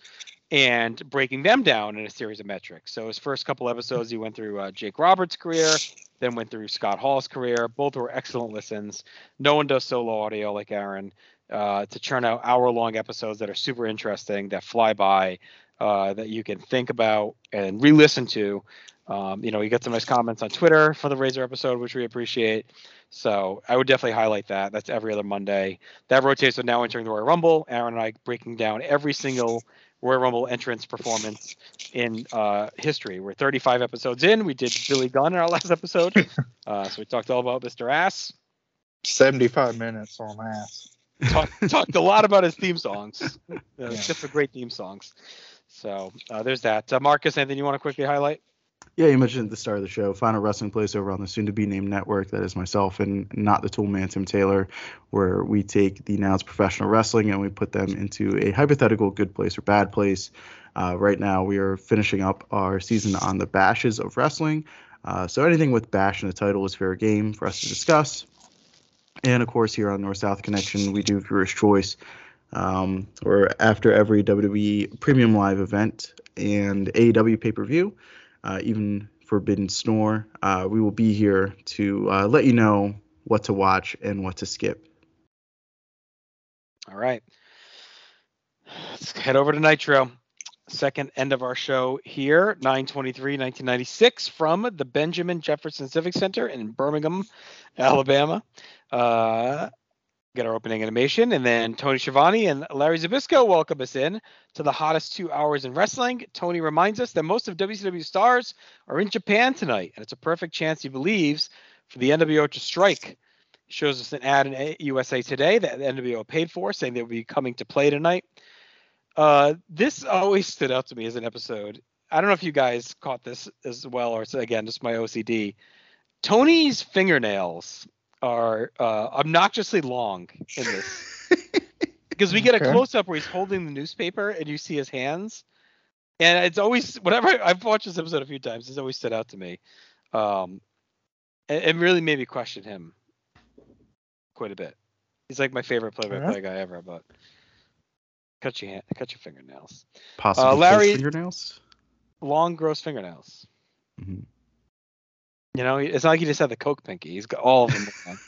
and breaking them down in a series of metrics. So his first couple episodes, he went through uh, Jake Roberts' career, then went through Scott Hall's career. Both were excellent listens. No one does solo audio like Aaron uh, to churn out hour-long episodes that are super interesting, that fly by, uh, that you can think about and re-listen to. Um, you know, you got some nice comments on Twitter for the Razor episode, which we appreciate. So I would definitely highlight that. That's every other Monday. That rotates with Now Entering the Royal Rumble. Aaron and I breaking down every single Royal Rumble entrance performance in uh, history. We're thirty-five episodes in. We did Billy Gunn in our last episode. Uh, so we talked all about Mister Ass. seventy-five minutes on Ass. Talk, talked a lot about his theme songs. Uh, yeah. Just great theme songs. So uh, there's that. Uh, Marcus, anything you want to quickly highlight? Yeah, you mentioned at the start of the show, Final Wrestling Place over on the soon-to-be-named network. That is myself and Not the Tool Man, Tim Taylor, where we take the nouns professional wrestling and we put them into a hypothetical good place or bad place. Uh, right now, we are finishing up our season on the bashes of wrestling. Uh, so anything with bash in the title is fair game for us to discuss. And, of course, here on North-South Connection, we do Viewer's Choice. Um, or after every W W E Premium Live event and A E W pay-per-view, Uh, even Forbidden Snore, uh, we will be here to uh, let you know what to watch and what to skip. All right. Let's head over to Nitro. Second end of our show here, nine twenty-three nineteen ninety-six from the Benjamin Jefferson Civic Center in Birmingham, Alabama. Uh, get our opening animation, and then Tony Schiavone and Larry Zbyszko welcome us in to the hottest two hours in wrestling. Tony reminds us that most of W C W stars are in Japan tonight, and it's a perfect chance, he believes, for the N W O to strike. He shows us an ad in U S A Today that the N W O paid for, saying they'll be coming to play tonight. Uh, this always stood out to me as an episode I don't know if you guys caught this as well, or again, just my O C D. Tony's fingernails are uh, obnoxiously long in this. Because we get okay. a close-up where he's holding the newspaper and you see his hands. And it's always, whenever I, I've watched this episode a few times, it's always stood out to me. Um, it, it really made me question him quite a bit. He's like my favorite play-by-play guy ever, but cut your hand, cut your fingernails. Possible uh, Larry, fingernails? Long, gross fingernails. Mm-hmm. You know, it's not like he just had the Coke pinky. He's got all of them.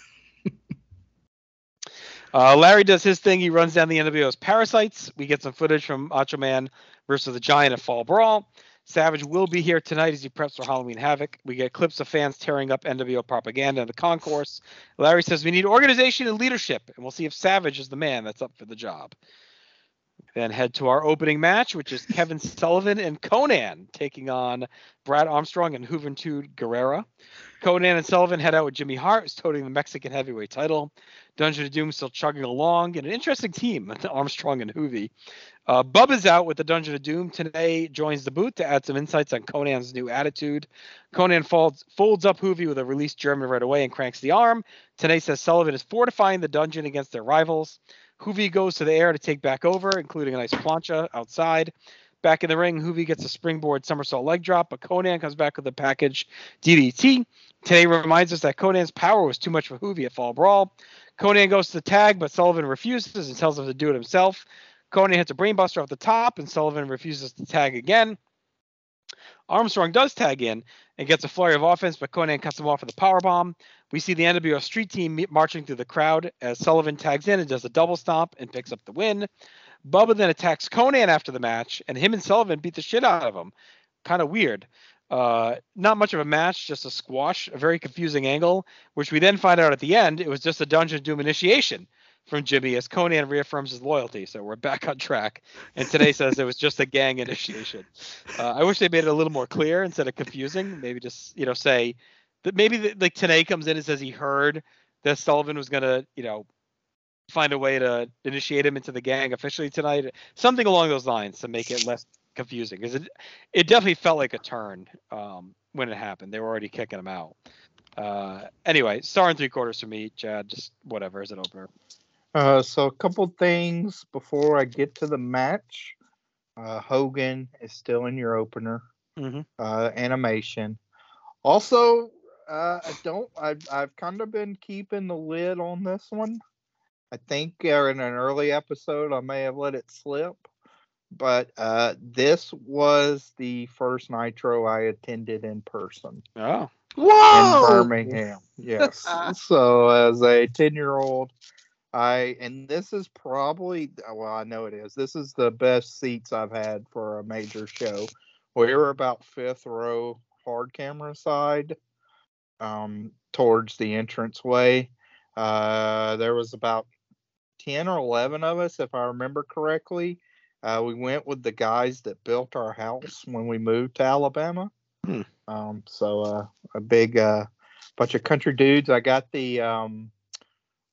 Uh, Larry does his thing. He runs down the N W O's parasites. We get some footage from Macho Man versus the Giant at Fall Brawl. Savage will be here tonight as he preps for Halloween Havoc. We get clips of fans tearing up N W O propaganda in the concourse. Larry says we need organization and leadership, and we'll see if Savage is the man that's up for the job. Then head to our opening match, which is Kevin Sullivan and Conan taking on Brad Armstrong and Juventud Guerrera. Conan and Sullivan head out with Jimmy Hart, who's toting the Mexican heavyweight title. Dungeon of Doom still chugging along, and an interesting team, Armstrong and Hoovy. Uh, Bubba's out with the Dungeon of Doom. Today joins the booth to add some insights on Conan's new attitude. Conan folds, folds up Hoovy with a release German right away and cranks the arm. Today says Sullivan is fortifying the dungeon against their rivals. Hoovy goes to the air to take back over, including a nice plancha outside. Back in the ring, Hoovy gets a springboard somersault leg drop, but Conan comes back with a package D D T. Today reminds us that Conan's power was too much for Hoovy at Fall Brawl. Conan goes to the tag, but Sullivan refuses and tells him to do it himself. Conan hits a brainbuster off the top, and Sullivan refuses to tag again. Armstrong does tag in and gets a flurry of offense, but Conan cuts him off with a powerbomb. We see the N W O Street Team marching through the crowd as Sullivan tags in and does a double stomp and picks up the win. Bubba then attacks Conan after the match, and him and Sullivan beat the shit out of him. Kind of weird. Uh, not much of a match, just a squash, a very confusing angle, which we then find out at the end it was just a Dungeon of Doom initiation from Jimmy as Conan reaffirms his loyalty. So we're back on track. And today says it was just a gang initiation. Uh, I wish they made it a little more clear instead of confusing. Maybe just, you know, say that maybe the, like today comes in and says he heard that Sullivan was going to, you know, find a way to initiate him into the gang officially tonight. Something along those lines to make it less confusing. Because it, it definitely felt like a turn um, when it happened. They were already kicking him out. Uh, anyway, star and three quarters for me, Chad. Just whatever as an opener. Uh, so a couple things before I get to the match. Uh, Hogan is still in your opener mm-hmm. uh, animation. Also, uh, I don't. I've, I've kind of been keeping the lid on this one. I think uh, in an early episode I may have let it slip, but uh, this was the first Nitro I attended in person. Oh, whoa! In Birmingham, yes. So as a ten-year-old. I and this is probably well, I know it is. This is the best seats I've had for a major show. We were about fifth row, hard camera side, um, towards the entranceway. Uh, there was about ten or eleven of us, if I remember correctly. Uh, we went with the guys that built our house when we moved to Alabama. Hmm. Um, so uh, a big uh, bunch of country dudes. I got the. Um,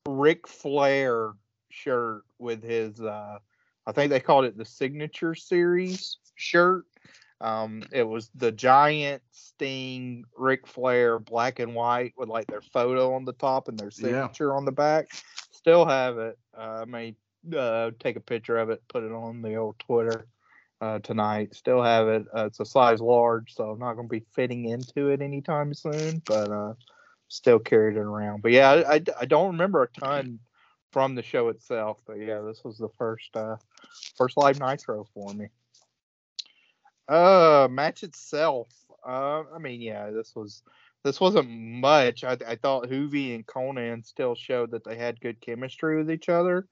Ric Flair shirt with his, uh, I think they called it the Signature Series shirt. Um, it was the Giant, Sting, Ric Flair, black and white with like their photo on the top and their signature yeah. on the back. Still have it. Uh, I may uh, take a picture of it, put it on the old Twitter uh, tonight. Still have it. Uh, it's a size large, so I'm not going to be fitting into it anytime soon, but uh, still carried it around. But yeah, I, I, I don't remember a ton from the show itself. But yeah, this was the first uh, first live Nitro for me. Uh, match itself. Uh, I mean, yeah, this was this wasn't much. I, I thought Hoovy and Conan still showed that they had good chemistry with each other.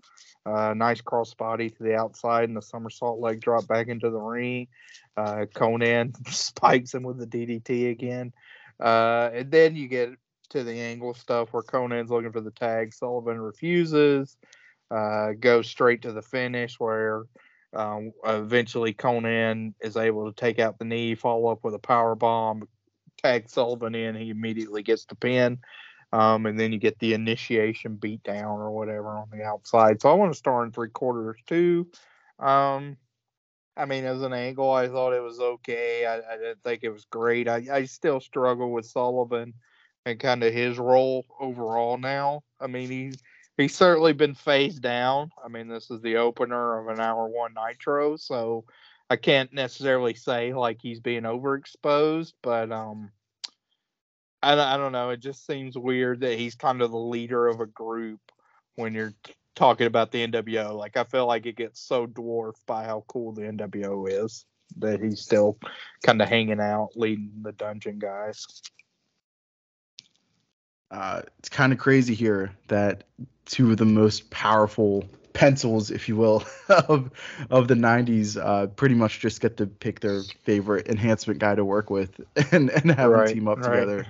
Uh, nice crossbody to the outside and the somersault leg drop back into the ring. Uh, Conan spikes him with the D D T again, uh, and then you get to the angle stuff where Conan's looking for the tag. Sullivan refuses, uh, goes straight to the finish where um, eventually Conan is able to take out the knee, follow up with a power bomb, tag Sullivan in. He immediately gets the pin. Um, and then you get the initiation beatdown or whatever on the outside. So I want to star in three quarters too. Um, I mean, as an angle, I thought it was okay. I, I didn't think it was great. I, I still struggle with Sullivan and kind of his role overall now. I mean, he's, he's certainly been phased down. I mean, this is the opener of an hour one Nitro, so I can't necessarily say like he's being overexposed, but um, I, I don't know. It just seems weird that he's kind of the leader of a group when you're t- talking about the N W O. Like, I feel like it gets so dwarfed by how cool the N W O is that he's still kind of hanging out, leading the dungeon guys. Uh, it's kind of crazy here that two of the most powerful pencils, if you will, of of the nineties uh, pretty much just get to pick their favorite enhancement guy to work with and, and have right, them team up right. together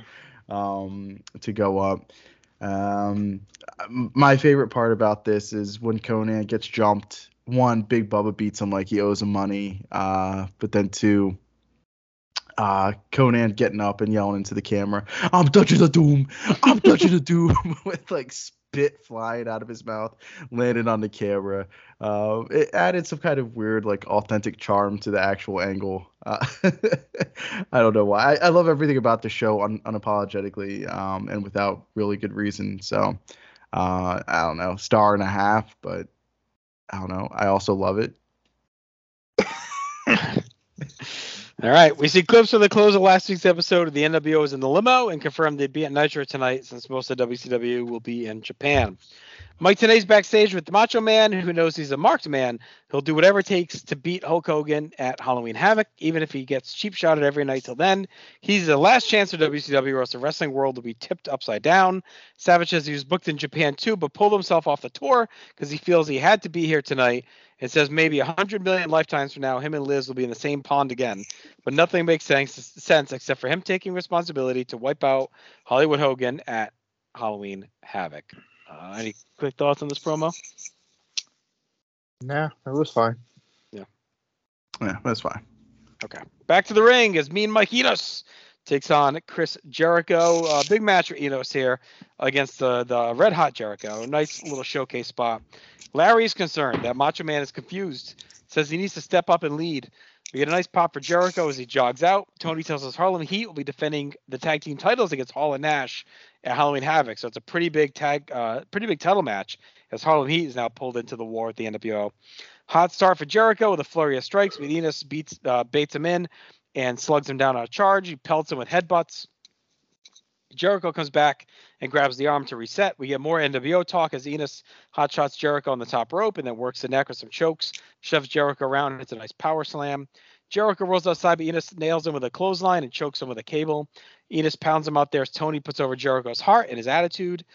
um, to go up. Um, my favorite part about this is when Conan gets jumped, one, Big Bubba beats him like he owes him money. Uh, but then two, uh, Conan getting up and yelling into the camera, "I'm Dutch of the Doom. I'm Dutch of the Doom," with like spit flying out of his mouth, landing on the camera. Uh, it added some kind of weird, like authentic charm to the actual angle. Uh, I don't know why. I, I love everything about the show un- unapologetically um, and without really good reason. So uh, I don't know, star and a half, but I don't know. I also love it. All right, we see clips from the close of last week's episode of the N W O was in the limo and confirmed they'd be at Nitro tonight since most of W C W will be in Japan. Mike Tenay's backstage with the Macho Man, who knows he's a marked man. He'll do whatever it takes to beat Hulk Hogan at Halloween Havoc, even if he gets cheap shotted every night till then. He's the last chance for W C W, or else the wrestling world will be tipped upside down. Savage says he was booked in Japan too, but pulled himself off the tour because he feels he had to be here tonight. It says maybe one hundred million lifetimes from now, him and Liz will be in the same pond again. But nothing makes sense, sense except for him taking responsibility to wipe out Hollywood Hogan at Halloween Havoc. Uh, any quick thoughts on this promo? Nah, it was fine. Yeah. Yeah, that's fine. Okay. Back to the ring as Mean Mike Enos takes on Chris Jericho. Uh, big match for Enos here against the, the Red Hot Jericho. Nice little showcase spot. Larry is concerned that Macho Man is confused. Says he needs to step up and lead. We get a nice pop for Jericho as he jogs out. Tony tells us Harlem Heat will be defending the tag team titles against Hall and Nash at Halloween Havoc. So it's a pretty big tag, uh, pretty big title match as Harlem Heat is now pulled into the war with the N W O. Hot start for Jericho with a flurry of strikes. Enos beats, uh, baits him in and slugs him down on a charge. He pelts him with headbutts. Jericho comes back and grabs the arm to reset. We get more N W O talk as Enos hotshots Jericho on the top rope and then works the neck with some chokes, shoves Jericho around, and hits a nice power slam. Jericho rolls outside, but Enos nails him with a clothesline and chokes him with a cable. Enos pounds him out there as Tony puts over Jericho's heart and his attitude.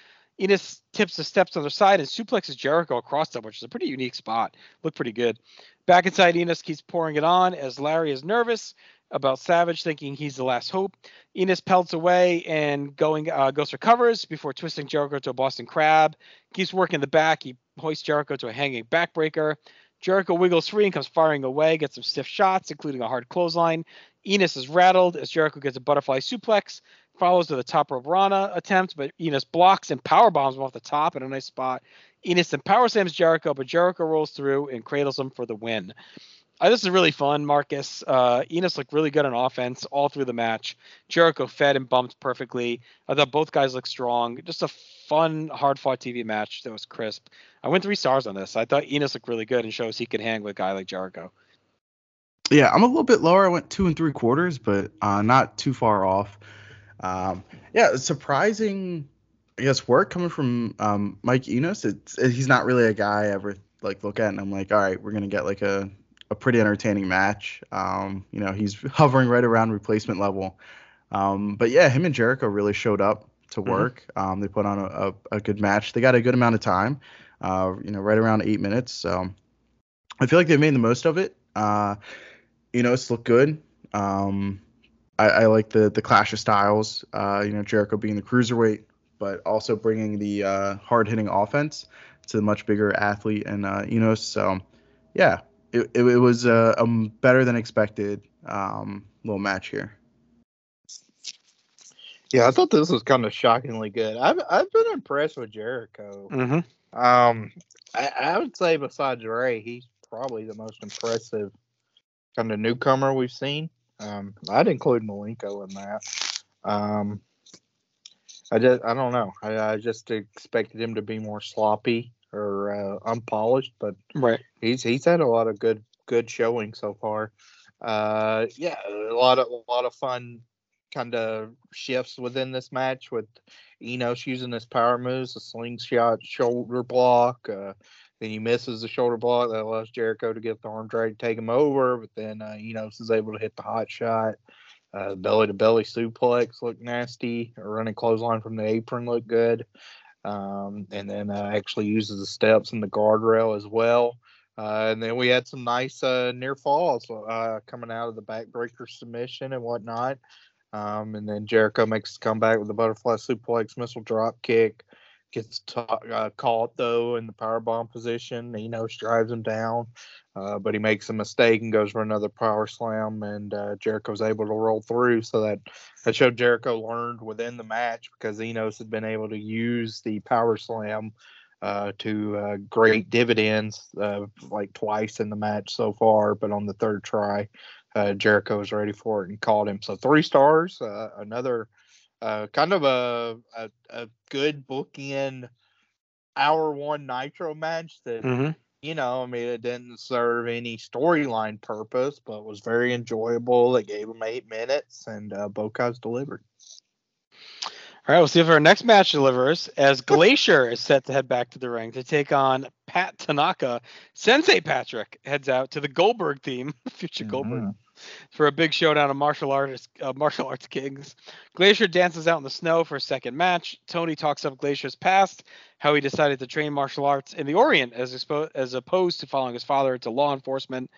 Enos tips the steps on their side and suplexes Jericho across them, which is a pretty unique spot. Looked pretty good. Back inside, Enos keeps pouring it on as Larry is nervous about Savage thinking he's the last hope. Enos pelts away and going uh, goes for covers before twisting Jericho to a Boston Crab. Keeps working the back. He hoists Jericho to a hanging backbreaker. Jericho wiggles free and comes firing away. Gets some stiff shots, including a hard clothesline. Enos is rattled as Jericho gets a butterfly suplex. Follows to the top rope Rana attempt, but Enos blocks and power bombs him off the top in a nice spot. Enos then power slams Jericho, but Jericho rolls through and cradles him for the win. Uh, this is really fun, Marcus. Uh, Enos looked really good on offense all through the match. Jericho fed and bumped perfectly. I thought both guys looked strong. Just a fun, hard-fought T V match that was crisp. I went three stars on this. I thought Enos looked really good and shows he could hang with a guy like Jericho. Yeah, I'm a little bit lower. I went two and three quarters, but uh, not too far off. Um, yeah, surprising, I guess, work coming from um, Mike Enos. It's, he's not really a guy I ever like, look at, and I'm like, all right, we're going to get like a – a pretty entertaining match. Um, you know, he's hovering right around replacement level. Um, but yeah, him and Jericho really showed up to work. Mm-hmm. Um, they put on a, a, a good match. They got a good amount of time, uh, you know, right around eight minutes. So I feel like they made the most of it. Uh, you know, it's looked good. Um, I, I like the, the clash of styles, uh, you know, Jericho being the cruiserweight, but also bringing the uh, hard hitting offense to the much bigger athlete and uh, Enos. So yeah, It, it, it was a, a better than expected um, little match here. Yeah, I thought this was kind of shockingly good. I've I've been impressed with Jericho. Mm-hmm. Um, I, I would say besides Ray, he's probably the most impressive kind of newcomer we've seen. Um, I'd include Malenko in that. Um, I just, I don't know. I, I just expected him to be more sloppy or uh, unpolished, but right. he's he's had a lot of good good showing so far. Uh, yeah, a lot of a lot of fun kind of shifts within this match with Enos using his power moves, the slingshot shoulder block. Uh, then he misses the shoulder block that allows Jericho to get the arm drag and take him over, but then uh, Enos is able to hit the hot shot. Uh, belly-to-belly suplex looked nasty. A running clothesline from the apron looked good. Um, and then uh, actually uses the steps and the guardrail as well. Uh, and then we had some nice uh, near falls uh, coming out of the backbreaker submission and whatnot. Um, and then Jericho makes his comeback with the butterfly suplex, missile drop kick. Gets t- uh, caught, though, in the powerbomb position. Enos drives him down, uh, but he makes a mistake and goes for another power slam, and uh, Jericho's able to roll through. So that, that showed Jericho learned within the match because Enos had been able to use the power slam uh, to uh, great dividends uh, like twice in the match so far, but on the third try, uh, Jericho was ready for it and caught him. So three stars, uh, another... Uh, kind of a, a a good bookend hour one Nitro match that, mm-hmm. you know, I mean, it didn't serve any storyline purpose, but was very enjoyable. They gave them eight minutes, and uh, both guys delivered. All right, we'll see if our next match delivers, as Glacier is set to head back to the ring to take on Pat Tanaka. Sensei Patrick heads out to the Goldberg theme, future mm-hmm. Goldberg, for a big showdown of martial artists, uh, martial arts kings. Glacier dances out in the snow for a second match. Tony talks up Glacier's past, how he decided to train martial arts in the Orient as, expo- as opposed to following his father into law enforcement.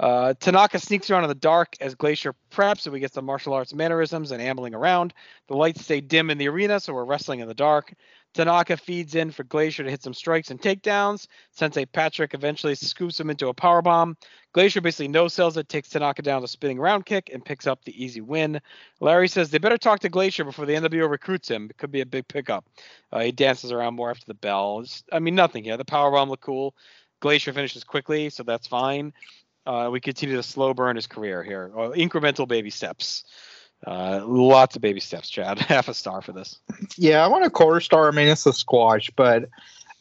Uh, Tanaka sneaks around in the dark as Glacier preps, and we get some martial arts mannerisms and ambling around. The lights stay dim in the arena, so we're wrestling in the dark. Tanaka feeds in for Glacier to hit some strikes and takedowns. Sensei Patrick eventually scoops him into a powerbomb. Glacier basically no-sells it, takes Tanaka down to spinning round kick, and picks up the easy win. Larry says they better talk to Glacier before the N W O recruits him. It could be a big pickup. Uh, he dances around more after the bell. It's, I mean, nothing here. The powerbomb looked cool. Glacier finishes quickly, so that's fine. Uh, we continue to slow burn his career here. Oh, incremental baby steps. Uh, lots of baby steps, Chad. Half a star for this. Yeah, I want a quarter star. I mean, it's a squash, but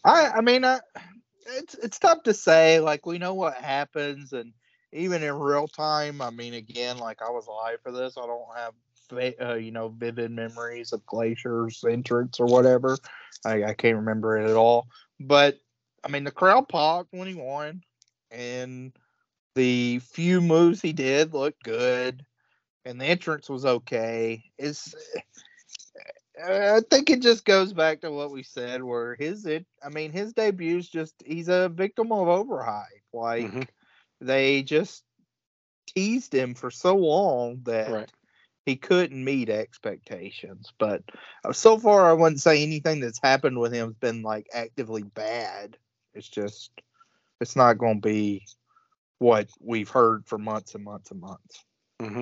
I, I mean, I, it's it's tough to say. Like, we know what happens, and even in real time, I mean, again, like I was live for this. I don't have Uh, you know, vivid memories of Glacier's entrance or whatever. I, I can't remember it at all. But I mean, the crowd popped when he won, and the few moves he did looked good, and the entrance was okay. It's, I think it just goes back to what we said, where his it. I mean, his debut's just he's a victim of overhype. Like mm-hmm. they just teased him for so long that. Right. He couldn't meet expectations, but so far I wouldn't say anything that's happened with him has been like actively bad. It's just, it's not going to be what we've heard for months and months and months. Mm-hmm.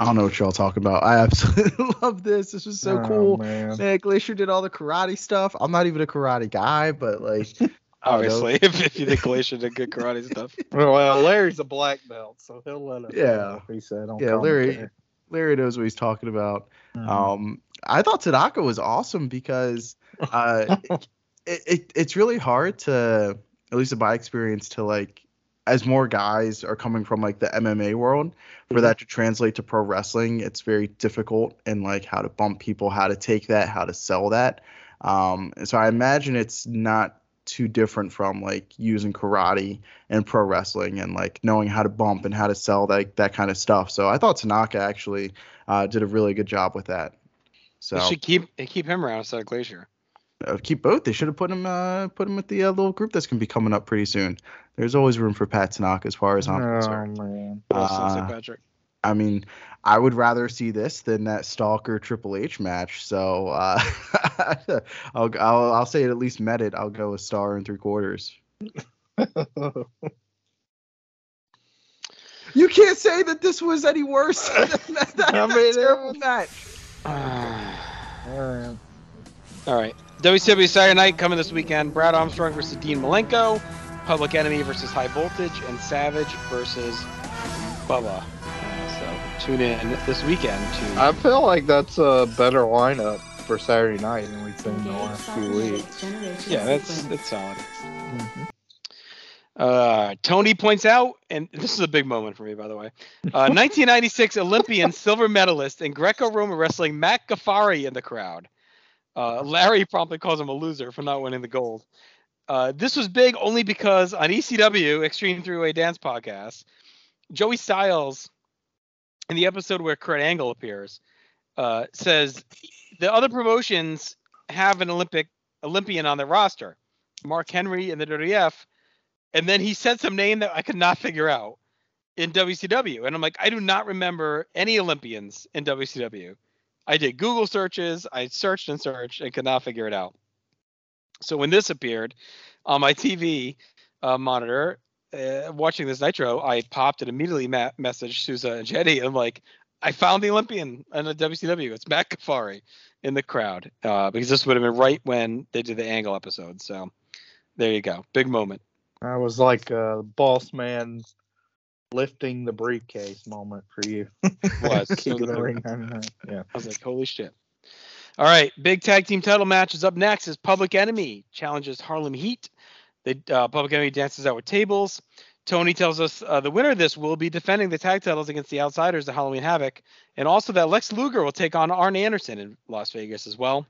I don't know what y'all talk about. I absolutely love this. This was so oh, cool. Man. man, Glacier did all the karate stuff. I'm not even a karate guy, but like... Obviously, if, if you think Glacier did good karate stuff. Well, Larry's a black belt, so he'll let us yeah. know. Said, yeah, Larry, Larry knows what he's talking about. Mm-hmm. Um, I thought Tanaka was awesome because uh, it, it it's really hard to, at least in my experience, to like, as more guys are coming from like the M M A world, for mm-hmm. that to translate to pro wrestling, it's very difficult in like how to bump people, how to take that, how to sell that. Um, and so I imagine it's not too different from like using karate and pro wrestling and like knowing how to bump and how to sell like that kind of stuff. So I thought Tanaka actually uh, did a really good job with that. So they should keep keep him around instead of Glacier. Uh, keep both. They should have put him uh, put him with the uh, little group that's gonna be coming up pretty soon. There's always room for Pat Tanaka as far as I'm oh, concerned. Man. Uh, Patrick. I mean, I would rather see this than that Stalker Triple H match. So uh, I'll, I'll I'll say it at least met it. I'll go a star and three quarters. You can't say that this was any worse than that, that, I mean, that terrible match. Uh, all right. W C W Saturday Night coming this weekend. Brad Armstrong versus Dean Malenko. Public Enemy versus High Voltage, and Savage versus Bubba. So tune in this weekend to... I feel like that's a better lineup for Saturday night than we've been in the last few weeks. Yeah, that's, that's solid. Mm-hmm. Uh, Tony points out, and this is a big moment for me, by the way, uh, nineteen ninety-six Olympian silver medalist in Greco-Roman wrestling Matt Ghaffari in the crowd. Uh, Larry promptly calls him a loser for not winning the gold. Uh, this was big only because on E C W, Extreme Three-Way Dance Podcast, Joey Styles, in the episode where Kurt Angle appears, uh, says the other promotions have an Olympic Olympian on their roster, Mark Henry in the W W F, and then he said some name that I could not figure out in W C W. And I'm like, I do not remember any Olympians in W C W. I did Google searches. I searched and searched and could not figure it out. So when this appeared on my T V uh, monitor, uh, watching this Nitro, I popped and immediately ma- messaged Sousa and Jenny. I'm like, I found the Olympian in the W C W. It's Matt Ghaffari in the crowd, uh, because this would have been right when they did the Angle episode. So there you go. Big moment. I was like a boss man lifting the briefcase moment for you. Was. King of the Ring. Yeah. I was like, holy shit. All right. Big tag team title match is up next as Public Enemy challenges Harlem Heat. The uh, Public Enemy dances out with tables. Tony tells us uh, the winner of this will be defending the tag titles against the Outsiders at Halloween Havoc. And also that Lex Luger will take on Arn Anderson in Las Vegas as well.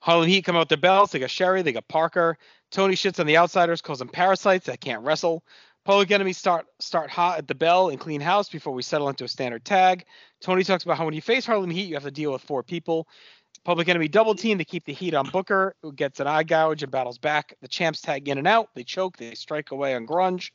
Harlem Heat come out their belts. They got Sherry. They got Parker. Tony shits on the Outsiders, calls them parasites that can't wrestle. Public Enemy start start hot at the bell and clean house before we settle into a standard tag. Tony talks about how when you face Harlem Heat, you have to deal with four people. Public Enemy double team to keep the heat on Booker, who gets an eye gouge and battles back. The champs tag in and out. They choke. They strike away on Grunge.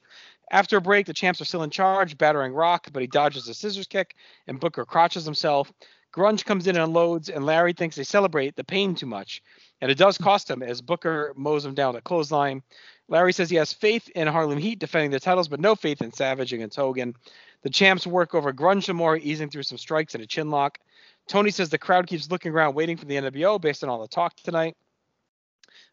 After a break, the champs are still in charge, battering Rock, but he dodges a scissors kick, and Booker crotches himself. Grunge comes in and unloads, and Larry thinks they celebrate the pain too much. And it does cost him as Booker mows him down the clothesline. Larry says he has faith in Harlem Heat defending their titles, but no faith in Savage against Hogan. The champs work over Grunge some more, easing through some strikes and a chin lock. Tony says the crowd keeps looking around waiting for the N W O based on all the talk tonight.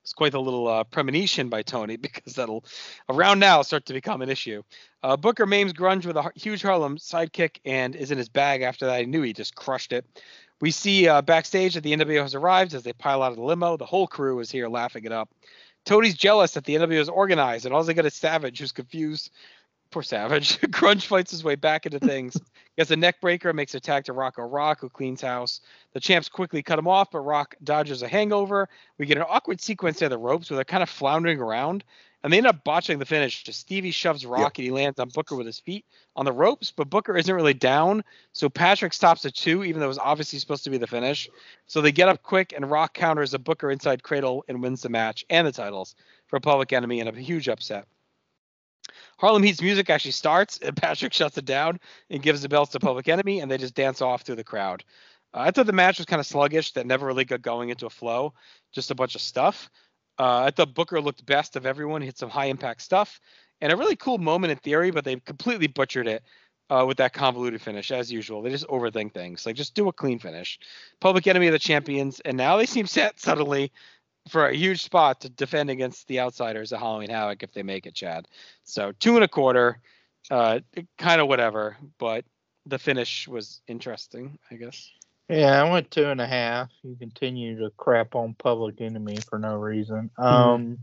It's quite a little uh, premonition by Tony, because that'll around now start to become an issue. Uh, Booker maims Grunge with a huge Harlem sidekick and is in his bag after that. I knew he just crushed it. We see uh, backstage that the N W O has arrived as they pile out of the limo. The whole crew is here laughing it up. Tony's jealous that the N W O is organized, and all they got is Savage, who's confused. Poor Savage. Grunge fights his way back into things. Gets a neck breaker, makes an attack to Rocco Rock, who cleans house. The champs quickly cut him off, but Rock dodges a hangover. We get an awkward sequence near the ropes where they're kind of floundering around, and they end up botching the finish. Just Stevie shoves Rock, yep, and he lands on Booker with his feet on the ropes, but Booker isn't really down, so Patrick stops at two, even though it was obviously supposed to be the finish. So they get up quick, and Rock counters a Booker inside cradle and wins the match and the titles for Public Enemy in a huge upset. Harlem Heat's music actually starts, and Patrick shuts it down and gives the belts to Public Enemy, and they just dance off through the crowd. Uh, I thought the match was kind of sluggish, that never really got going into a flow, just a bunch of stuff. Uh, I thought Booker looked best of everyone, hit some high-impact stuff, and a really cool moment in theory, but they completely butchered it uh, with that convoluted finish, as usual. They just overthink things. Like, just do a clean finish. Public Enemy are the champions, and now they seem set suddenly for a huge spot to defend against the Outsiders at Halloween Havoc if they make it, Chad. So two and a quarter, uh, kind of whatever, but the finish was interesting, I guess. Yeah, I went two and a half. You continue to crap on Public Enemy for no reason. Um,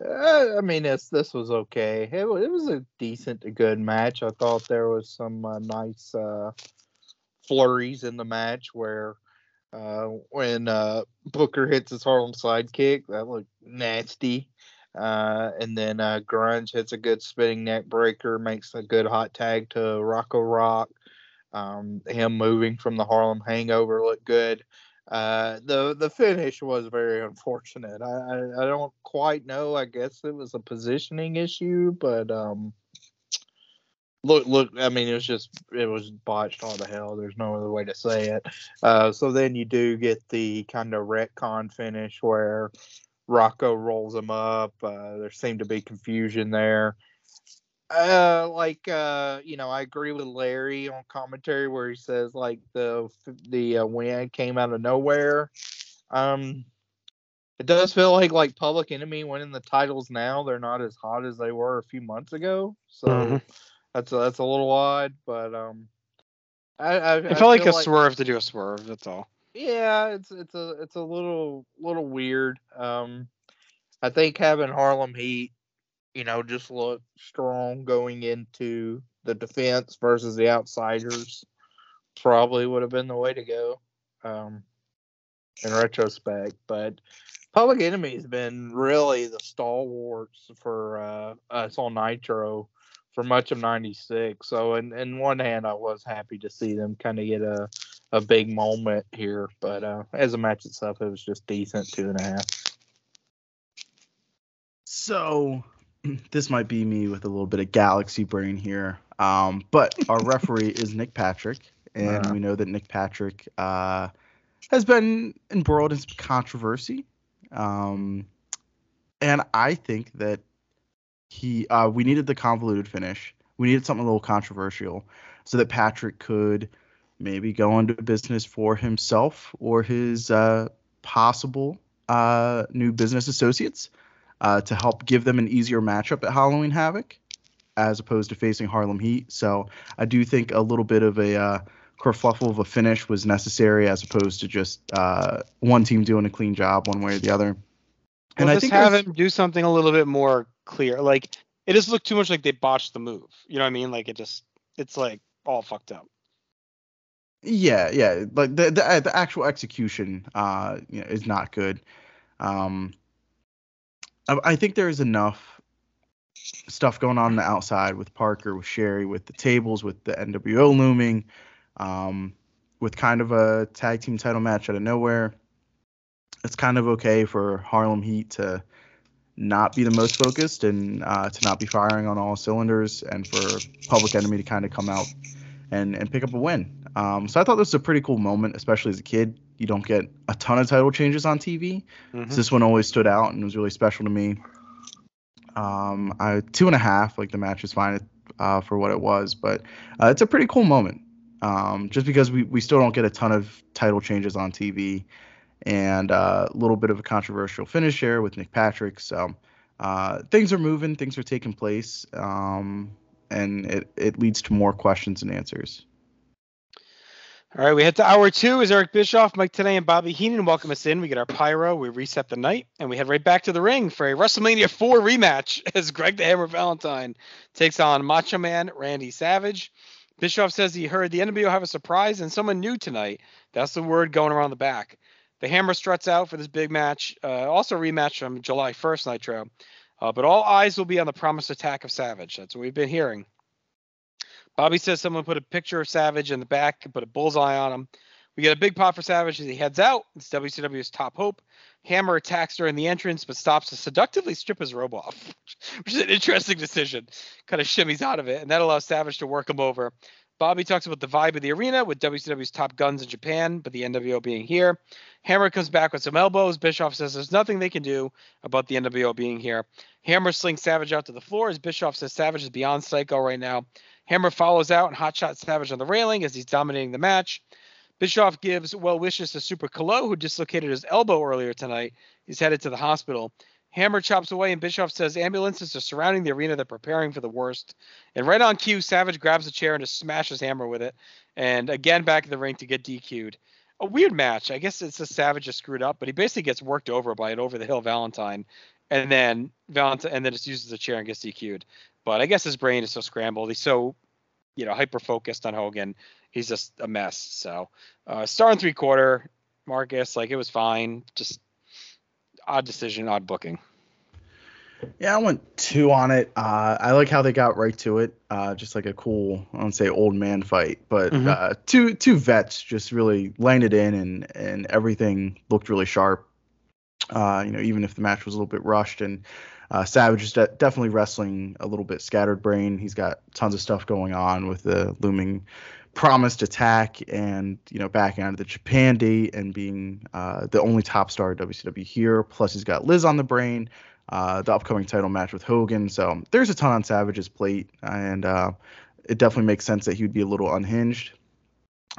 mm-hmm. I mean, it's, this was okay. It, it was a decent, a good match. I thought there was some uh, nice uh, flurries in the match where Uh, when uh, Booker hits his Harlem sidekick, that looked nasty. Uh, and then uh, Grunge hits a good spinning neck breaker, makes a good hot tag to Rocco Rock. Um, him moving from the Harlem hangover looked good. Uh, the the finish was very unfortunate. I, I, I don't quite know. I guess it was a positioning issue, but um, Look, look, I mean, it was just, it was botched all to hell. There's no other way to say it. Uh, so then you do get the kind of retcon finish where Rocco rolls him up. Uh, there seemed to be confusion there. Uh, like, uh, you know, I agree with Larry on commentary where he says, like, the the uh, win came out of nowhere. Um It does feel like like Public Enemy winning the titles now. They're not as hot as they were a few months ago, so mm-hmm. that's a, that's a little odd. But um, I, I, I felt I like feel a like, swerve to do a swerve. That's all. Yeah, it's it's a it's a little little weird. Um, I think having Harlem Heat, you know, just look strong going into the defense versus the outsiders probably would have been the way to go. Um, in retrospect, but Public Enemy's been really the stalwarts for uh, us on Nitro for much of ninety-six. So, in, in one hand, I was happy to see them kind of get a, a big moment here. But uh, as a match itself, it was just decent two and a half. So, this might be me with a little bit of galaxy brain here. Um, but our referee is Nick Patrick. And uh-huh. we know that Nick Patrick uh, has been embroiled in some controversy. Um, and I think that he, uh, we needed the convoluted finish. We needed something a little controversial so that Patrick could maybe go into business for himself or his, uh, possible, uh, new business associates, uh, to help give them an easier matchup at Halloween Havoc as opposed to facing Harlem Heat. So I do think a little bit of a, uh, kerfluffle of a finish was necessary as opposed to just uh, one team doing a clean job one way or the other. And well, I think have was, him do something a little bit more clear. Like, it just looked too much like they botched the move. You know what I mean? Like, it just, it's like all fucked up. Yeah, yeah. Like the the, the actual execution uh, you know, is not good. Um, I, I think there is enough stuff going on, on the outside with Parker, with Sherry, with the tables, with the N W O looming. Um, with kind of a tag team title match out of nowhere, it's kind of okay for Harlem Heat to not be the most focused and uh, to not be firing on all cylinders, and for Public Enemy to kind of come out and, and pick up a win. Um, so I thought this was a pretty cool moment, especially as a kid. You don't get a ton of title changes on T V. Mm-hmm. So this one always stood out and was really special to me. Um, I two and a half, like the match is fine uh, for what it was, but uh, it's a pretty cool moment. Um, just because we, we still don't get a ton of title changes on T V, and a uh, little bit of a controversial finish here with Nick Patrick. So uh, things are moving, things are taking place, um, and it, it leads to more questions and answers. All right, we head to hour two. Is Eric Bischoff, Mike Tenay, and Bobby Heenan welcome us in. We get our pyro, we reset the night, and we head right back to the ring for a WrestleMania four rematch as Greg the Hammer Valentine takes on Macho Man Randy Savage. Bischoff says he heard the N W O have a surprise and someone new tonight. That's the word going around the back. The Hammer struts out for this big match, uh, also a rematch from July first Nitro. Uh, but all eyes will be on the promised attack of Savage. That's what we've been hearing. Bobby says someone put a picture of Savage in the back and put a bullseye on him. We get a big pop for Savage as he heads out. It's W C W's top hope. Hammer attacks during the entrance, but stops to seductively strip his robe off, which is an interesting decision. Kind of shimmies out of it, and that allows Savage to work him over. Bobby talks about the vibe of the arena with W C W's top guns in Japan, but the N W O being here. Hammer comes back with some elbows. Bischoff says there's nothing they can do about the N W O being here. Hammer slings Savage out to the floor as Bischoff says Savage is beyond psycho right now. Hammer follows out and hotshots Savage on the railing as he's dominating the match. Bischoff gives well wishes to Super Kolo, who dislocated his elbow earlier tonight. He's headed to the hospital. Hammer chops away, and Bischoff says ambulances are surrounding the arena. They're preparing for the worst. And right on cue, Savage grabs a chair and just smashes Hammer with it. And again, back in the ring to get D Q'd. A weird match. I guess it's just Savage just screwed up, but he basically gets worked over by an over-the-hill Valentine. And then Valentine, and then just uses the chair and gets D Q'd. But I guess his brain is so scrambled. He's so, you know, hyper-focused on Hogan. He's just a mess. So uh, star and three quarter, Marcus, like it was fine. Just odd decision, odd booking. Yeah, I went two on it. Uh, I like how they got right to it. Uh, just like a cool, I don't say old man fight, but mm-hmm. uh, two two vets just really landed in, and, and everything looked really sharp. Uh, you know, even if the match was a little bit rushed, and uh, Savage is de- definitely wrestling a little bit scattered brain. He's got tons of stuff going on with the looming promised attack, and you know, backing out of the Japan date and being uh, the only top star at W C W here. Plus, he's got Liz on the brain, uh, the upcoming title match with Hogan. So there's a ton on Savage's plate, and uh, it definitely makes sense that he would be a little unhinged.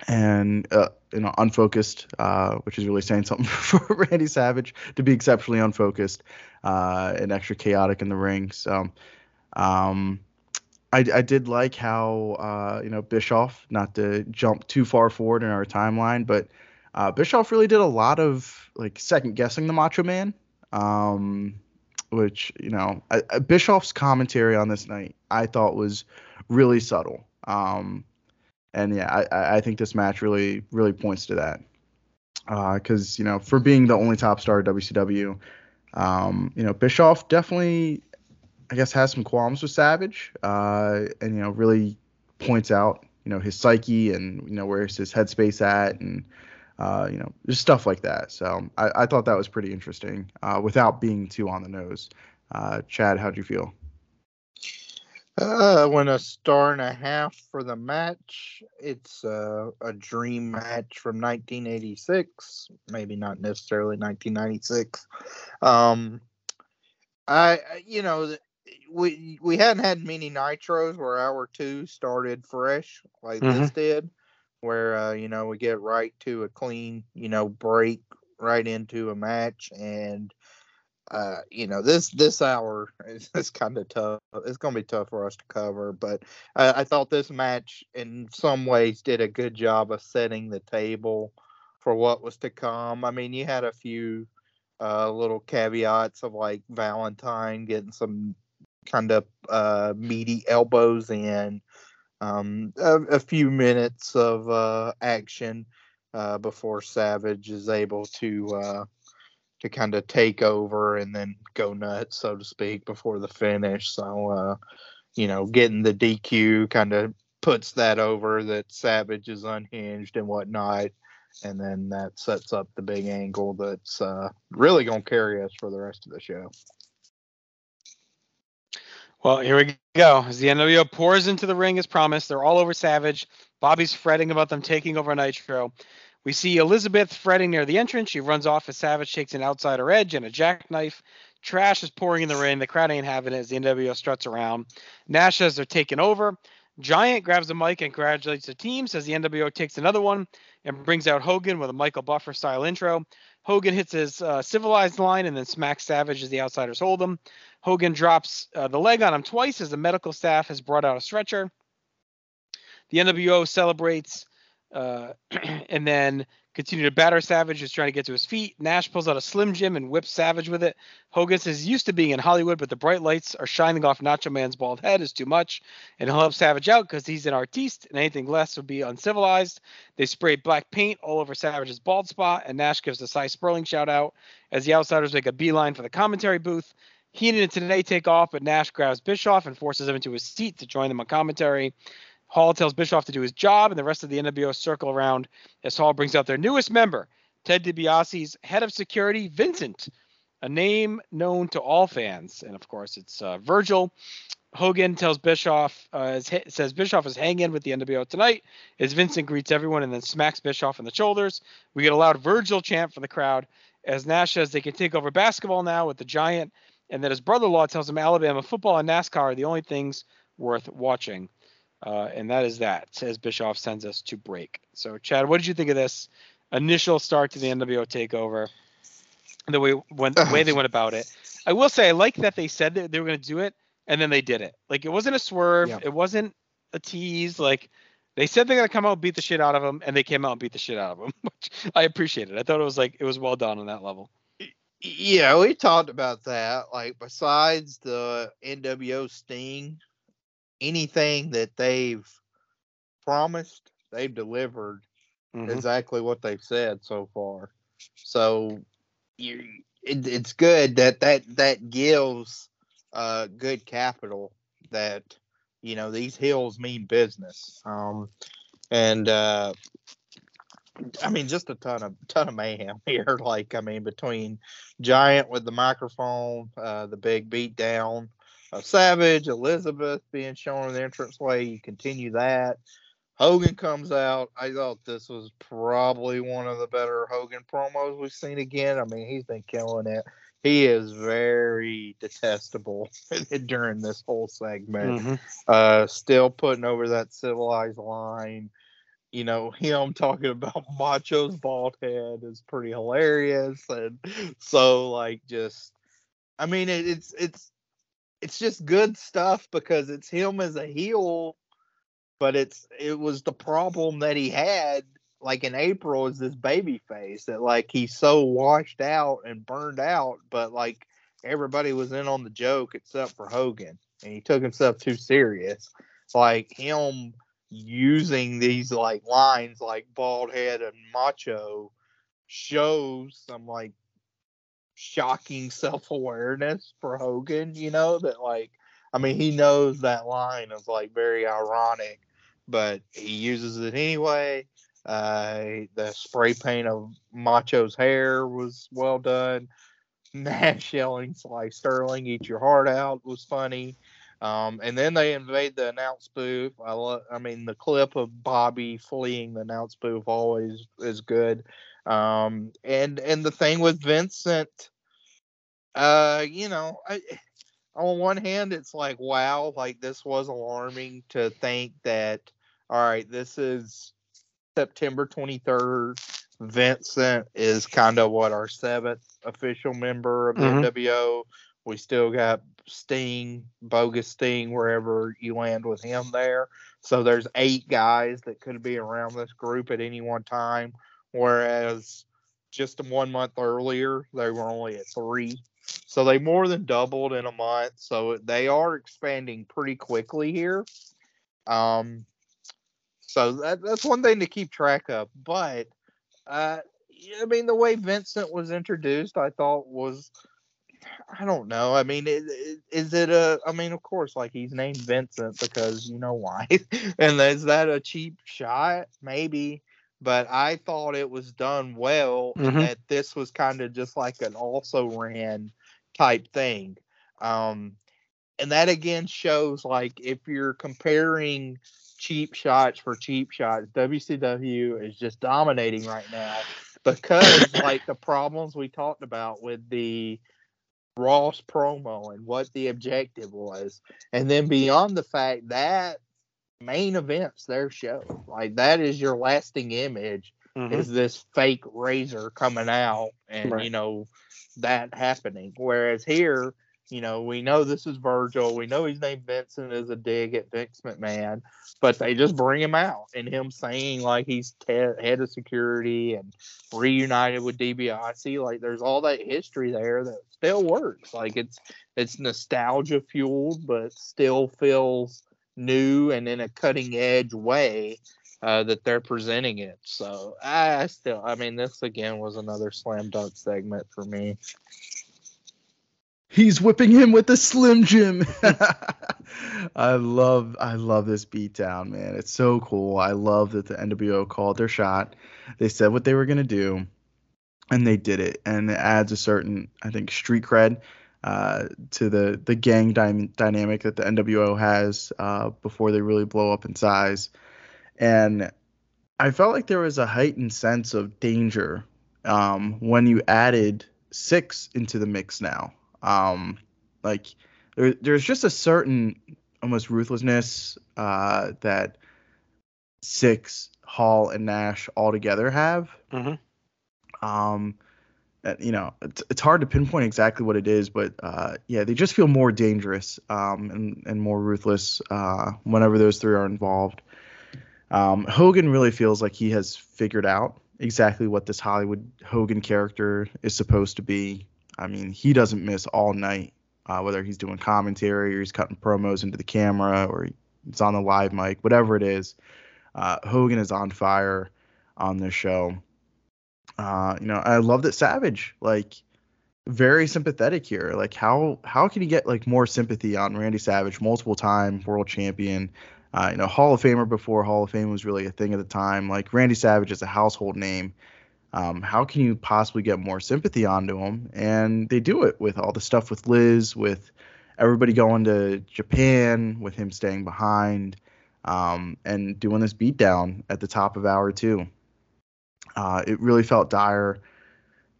and uh, you know, unfocused, uh, which is really saying something for Randy Savage to be exceptionally unfocused uh, and extra chaotic in the ring. So um, I, I did like how uh, you know Bischoff, not to jump too far forward in our timeline, but uh, Bischoff really did a lot of like second guessing the Macho Man, um, which you know I, I, Bischoff's commentary on this night I thought was really subtle. Um, And, yeah, I, I think this match really, really points to that because, uh, you know, for being the only top star at W C W, um, you know, Bischoff definitely, I guess, has some qualms with Savage uh, and, you know, really points out, you know, his psyche and, you know, where's his headspace at and, uh, you know, just stuff like that. So I, I thought that was pretty interesting uh, without being too on the nose. Uh, Chad, how'd you feel? Uh, I went a star and a half for the match. It's uh, a dream match from nineteen eighty-six, maybe not necessarily nineteen ninety-six. Um, I, you know, we we hadn't had many Nitros where hour two started fresh like mm-hmm. this did, where uh, you know we get right to a clean, you know, break right into a match and. Uh, you know, this this hour is, is kind of tough. It's going to be tough for us to cover, but I, I thought this match in some ways did a good job of setting the table for what was to come. I mean, you had a few uh, little caveats of like Valentine getting some kind of uh, meaty elbows in, um, a, a few minutes of uh, action uh, before Savage is able to... Uh, to kind of take over and then go nuts, so to speak, before the finish. So, uh, you know, getting the D Q kind of puts that over that Savage is unhinged and whatnot. And then that sets up the big angle that's uh, really going to carry us for the rest of the show. Well, here we go. As the N W O pours into the ring as promised, they're all over Savage. Bobby's fretting about them taking over Nitro. We see Elizabeth fretting near the entrance. She runs off as Savage takes an outsider edge and a jackknife. Trash is pouring in the ring. The crowd ain't having it as the N W O struts around. Nash says they're taking over. Giant grabs a mic and congratulates the team, says the N W O takes another one and brings out Hogan with a Michael Buffer-style intro. Hogan hits his uh, civilized line and then smacks Savage as the outsiders hold him. Hogan drops uh, the leg on him twice as the medical staff has brought out a stretcher. The N W O celebrates... Uh, and then continue to batter Savage, who's trying to get to his feet. Nash pulls out a Slim Jim and whips Savage with it. Hogan says used to being in Hollywood, but the bright lights are shining off Nacho Man's bald head is too much. And he'll help Savage out because he's an artiste, and anything less would be uncivilized. They spray black paint all over Savage's bald spot, and Nash gives a Cy Sperling shout-out as the outsiders make a beeline for the commentary booth. Heenan and Today take off, but Nash grabs Bischoff and forces him into his seat to join them on commentary. Hall tells Bischoff to do his job, and the rest of the N W O circle around as Hall brings out their newest member, Ted DiBiase's head of security, Vincent, a name known to all fans. And, of course, it's uh, Virgil. Hogan tells Bischoff, uh, is, says Bischoff is hanging with the N W O tonight as Vincent greets everyone and then smacks Bischoff in the shoulders. We get a loud Virgil chant from the crowd as Nash says they can take over basketball now with the Giant, and that his brother-in-law tells him Alabama football and NASCAR are the only things worth watching. Uh, and that is that, says Bischoff sends us to break. So, Chad, what did you think of this initial start to the N W O takeover, the way, when, the way they went about it? I will say I like that they said that they were going to do it, and then they did it. Like, it wasn't a swerve. Yeah. It wasn't a tease. Like, they said they're going to come out and beat the shit out of them, and they came out and beat the shit out of them, which I appreciated. I thought it was, like, it was well done on that level. Yeah, we talked about that. Like, besides the N W O sting, anything that they've promised, they've delivered mm-hmm. exactly what they've said so far. So you, it, it's good that that, that gives uh, good capital that, you know, these hills mean business. Um, and, uh, I mean, just a ton of ton of mayhem here. Like, I mean, between Giant with the microphone, uh, the big beatdown, Savage, Elizabeth being shown in the entranceway. You continue that. Hogan comes out. I thought this was probably one of the better Hogan promos we've seen again. I mean, he's been killing it. He is very detestable during this whole segment. Mm-hmm. Uh, still putting over that civilized line. you know, him talking about Macho's bald head is pretty hilarious. And so, like, just, I mean, it, it's, it's, it's just good stuff because it's him as a heel, but it's, it was the problem that he had, like, in April is this baby face that, like, he's so washed out and burned out, but, like, everybody was in on the joke except for Hogan, and he took himself too serious. Like, him using these, like, lines like bald head and Macho shows some, like, shocking self-awareness for Hogan, you know, that, like, I mean, he knows that line is, like, very ironic, but he uses it anyway. Uh, the spray paint of Macho's hair was well done. Nash yelling, like, Sterling, eat your heart out was funny. Um, and then they invade the announce booth. I love, I mean, the clip of Bobby fleeing the announce booth always is good. Um, and, and the thing with Vincent, uh, you know, I, on one hand, it's like, wow, like, this was alarming to think that, all right, this is September twenty-third. Vincent is kind of what our seventh official member of the mm-hmm. W W O. We still got Sting, bogus Sting, wherever you land with him there. So there's eight guys that could be around this group at any one time, whereas just one month earlier, they were only at three. So they more than doubled in a month. So they are expanding pretty quickly here. Um, so that, that's one thing to keep track of. But, uh, I mean, the way Vincent was introduced, I thought was... I don't know. I mean, is, is it a, I mean, of course, like, he's named Vincent because you know why. And is that a cheap shot? Maybe. But I thought it was done well, mm-hmm. and that this was kind of just like an also ran type thing. Um, and that again shows, like, if you're comparing cheap shots for cheap shots, W C W is just dominating right now because, like, the problems we talked about with the Ross promo and what the objective was, and then beyond the fact that main events their show, like, that is your lasting image, mm-hmm. is this fake razor coming out and right. you know, that happening, whereas here, you know, we know this is Virgil, we know he's named Vincent as a dig at Vince McMahon, but they just bring him out and him saying, like, he's te- head of security and reunited with DiBiase. Like, there's all that history there that still works. Like, it's it's nostalgia fueled, but still feels new and in a cutting edge way uh, that they're presenting it. So I still, I mean, this again was another slam dunk segment for me. He's whipping him with a Slim Jim. I love, I love this beatdown, man. It's so cool. I love that the N W O called their shot. They said what they were gonna do, and they did it. And it adds a certain, I think, street cred uh, to the the gang dy- dynamic that the N W O has uh, before they really blow up in size. And I felt like there was a heightened sense of danger um, when you added six into the mix now. Um, like there, there's just a certain almost ruthlessness, uh, that Six, Hall, and Nash all together have, mm-hmm. um, that, you know, it's, it's hard to pinpoint exactly what it is, but, uh, yeah, they just feel more dangerous, um, and, and more ruthless, uh, whenever those three are involved. Um, Hogan really feels like he has figured out exactly what this Hollywood Hogan character is supposed to be. I mean, he doesn't miss all night, uh, whether he's doing commentary or he's cutting promos into the camera or it's on the live mic, whatever it is. Uh, Hogan is on fire on this show. Uh, you know, I love that Savage, like, very sympathetic here. Like, how how can you get, like, more sympathy on Randy Savage, multiple time world champion, uh, you know, Hall of Famer before Hall of Fame was really a thing at the time. Like, Randy Savage is a household name. Um, how can you possibly get more sympathy onto him? And they do it with all the stuff with Liz, with everybody going to Japan, with him staying behind, um, and doing this beatdown at the top of hour two. Uh, it really felt dire.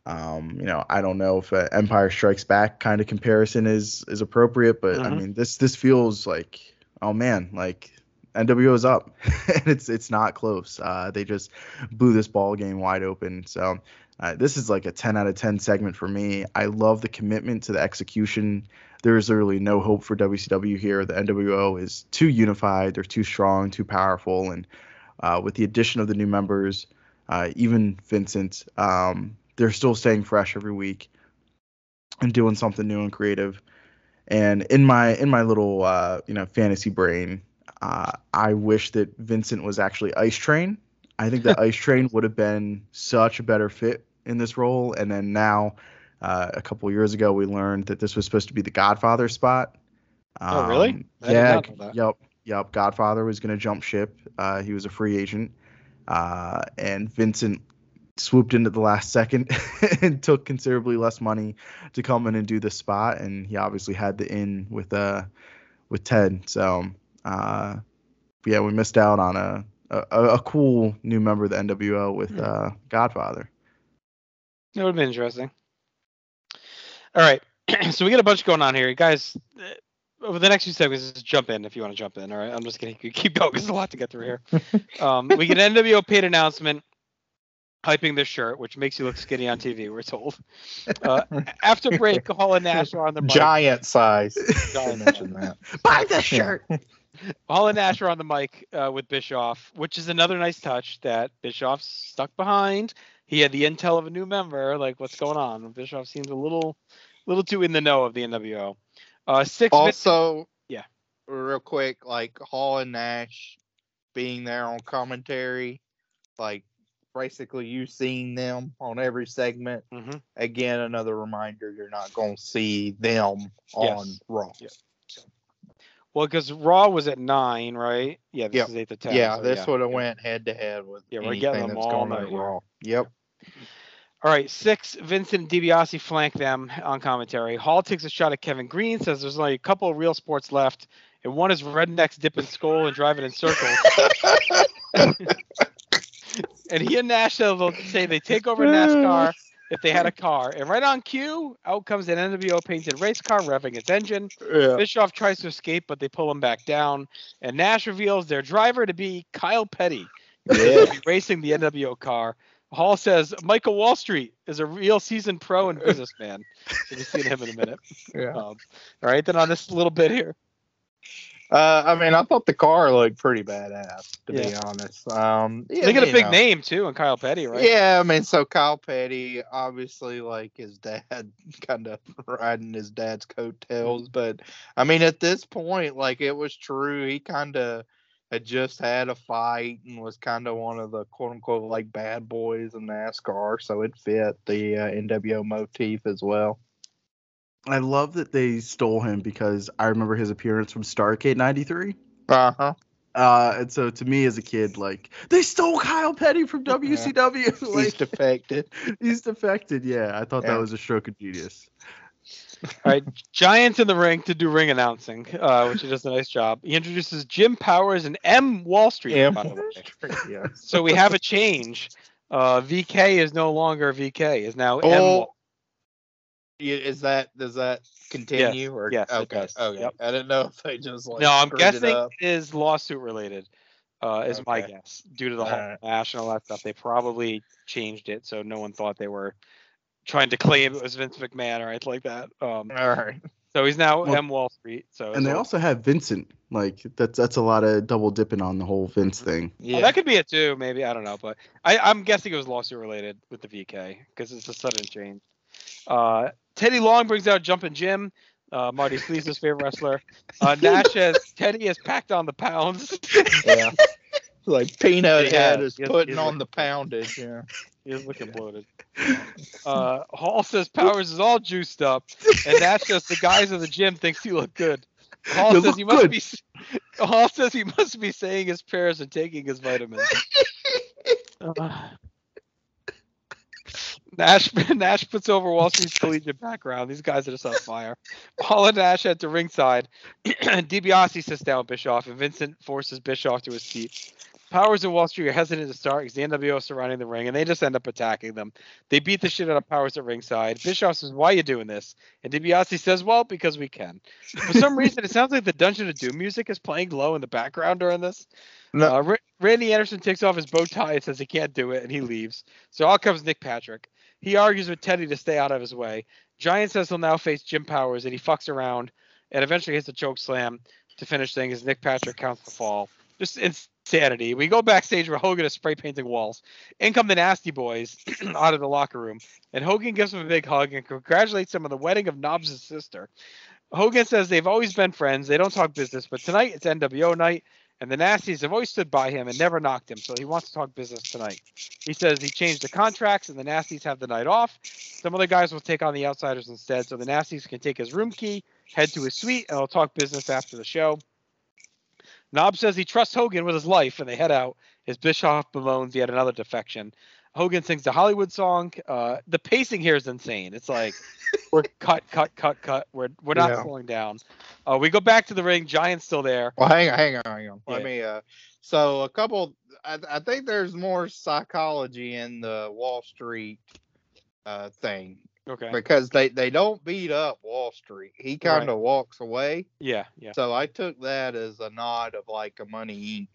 Um, you know, I don't know if an Empire Strikes Back kind of comparison is is appropriate, but uh-huh. I mean, this this feels like, oh man, like N W O is up, and it's it's not close. Uh, they just blew this ball game wide open. So uh, this is like a ten out of ten segment for me. I love the commitment to the execution. There is literally no hope for W C W here. The N W O is too unified. They're too strong, too powerful. And uh, with the addition of the new members, uh, even Vincent, um, they're still staying fresh every week and doing something new and creative. And in my in my little uh, you know fantasy brain, Uh, I wish that Vincent was actually Ice Train. I think that Ice Train would have been such a better fit in this role. And then now, uh, a couple of years ago, we learned that this was supposed to be the Godfather spot. Um, oh, really? I yeah. Yep. Yep. Godfather was going to jump ship. Uh, he was a free agent. Uh, and Vincent swooped in at the last second and took considerably less money to come in and do this spot. And he obviously had the in with, uh, with Ted. So... Uh, yeah, we missed out on a, a a cool new member of the N W O with uh, Godfather. It would have been interesting. All right, so we got a bunch going on here, you guys. Over the next few seconds, just jump in if you want to jump in. All right, I'm just gonna keep going. There's a lot to get through here. Um, we get an N W O paid announcement hyping this shirt, which makes you look skinny on T V, we're told. Uh, after break, Hall and Nash are on the mic. Giant size. Giant mention that. Buy this shirt. Hall and Nash are on the mic uh, with Bischoff, which is another nice touch that Bischoff stuck behind. He had the intel of a new member. Like, what's going on? Bischoff seems a little, little too in the know of the N W O. Uh, six. Also, minutes- yeah. Real quick, like Hall and Nash being there on commentary, like. Basically, you've seen them on every segment. Mm-hmm. Again, another reminder, you're not going to see them on yes. Raw. Yep. Well, because Raw was at nine, right? Yeah, this yep. is eight to ten. Yeah, so this yeah. would have yep. went head-to-head with yeah, anything we're them that's all going on Raw. Yep. All right, six, Vincent DiBiase flank them on commentary. Hall takes a shot at Kevin Green, says there's only a couple of real sports left, and one is rednecks dipping skull and driving in circles. And he and Nash will say they take over NASCAR if they had a car. And right on cue, out comes an N W O painted race car revving its engine. Yeah. Bischoff tries to escape, but they pull him back down. And Nash reveals their driver to be Kyle Petty. Yeah. He'll be racing the N W O car. Hall says Michael Wall Street is a real seasoned pro and businessman. We'll be seeing him in a minute. Yeah. Um, all right, then on this little bit here. Uh, I mean, I thought the car looked pretty badass, to yeah. be honest. Um, yeah, they got a big know. name, too, in Kyle Petty, right? Yeah, I mean, so Kyle Petty, obviously, like, his dad, kind of riding his dad's coattails. But, I mean, at this point, like, it was true. He kind of had just had a fight and was kind of one of the, quote-unquote, like, bad boys in NASCAR. So it fit the uh, N W O motif as well. I love that they stole him because I remember his appearance from Starrcade ninety-three. Uh-huh. Uh, and so to me as a kid, like, they stole Kyle Petty from W C W. Yeah. Like, he's defected. He's defected, yeah. I thought yeah. that was a stroke of genius. All right, Giant's in the ring to do ring announcing, uh, which he does a nice job. He introduces Jim Powers and M. Wall Street. M. Wall Street, yeah. So we have a change. Uh, V K is no longer V K. Is now oh. M. Wall Street. Is that does that continue yes, or yes, okay okay yep. I didn't know if they just like no I'm guessing it, it is lawsuit related uh is okay. my guess due to the all whole right. national that stuff. They probably changed it so no one thought they were trying to claim it was Vince McMahon or anything like that. Um all right, so he's now well, M. Wall Street. So and they all- also have Vincent, like that's that's a lot of double dipping on the whole Vince thing. Yeah, oh, that could be it too, maybe, I don't know, but I I'm guessing it was lawsuit related with the V K because it's a sudden change. Uh, Teddy Long brings out Jumpin' Jim, uh, Marty Sleezer's favorite wrestler. Uh, Nash has Teddy has packed on the pounds. Yeah, like Peanut yeah, Head is he putting on like, the poundage. Yeah, he's looking yeah. bloated. Uh, Hall says Powers is all juiced up, and Nash says the guys in the gym thinks you look good. Hall you says he must good. be. Hall says he must be saying his prayers and taking his vitamins. Uh, Nash Nash puts over Wall Street's collegiate background. These guys are just on fire. Hall and Nash at the ringside. DiBiase sits down with Bischoff, and Vincent forces Bischoff to his seat. Powers and Wall Street are hesitant to start because the N W O is surrounding the ring, and they just end up attacking them. They beat the shit out of Powers at ringside. Bischoff says, "Why are you doing this?" And DiBiase says, "Well, because we can." For some reason, it sounds like the Dungeon of Doom music is playing low in the background during this. No. Uh, R- Randy Anderson takes off his bow tie and says he can't do it, and he leaves. So out comes Nick Patrick. He argues with Teddy to stay out of his way. Giant says he'll now face Jim Powers, and he fucks around and eventually hits a choke slam to finish things as Nick Patrick counts the fall. Just insanity. We go backstage where Hogan is spray painting walls. In come the Nasty Boys out of the locker room, and Hogan gives them a big hug and congratulates him on the wedding of Nobbs' sister. Hogan says they've always been friends. They don't talk business, but tonight it's N W O night, and the Nasties have always stood by him and never knocked him, so he wants to talk business tonight. He says he changed the contracts, and the Nasties have the night off. Some other guys will take on the Outsiders instead, so the Nasties can take his room key, head to his suite, and they'll talk business after the show. Nobbs says he trusts Hogan with his life, and they head out as Bischoff bemoans yet another defection. Hogan sings the Hollywood song. Uh, the pacing here is insane. It's like we're cut, cut, cut, cut. We're we're not yeah. slowing down. Uh, we go back to the ring. Giant's still there. Well, hang on, hang on, hang on. Yeah. Let me. Uh, so a couple. I, I think there's more psychology in the Wall Street uh, thing. Okay. Because they, they don't beat up Wall Street. He kind of right. walks away. Yeah, yeah. So I took that as a nod of like a Money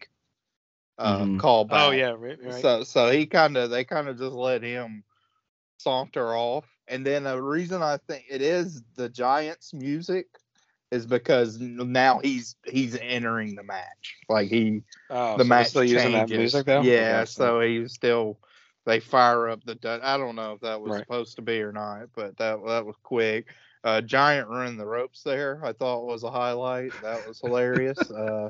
Incorporated uh, mm. callback. Oh yeah, right, right. So so he kind of they kind of just let him saunter off. And then the reason I think it is the Giants' music is because now he's he's entering the match. Like he oh, the so match still changes. Using that music though? Yeah, okay, so he's still. They fire up the. I don't know if that was right. supposed to be or not, but that that was quick. Uh, Giant running the ropes there, I thought was a highlight. That was hilarious. uh,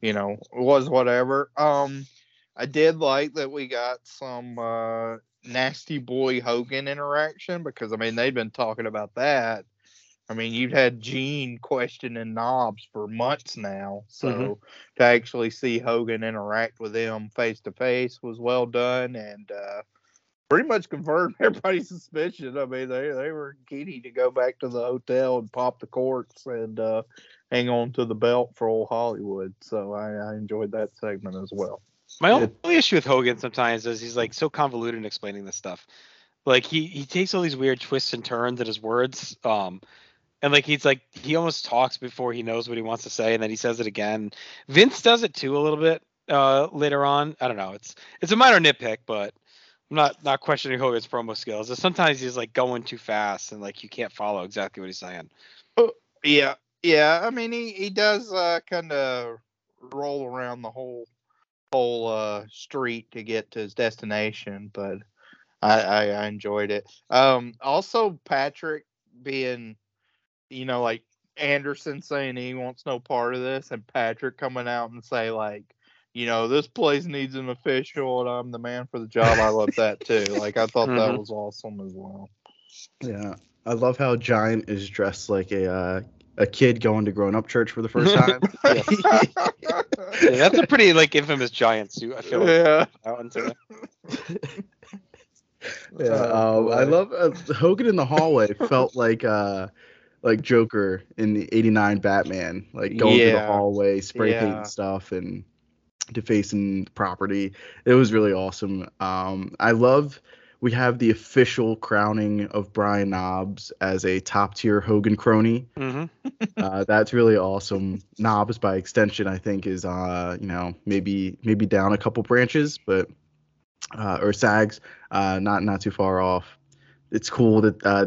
you know, it was whatever. Um, I did like that we got some uh, Nasty Boy Hogan interaction because I mean they've been talking about that. I mean you've had Gene questioning Nobbs for months now, so mm-hmm. to actually see Hogan interact with him face to face was well done and uh, pretty much confirmed everybody's suspicion. I mean they, they were keen to go back to the hotel and pop the corks and uh, hang on to the belt for old Hollywood. So I, I enjoyed that segment as well. My only it, issue with Hogan sometimes is he's like so convoluted in explaining this stuff. Like he he takes all these weird twists and turns in his words. Um, And like he's like he almost talks before he knows what he wants to say, and then he says it again. Vince does it too a little bit uh, later on. I don't know. It's it's a minor nitpick, but I'm not not questioning Hogan's promo skills. It's sometimes he's like going too fast, and like you can't follow exactly what he's saying. Oh, yeah, yeah. I mean he he does uh, kind of roll around the whole whole uh, street to get to his destination, but I, I, I enjoyed it. Um, also, Patrick being you know, like Anderson saying he wants no part of this and Patrick coming out and say like, you know, this place needs an official and I'm the man for the job. I love that too. Like I thought mm-hmm. that was awesome as well. Yeah. I love how Giant is dressed like a, uh, a kid going to grown up church for the first time. yeah. yeah, that's a pretty like infamous Giant suit. I feel like yeah. out into it. yeah. Uh, I love uh, Hogan in the hallway felt like, uh, like Joker in the eighty-nine Batman, like going yeah. through the hallway, spray yeah. painting stuff and defacing property. It was really awesome. Um, I love we have the official crowning of Brian Nobbs as a top-tier Hogan crony. Mm-hmm. uh, that's really awesome. Nobbs, by extension, I think is uh, you know maybe maybe down a couple branches, but uh, or sags, uh, not not too far off. It's cool that. Uh,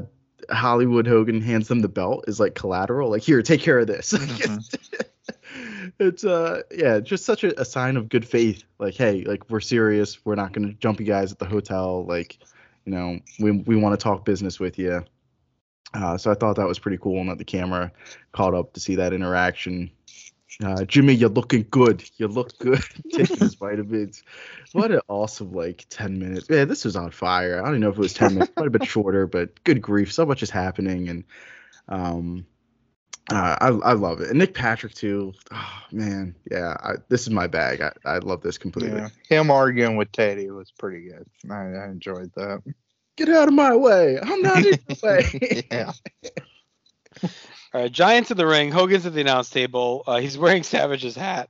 Hollywood Hogan hands them the belt is like collateral, like here, take care of this. Mm-hmm. it's uh yeah, just such a, a sign of good faith. Like, hey, like we're serious, we're not gonna jump you guys at the hotel, like, you know, we we wanna talk business with you. Uh so I thought that was pretty cool and that the camera caught up to see that interaction. Uh Jimmy, you're looking good. You look good. Taking his vitamins. What an awesome like ten minutes. Yeah, this was on fire. I don't even know if it was ten minutes, might have been shorter, but good grief. So much is happening and um uh, I I love it. And Nick Patrick too. Oh man, yeah. I, this is my bag. I, I love this completely. Yeah. Him arguing with Teddy was pretty good. I, I enjoyed that. Get out of my way. I'm not in your way. yeah. All right, Giant's in the ring. Hogan's at the announce table. Uh, he's wearing Savage's hat.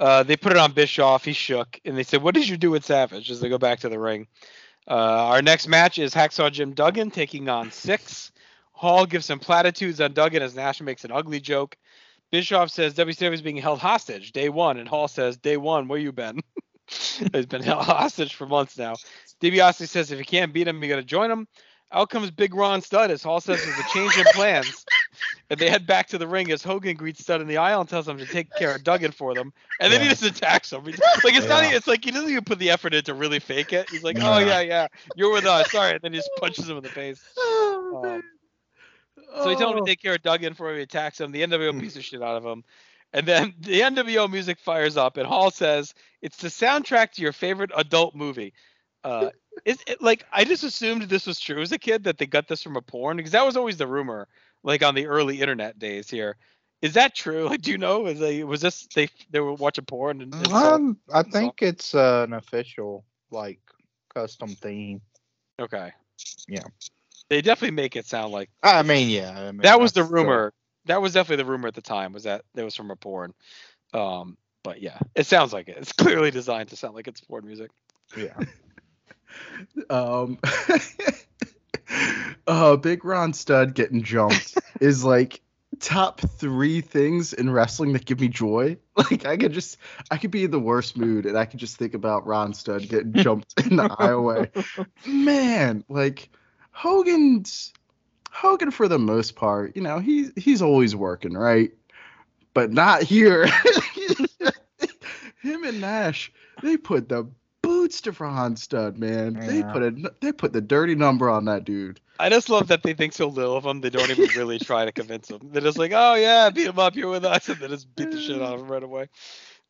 Uh, they put it on Bischoff. He shook. And they said, what did you do with Savage? As they go back to the ring. Uh, our next match is Hacksaw Jim Duggan taking on Six. Hall gives some platitudes on Duggan as Nash makes an ugly joke. Bischoff says W C W is being held hostage day one. And Hall says, day one, where you been? He's been held hostage for months now. DiBiase says if you can't beat him, you got to join him. Out comes Big Ron Studd as Hall says there's a change in plans. And they head back to the ring as Hogan greets Studd in the aisle and tells him to take care of Duggan for them. And then yeah. he just attacks him. Like it's yeah. not it's like he doesn't even put the effort in to really fake it. He's like, no. Oh yeah, yeah. You're with us. Sorry. And then he just punches him in the face. Oh, um, oh. So he tells him to take care of Duggan before he attacks him. The N W O piece of shit out of him. And then the N W O music fires up and Hall says it's the soundtrack to your favorite adult movie. Uh Is it like I just assumed this was true as a kid that they got this from a porn because that was always the rumor like on the early internet days here. Is that true? Like, do you know? Is they was this they they were watching porn? And, and um, so, I think so. It's uh, an official like custom theme. Okay. Yeah. They definitely make it sound like. I mean, yeah. I mean, that was the rumor. True. That was definitely the rumor at the time. Was that that was from a porn? Um, but yeah, it sounds like it. It's clearly designed to sound like it's porn music. Yeah. Um, uh, Big Ron Studd getting jumped is like top three things in wrestling that give me joy. Like I could just, I could be in the worst mood and I could just think about Ron Studd getting jumped in the aisle. Man, like Hogan's Hogan for the most part, you know, he's he's always working, right? But not here. Him and Nash, they put the boots to Ron Studd, man. Yeah. They put a, they put the dirty number on that dude. I just love that they think so little of him. They don't even really try to convince him. They're just like, oh yeah, beat him up, you're with us, and then just beat the shit out of him right away.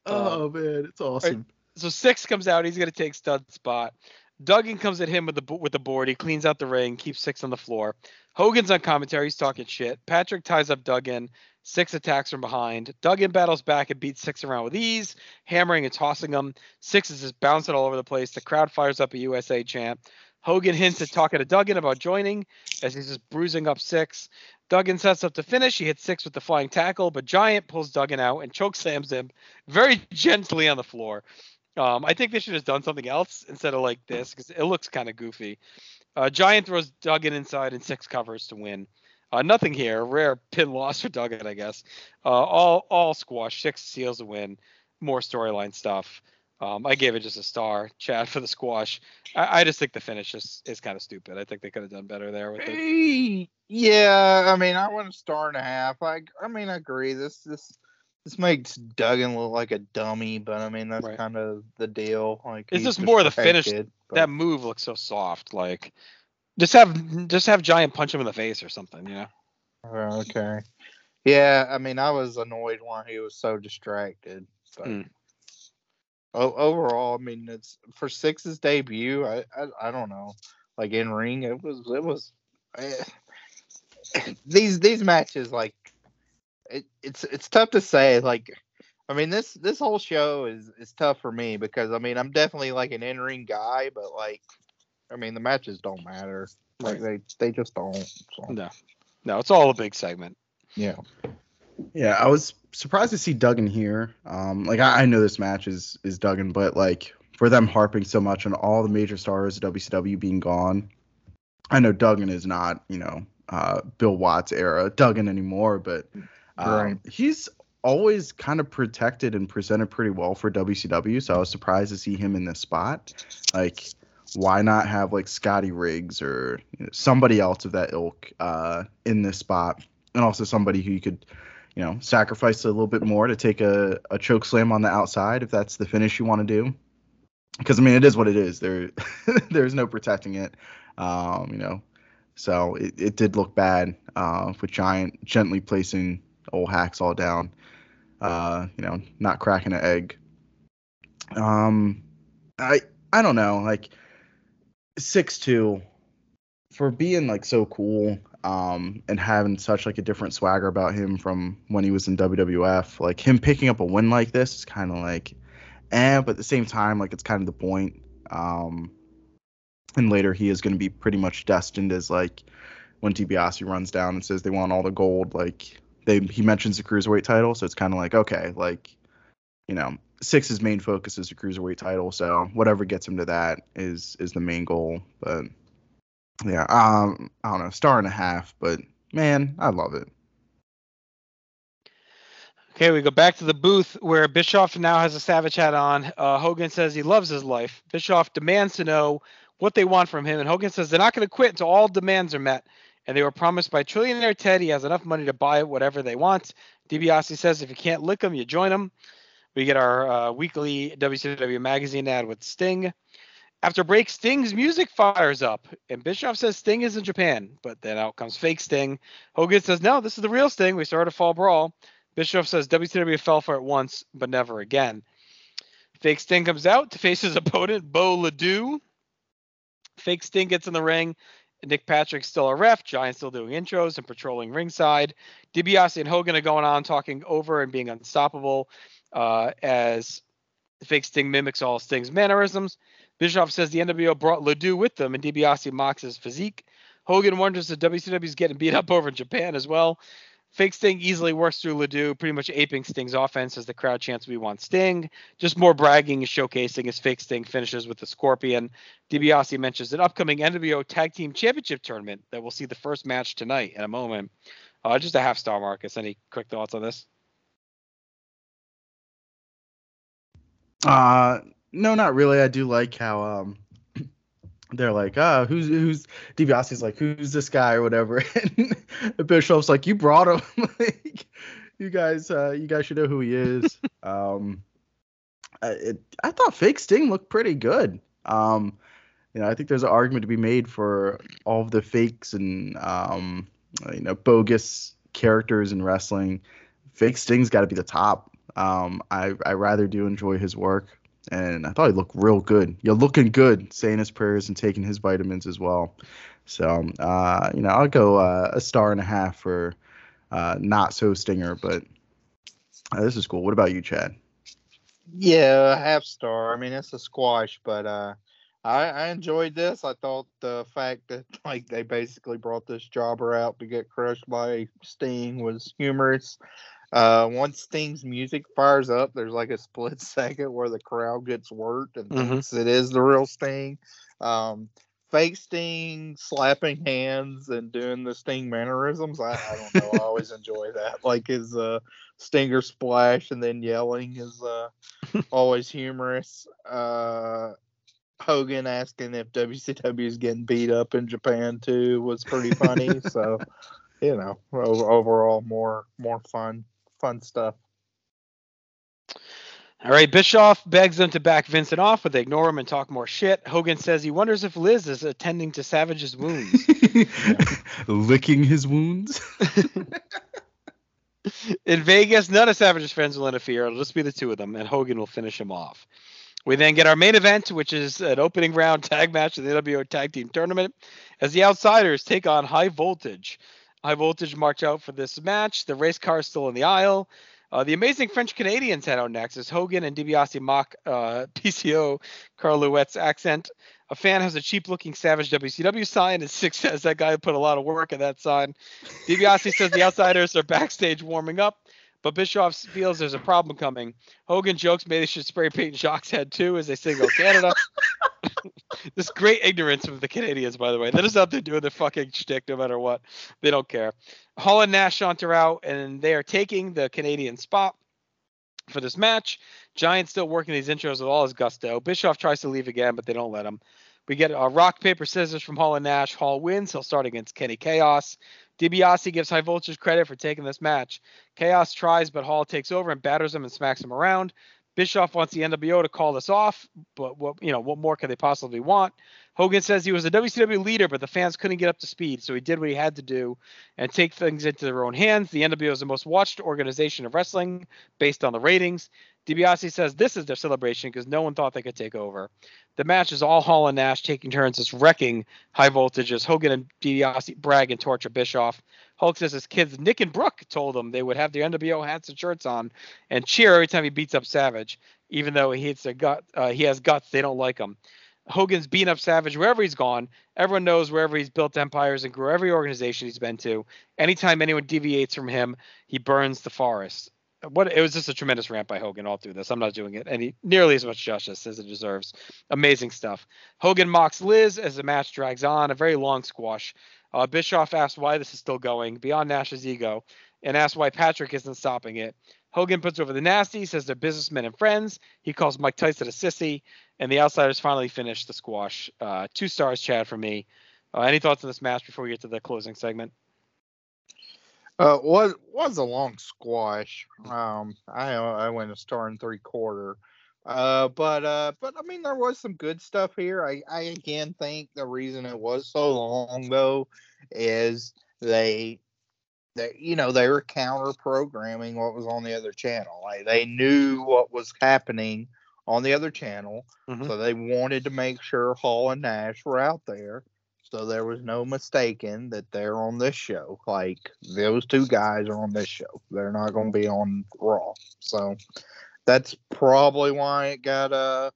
Oh uh, man, it's awesome. Right, so Six comes out. He's gonna take Studd's spot. Duggan comes at him with the with the board. He cleans out the ring, keeps Six on the floor. Hogan's on commentary. He's talking shit. Patrick ties up Duggan. Six attacks from behind. Duggan battles back and beats Six around with ease, hammering and tossing him. Six is just bouncing all over the place. The crowd fires up a U S A chant. Hogan hints at talking to Duggan about joining as he's just bruising up Six. Duggan sets up to finish. He hits Six with the flying tackle, but Giant pulls Duggan out and choke slams him very gently on the floor. Um, I think they should have done something else instead of like this because it looks kind of goofy. Uh, Giant throws Duggan inside and Six covers to win. Uh, nothing here. Rare pin loss for Duggan, I guess. Uh, all all squash. Six seals the win. More storyline stuff. Um, I gave it just a star. Chad for the squash. I, I just think the finish is, is kind of stupid. I think they could have done better there with it. Yeah, I mean, I want a star and a half. I I mean, I agree. This this this makes Duggan look like a dummy, but I mean, that's right. Kind of the deal. Like it's just more the finish. Kid, that move looks so soft. Like. Just have just have Giant punch him in the face or something, you know? Oh, okay. Yeah, I mean, I was annoyed when he was so distracted. But mm. o- overall, I mean, it's for Six's debut. I, I I don't know. Like in ring, it was it was eh. these these matches. Like it, it's it's tough to say. Like, I mean, this this whole show is is tough for me because I mean, I'm definitely like an in ring guy, but like. I mean, the matches don't matter. Like right. they, they just don't. So. No, no, it's all a big segment. Yeah, yeah. I was surprised to see Duggan here. Um, like I, I know this match is is Duggan, but like for them harping so much on all the major stars of W C W being gone, I know Duggan is not you know uh, Bill Watts era Duggan anymore, but um, right. he's always kind of protected and presented pretty well for W C W. So I was surprised to see him in this spot, like. Why not have like Scotty Riggs or you know, somebody else of that ilk uh, in this spot, and also somebody who you could, you know, sacrifice a little bit more to take a, a choke slam on the outside if that's the finish you want to do. Because I mean, it is what it is. There, there's no protecting it, um, you know. So it, it did look bad uh, with Giant gently placing old Hacksaw down, uh, you know, not cracking an egg. Um, I I don't know, like. six two for being like so cool um and having such like a different swagger about him from when he was in W W F, like him picking up a win like this is kind of like eh, but at the same time like it's kind of the point um and later he is going to be pretty much destined as like when DiBiase runs down and says they want all the gold, like they he mentions the cruiserweight title, so it's kind of like okay, like you know Six's main focus is the cruiserweight title, so whatever gets him to that is is the main goal. But yeah, um, I don't know, star and a half, but man, I love it. Okay, we go back to the booth where Bischoff now has a Savage hat on. Uh, Hogan says he loves his life. Bischoff demands to know what they want from him, and Hogan says they're not going to quit until all demands are met. And they were promised by Trillionaire Ted he has enough money to buy whatever they want. DiBiase says if you can't lick them, you join them. We get our uh, weekly W C W magazine ad with Sting. After break, Sting's music fires up, and Bischoff says Sting is in Japan, but then out comes fake Sting. Hogan says, no, this is the real Sting. We started a fall brawl. Bischoff says W C W fell for it once, but never again. Fake Sting comes out to face his opponent, Bo LeDoux. Fake Sting gets in the ring. Nick Patrick's still a ref. Giant's still doing intros and patrolling ringside. DiBiase and Hogan are going on, talking over and being unstoppable uh, as Fake Sting mimics all Sting's mannerisms. Bischoff says the N W O brought LeDoux with them, and DiBiase mocks his physique. Hogan wonders if W C W's getting beat up over in Japan as well. Fake Sting easily works through LeDoux, pretty much aping Sting's offense as the crowd chants, we want Sting. Just more bragging and showcasing as Fake Sting finishes with the Scorpion. DiBiase mentions an upcoming N W O Tag Team Championship tournament that we'll see the first match tonight in a moment. Uh, just a half star, Marcus. Any quick thoughts on this? Uh, no, not really. I do like how um, they're like, oh, who's, who's, DiBiase's like, who's this guy or whatever. And Bischoff's like, you brought him. Like, you guys, uh, you guys should know who he is. um, it, I thought Fake Sting looked pretty good. Um, you know, I think there's an argument to be made for all of the fakes and, um, you know, bogus characters in wrestling. Fake Sting's got to be the top. Um, I, I rather do enjoy his work, and I thought he looked real good. You're looking good, saying his prayers and taking his vitamins as well. So, uh, you know, I'll go uh, a star and a half for uh, not so Stinger, but uh, this is cool. What about you, Chad? Yeah, half star. I mean, it's a squash, but uh, I, I enjoyed this. I thought the fact that like they basically brought this jobber out to get crushed by Sting was humorous. Uh, once Sting's music fires up, there's like a split second where the crowd gets worked and mm-hmm. thinks it is the real Sting. Um, fake Sting slapping hands and doing the Sting mannerisms. I, I don't know. I always enjoy that. Like his uh, Stinger splash and then yelling is uh, always humorous. Uh, Hogan asking if W C W is getting beat up in Japan too was pretty funny. So, you know, overall more more fun. Fun stuff. All right, Bischoff begs them to back Vincent off, but they ignore him and talk more shit. Hogan says he wonders if Liz is attending to Savage's wounds. Licking his wounds? In Vegas, none of Savage's friends will interfere. It'll just be the two of them, and Hogan will finish him off. We then get our main event, which is an opening round tag match of the N W O Tag Team Tournament, as the Outsiders take on High Voltage. High Voltage marked out for this match. The race car is still in the aisle. Uh, the Amazing French Canadians head out next as Hogan and DiBiase mock uh, P C O Carlouette's accent. A fan has a cheap-looking Savage W C W sign, and Six says that guy put a lot of work in that sign. DiBiase says the Outsiders are backstage warming up, but Bischoff feels there's a problem coming. Hogan jokes maybe they should spray paint Jacques' head too as they single Canada. This great ignorance of the Canadians, by the way. They're just out there doing their fucking shtick no matter what. They don't care. Hall and Nash saunter out, and they are taking the Canadian spot for this match. Giant's still working these intros with all his gusto. Bischoff tries to leave again, but they don't let him. We get a rock, paper, scissors from Hall and Nash. Hall wins. He'll start against Kenny Chaos. DiBiase gives High Voltage credit for taking this match. Chaos tries, but Hall takes over and batters him and smacks him around. Bischoff wants the N W O to call this off, but what you know, what more could they possibly want? Hogan says he was a W C W leader, but the fans couldn't get up to speed, so he did what he had to do and take things into their own hands. The N W O is the most watched organization of wrestling based on the ratings. DiBiase says this is their celebration because no one thought they could take over. The match is all Hall and Nash taking turns as wrecking High Voltages. Hogan and DiBiase brag and torture Bischoff. Hulk says his kids, Nick and Brooke, told him they would have their N W O hats and shirts on and cheer every time he beats up Savage. Even though he hits their gut, uh, he has guts, they don't like him. Hogan's beating up Savage wherever he's gone. Everyone knows wherever he's built empires and grew every organization he's been to. Anytime anyone deviates from him, he burns the forest. what it was just a tremendous rant by Hogan all through this. I'm not doing it any nearly as much justice as it deserves. Amazing stuff. Hogan mocks Liz as the match drags on, a very long squash. Uh, Bischoff asks why this is still going beyond Nash's ego and asks why Patrick isn't stopping it. Hogan puts over the nasty, says they're businessmen and friends. He calls Mike Tyson a sissy, and the Outsiders finally finish the squash. Uh, two stars, Chad, for me. Uh, any thoughts on this match before we get to the closing segment? Uh, was was a long squash. Um, I I went a star and three quarter. Uh, but uh, but I mean there was some good stuff here. I, I again think the reason it was so long though is they they you know they were counter programming what was on the other channel. Like they knew what was happening on the other channel, mm-hmm. so they wanted to make sure Hall and Nash were out there. So there was no mistaking that they're on this show. Like, those two guys are on this show. They're not going to be on Raw. So that's probably why it got uh,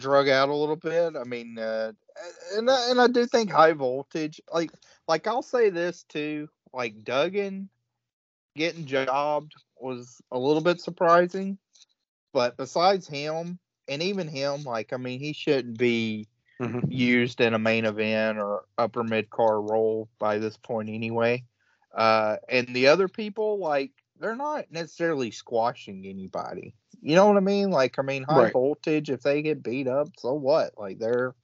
drug out a little bit. I mean, uh, and, I, and I do think high voltage. Like, like I'll say this, too. Like, Duggan getting jobbed was a little bit surprising. But besides him, and even him, like, I mean, he shouldn't be Mm-hmm. used in a main event or upper mid-car role by this point anyway. Uh, and the other people, like, they're not necessarily squashing anybody. You know what I mean? Like, I mean, high right. voltage, if they get beat up, so what? Like, they're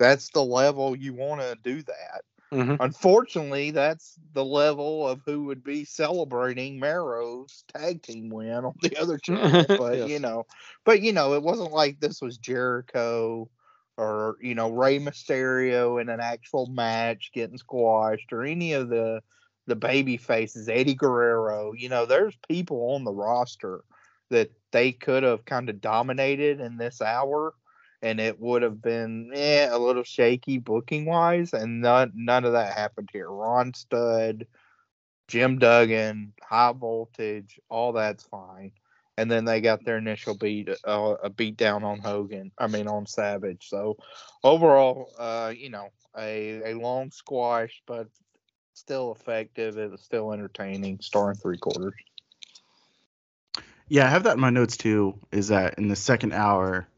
that's the level you want to do that. Mm-hmm. Unfortunately, that's the level of who would be celebrating Marrow's tag team win on the other channel. But, yes. you know, but, you know, it wasn't like this was Jericho or, you know, Rey Mysterio in an actual match getting squashed, or any of the the baby faces, Eddie Guerrero. You know, there's people on the roster that they could have kind of dominated in this hour, and it would have been eh, a little shaky booking-wise, and none, none of that happened here. Ron Studd, Jim Duggan, High Voltage, all that's fine. And then they got their initial beat, uh, a beat down on Hogan, I mean, on Savage. So overall, uh, you know, a, a long squash, but still effective. It was still entertaining, star and three quarters. Yeah, I have that in my notes, too, is that in the second hour,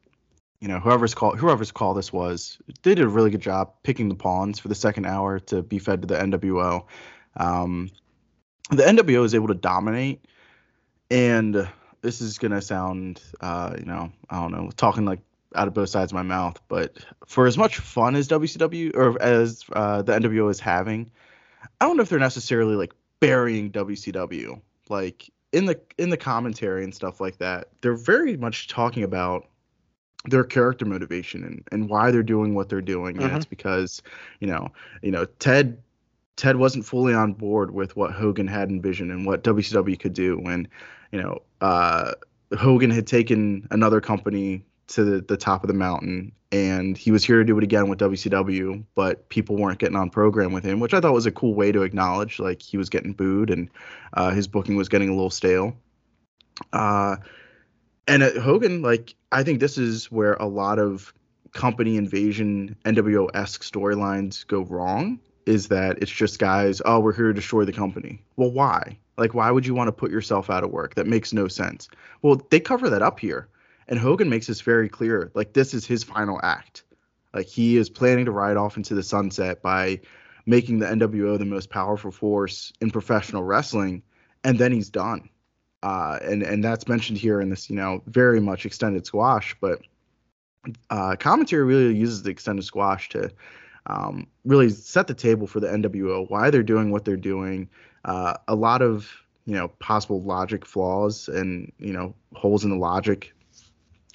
you know, whoever's call, whoever's call this was, they did a really good job picking the pawns for the second hour to be fed to the N W O. Um, the N W O is able to dominate, and this is going to sound, uh, you know, I don't know, talking like out of both sides of my mouth. But for as much fun as W C W or as uh, the N W O is having, I don't know if they're necessarily like burying W C W. Like in the in the commentary and stuff like that, they're very much talking about their character motivation and, and why they're doing what they're doing. Mm-hmm. And it's because, you know, you know, Ted Ted wasn't fully on board with what Hogan had envisioned and what W C W could do. And, you know, uh, Hogan had taken another company to the, the top of the mountain, and he was here to do it again with W C W, but people weren't getting on program with him, which I thought was a cool way to acknowledge, like, he was getting booed and uh, his booking was getting a little stale. Uh, and at Hogan, like, I think this is where a lot of company invasion, N W O-esque storylines go wrong. Is that it's just guys, oh, we're here to destroy the company. Well, why? Like, why would you want to put yourself out of work? That makes no sense. Well, they cover that up here. And Hogan makes this very clear. Like, this is his final act. Like, he is planning to ride off into the sunset by making the N W O the most powerful force in professional wrestling. And then he's done. Uh, and, and that's mentioned here in this, you know, very much extended squash. But uh, commentary really uses the extended squash to Um, really set the table for the N W O, why they're doing what they're doing, uh, a lot of, you know, possible logic flaws and, you know, holes in the logic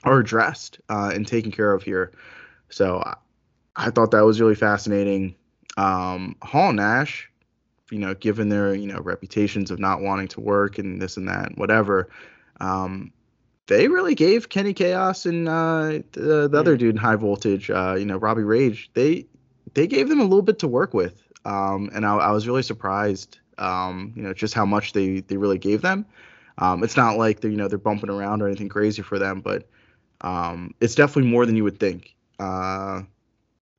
are addressed uh, and taken care of here. So I, I thought that was really fascinating. Um, Hall and Nash, you know, given their, you know, reputations of not wanting to work and this and that, and whatever, um, they really gave Kenny Chaos and uh, the, the other dude in High Voltage, uh, you know, Robbie Rage, they they gave them a little bit to work with. Um, and I, I was really surprised, um, you know, just how much they, they really gave them. Um, it's not like they're, you know, they're bumping around or anything crazy for them, but um, it's definitely more than you would think. Uh,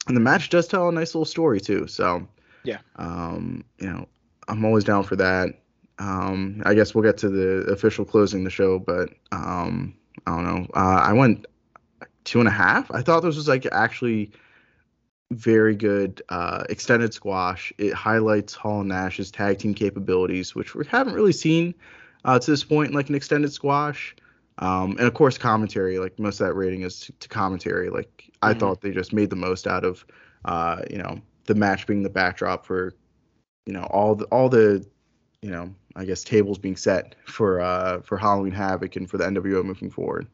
and the match does tell a nice little story too. So yeah, um, you know, I'm always down for that. Um, I guess we'll get to the official closing the show, but um, I don't know. Uh, I went two and a half. I thought this was like actually very good uh, extended squash. It highlights Hall and Nash's tag team capabilities, which we haven't really seen uh, to this point in like an extended squash. Um, and of course, commentary. Like most of that rating is to, to commentary. Like mm-hmm. I thought they just made the most out of uh, you know, the match being the backdrop for, you know, all the all the you know, I guess tables being set for uh, for Halloween Havoc and for the N W O moving forward.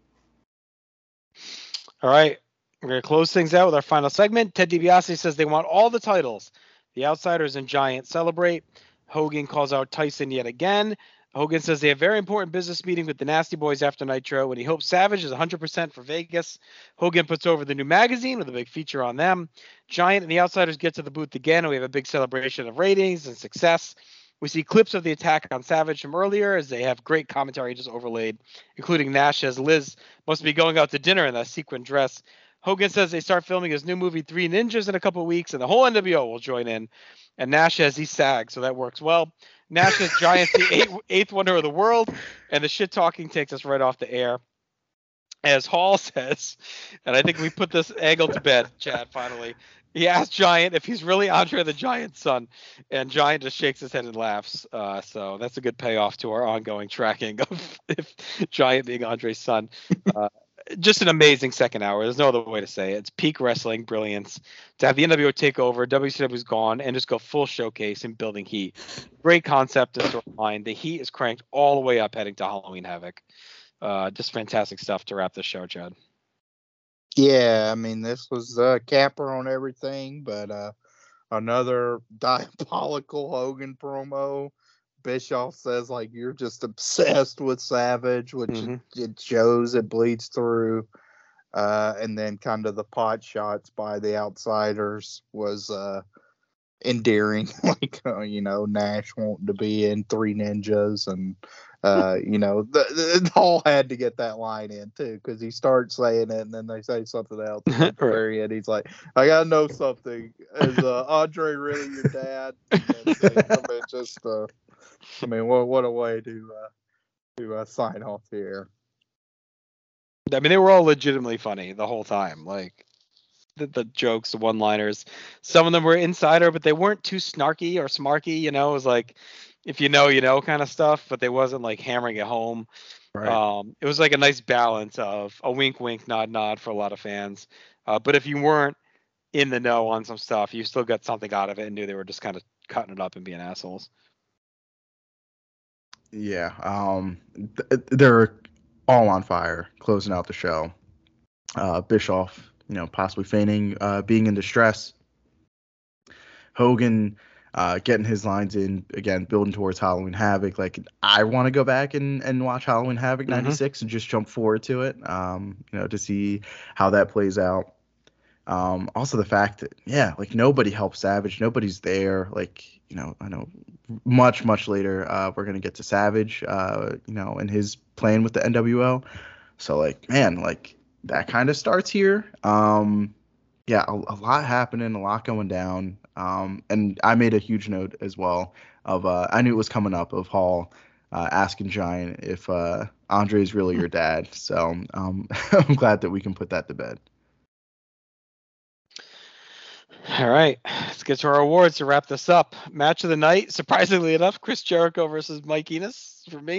All right, we're gonna close things out with our final segment. Ted DiBiase says they want all the titles. The Outsiders and Giant celebrate. Hogan calls out Tyson yet again. Hogan says they have a very important business meeting with the Nasty Boys after Nitro, and he hopes Savage is one hundred percent for Vegas. Hogan puts over the new magazine with a big feature on them. Giant and the Outsiders get to the booth again, and we have a big celebration of ratings and success. We see clips of the attack on Savage from earlier as they have great commentary just overlaid, including Nash as Liz must be going out to dinner in that sequin dress. Hogan says they start filming his new movie, Three Ninjas, in a couple of weeks, and the whole N W O will join in. And Nash has he sagged, so that works well. Nash has Giants the eight, eighth wonder of the world, and the shit talking takes us right off the air. As Hall says, and I think we put this angle to bed, Chad, finally. He asks Giant if he's really Andre the Giant's son, and Giant just shakes his head and laughs. Uh, so that's a good payoff to our ongoing tracking of if Giant being Andre's son. Uh, Just an amazing second hour. There's no other way to say it. It's peak wrestling brilliance. To have the N W O take over, W C W's gone, and just go full showcase and building heat. Great concept and storyline. The heat is cranked all the way up heading to Halloween Havoc. Uh, just fantastic stuff to wrap this show, Chad. Yeah, I mean, this was a capper on everything, but uh, another diabolical Hogan promo. Bischoff says, like, you're just obsessed with Savage, which mm-hmm. it, it shows, it bleeds through. Uh, and then kind of the pot shots by the Outsiders was uh, endearing. Like, uh, you know, Nash wanting to be in Three Ninjas. And, uh, you know, the, the Hall had to get that line in, too, because he starts saying it and then they say something else. At the very end, he's like, I got to know something. Is uh, Andre really your dad? And so, I mean, just... Uh, I mean, what what a way to uh, to uh, sign off here. I mean, they were all legitimately funny the whole time. Like the, the jokes, the one-liners. Some of them were insider, but they weren't too snarky or smarky. You know, it was like if you know, you know, kind of stuff. But they wasn't like hammering it home. Right. Um, it was like a nice balance of a wink, wink, nod, nod for a lot of fans. Uh, but if you weren't in the know on some stuff, you still got something out of it and knew they were just kind of cutting it up and being assholes. Yeah, um, th- they're all on fire, closing out the show. Uh, Bischoff, you know, possibly feigning uh, being in distress. Hogan uh, getting his lines in, again, building towards Halloween Havoc. Like, I want to go back and, and watch Halloween Havoc ninety-six mm-hmm. and just jump forward to it, um, you know, to see how that plays out. Um, also the fact that, yeah, like nobody helps Savage. Nobody's there. Like, you know, I know much, much later, uh, we're going to get to Savage, uh, you know, and his plan with the N W O. So like, man, like that kind of starts here. Um, yeah, a, a lot happening, a lot going down. Um, and I made a huge note as well of, uh, I knew it was coming up of Hall, uh, asking Giant if, uh, Andre's really your dad. So, um, I'm glad that we can put that to bed. All right, let's get to our awards to wrap this up. Match of the night, surprisingly enough, Chris Jericho versus Mike Enos for me.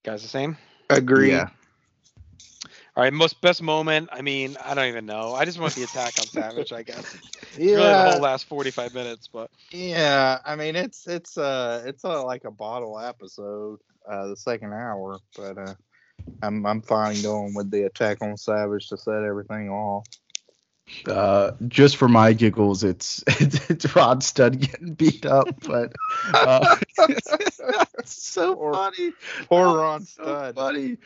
You guys the same? Agree. Yeah. All right, most best moment. I mean, I don't even know. I just want the attack on Savage, I guess. Yeah. Really the whole last forty-five minutes, but yeah, I mean it's it's uh it's a, like a bottle episode, uh, the second hour, but uh, I'm I'm fine going with the attack on Savage to set everything off. Uh, just for my giggles, it's it's, it's Rod Studd getting beat up, but uh, it's, it's so poor, funny. Poor oh, Rod Studd, so buddy.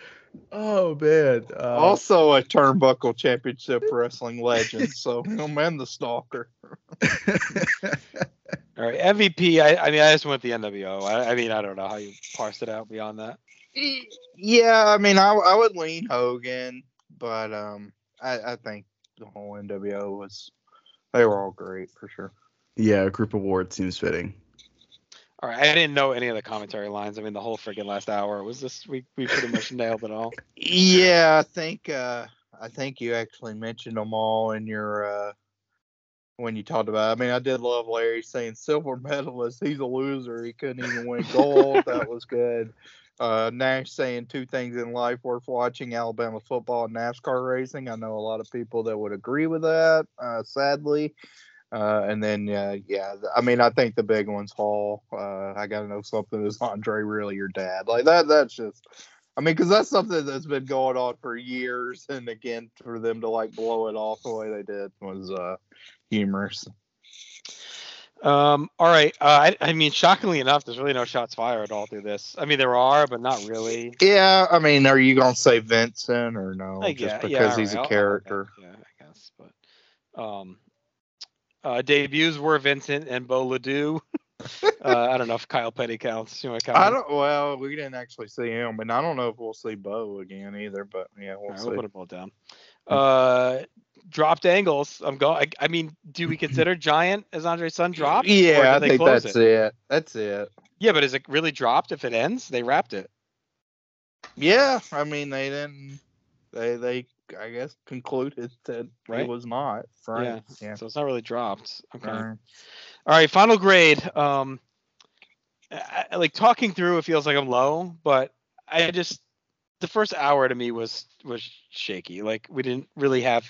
Oh man! Uh, also a Turnbuckle Championship Wrestling legend, so him and the Stalker. All right, M V P. I, I mean, I just went the N W O. I, I mean, I don't know how you parsed it out beyond that. Yeah, I mean, I I would lean Hogan, but um, I I think. The whole N W O was, they were all great for sure. Yeah, a group award seems fitting. All right, I didn't know any of the commentary lines. I mean, the whole freaking last hour was just we, we pretty much nailed it all. Yeah, I think uh, I think you actually mentioned them all in your uh, when you talked about it. I mean, I did love Larry saying silver medalist. He's a loser. He couldn't even win gold. That was good. Uh, Nash saying two things in life worth watching: Alabama football and NASCAR racing. I know a lot of people that would agree with that. Uh, sadly. Uh, and then, uh, yeah, I mean, I think the big one's Hall. Uh, I got to know something. Is Andre really your dad? Like that, that's just, I mean, because that's something that's been going on for years. And again, for them to like blow it off the way they did was uh, humorous. Um, all right. Uh, I, I mean, shockingly enough, there's really no shots fired at all through this. I mean, there are, but not really. Yeah. I mean, are you going to say Vincent or no? Like, just yeah, because yeah, right. he's a I'll, character. I'll, yeah, I guess. But, um, Uh, debuts were Vincent and Bo Ledoux. uh, I don't know if Kyle Petty counts. You know, Kyle I don't. Well, we didn't actually see him, and I don't know if we'll see Bo again either. But yeah, we'll All right, see. We'll put them all down. Uh, dropped angles. I'm going. I mean, do we consider Giant as Andre's son dropped? Yeah, I think that's it? it. That's it. Yeah, but is it really dropped? If it ends, they wrapped it. Yeah, I mean, they didn't. They they. I guess concluded that right? it was not. Right. Yeah. yeah. So it's not really dropped. Okay. Right. All right. Final grade. Um, I, I, like talking through, it feels like I'm low, but I just the first hour to me was was shaky. Like we didn't really have.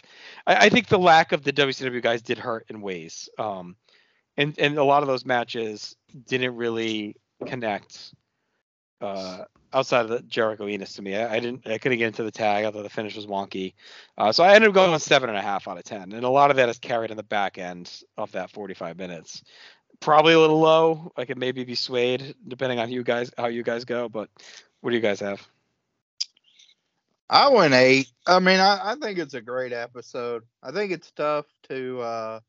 I, I think the lack of the W C W guys did hurt in ways. Um, and and a lot of those matches didn't really connect. Uh. Outside of the Jericho Enos to me, I, I didn't. I couldn't get into the tag. I thought the finish was wonky, uh, so I ended up going on seven and a half out of ten. And a lot of that is carried in the back end of that forty-five minutes. Probably a little low. I could maybe be swayed depending on you guys how you guys go. But what do you guys have? I went eight. I mean, I, I think it's a great episode. I think it's tough to uh,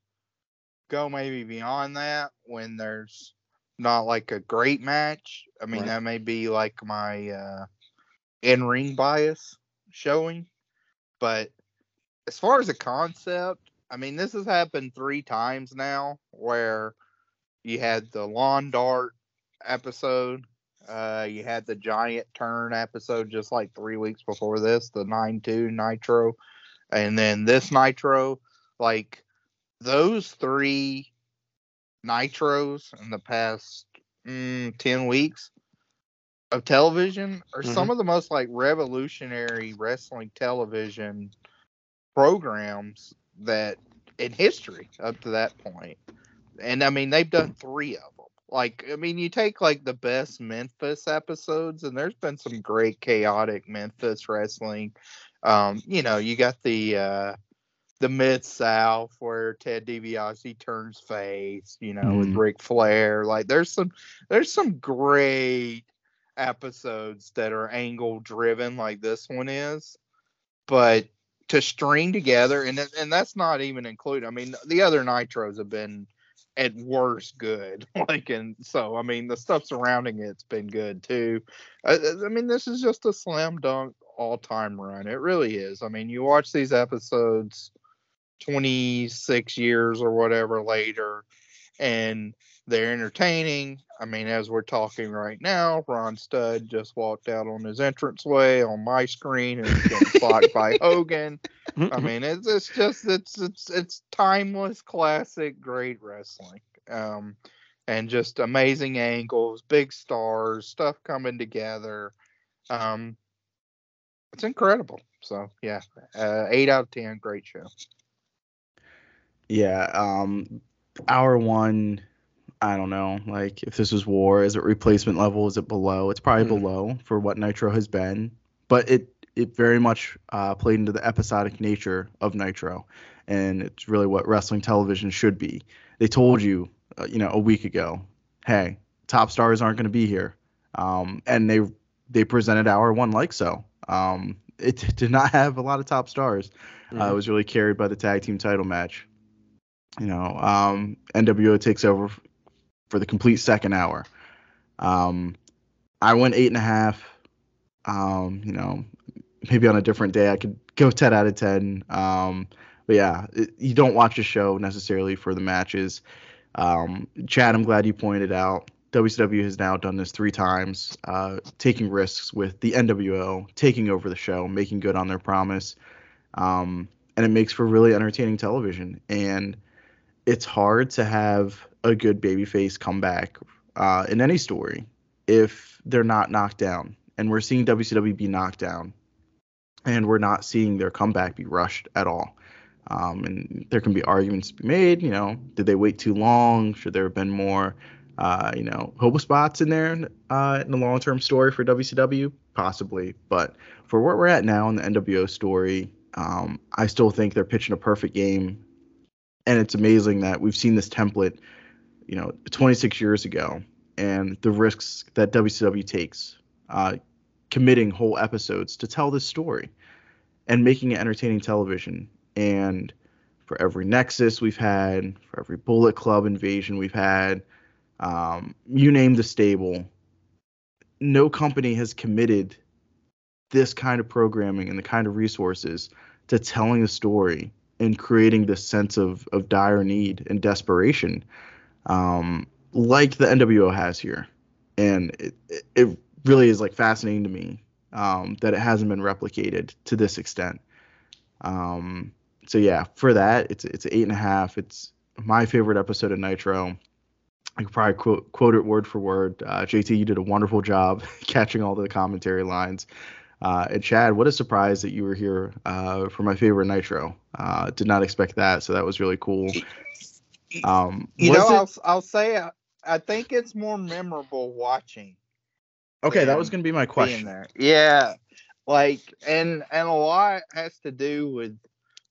go maybe beyond that when there's not like a great match. I mean, right. that may be like my uh, in-ring bias showing. But as far as the concept, I mean, this has happened three times now where you had the lawn dart episode. Uh, you had the giant turn episode just like three weeks before this, the nine two Nitro. And then this Nitro, like those three Nitros in the past mm, ten weeks of television are mm-hmm. some of the most like revolutionary wrestling television programs that in history up to that point. And I mean, they've done three of them. Like, I mean, you take like the best Memphis episodes and there's been some great chaotic Memphis wrestling. Um, you know, you got the, uh, The Mid-South where Ted DiBiase turns face, you know, mm. with Ric Flair. Like there's some there's some great episodes that are angle driven like this one is. But to string together and and that's not even included. I mean, the other Nitros have been at worst good. Like and so I mean the stuff surrounding it's been good too. I, I mean this is just a slam dunk all-time run. It really is. I mean you watch these episodes twenty-six years or whatever later, and they're entertaining. I mean, as we're talking right now, Ron Studd just walked out on his entranceway on my screen and was getting blocked by Hogan. I mean, it's it's just it's it's it's timeless, classic, great wrestling, um, and just amazing angles, big stars, stuff coming together. Um, it's incredible. So yeah, uh, eight out of ten, great show. Yeah, um, hour one, I don't know, like, if this was War, is it replacement level, is it below? It's probably mm-hmm. below for what Nitro has been, but it, it very much uh, played into the episodic nature of Nitro, and it's really what wrestling television should be. They told you, uh, you know, a week ago, hey, top stars aren't going to be here, um, and they they presented hour one like so. Um, it did not have a lot of top stars. Mm-hmm. Uh, it was really carried by the tag team title match. You know, um, N W O takes over f- for the complete second hour. Um, I went eight and a half. Um, you know, maybe on a different day I could go ten out of ten. Um, but yeah, it, you don't watch a show necessarily for the matches. Um, Chad, I'm glad you pointed out W C W has now done this three times, uh, taking risks with the N W O, taking over the show, making good on their promise. Um, and it makes for really entertaining television. And it's hard to have a good babyface comeback uh, in any story if they're not knocked down. And we're seeing W C W be knocked down. And we're not seeing their comeback be rushed at all. Um, and there can be arguments to be made, you know, did they wait too long? Should there have been more, uh, you know, hobo spots in there uh, in the long-term story for W C W? Possibly. But for where we're at now in the N W O story, um, I still think they're pitching a perfect game. And it's amazing that we've seen this template, you know, twenty-six years ago, and the risks that W C W takes, uh, committing whole episodes to tell this story and making it entertaining television. And for every Nexus we've had, for every Bullet Club invasion we've had, um, you name the stable, no company has committed this kind of programming and the kind of resources to telling a story and creating this sense of, of dire need and desperation um, like the N W O has here. And it, it really is like fascinating to me um, that it hasn't been replicated to this extent. Um, so yeah, for that, it's, it's eight and a half. It's my favorite episode of Nitro. I could probably quote, quote it word for word. Uh, J T, you did a wonderful job catching all the commentary lines. Uh, and Chad, what a surprise that you were here, uh, for my favorite Nitro. Uh, did not expect that. So that was really cool. Um, you know, it... I'll, I'll say, I, I think it's more memorable watching. Okay. That was going to be my question. There. Yeah. Like, and, and a lot has to do with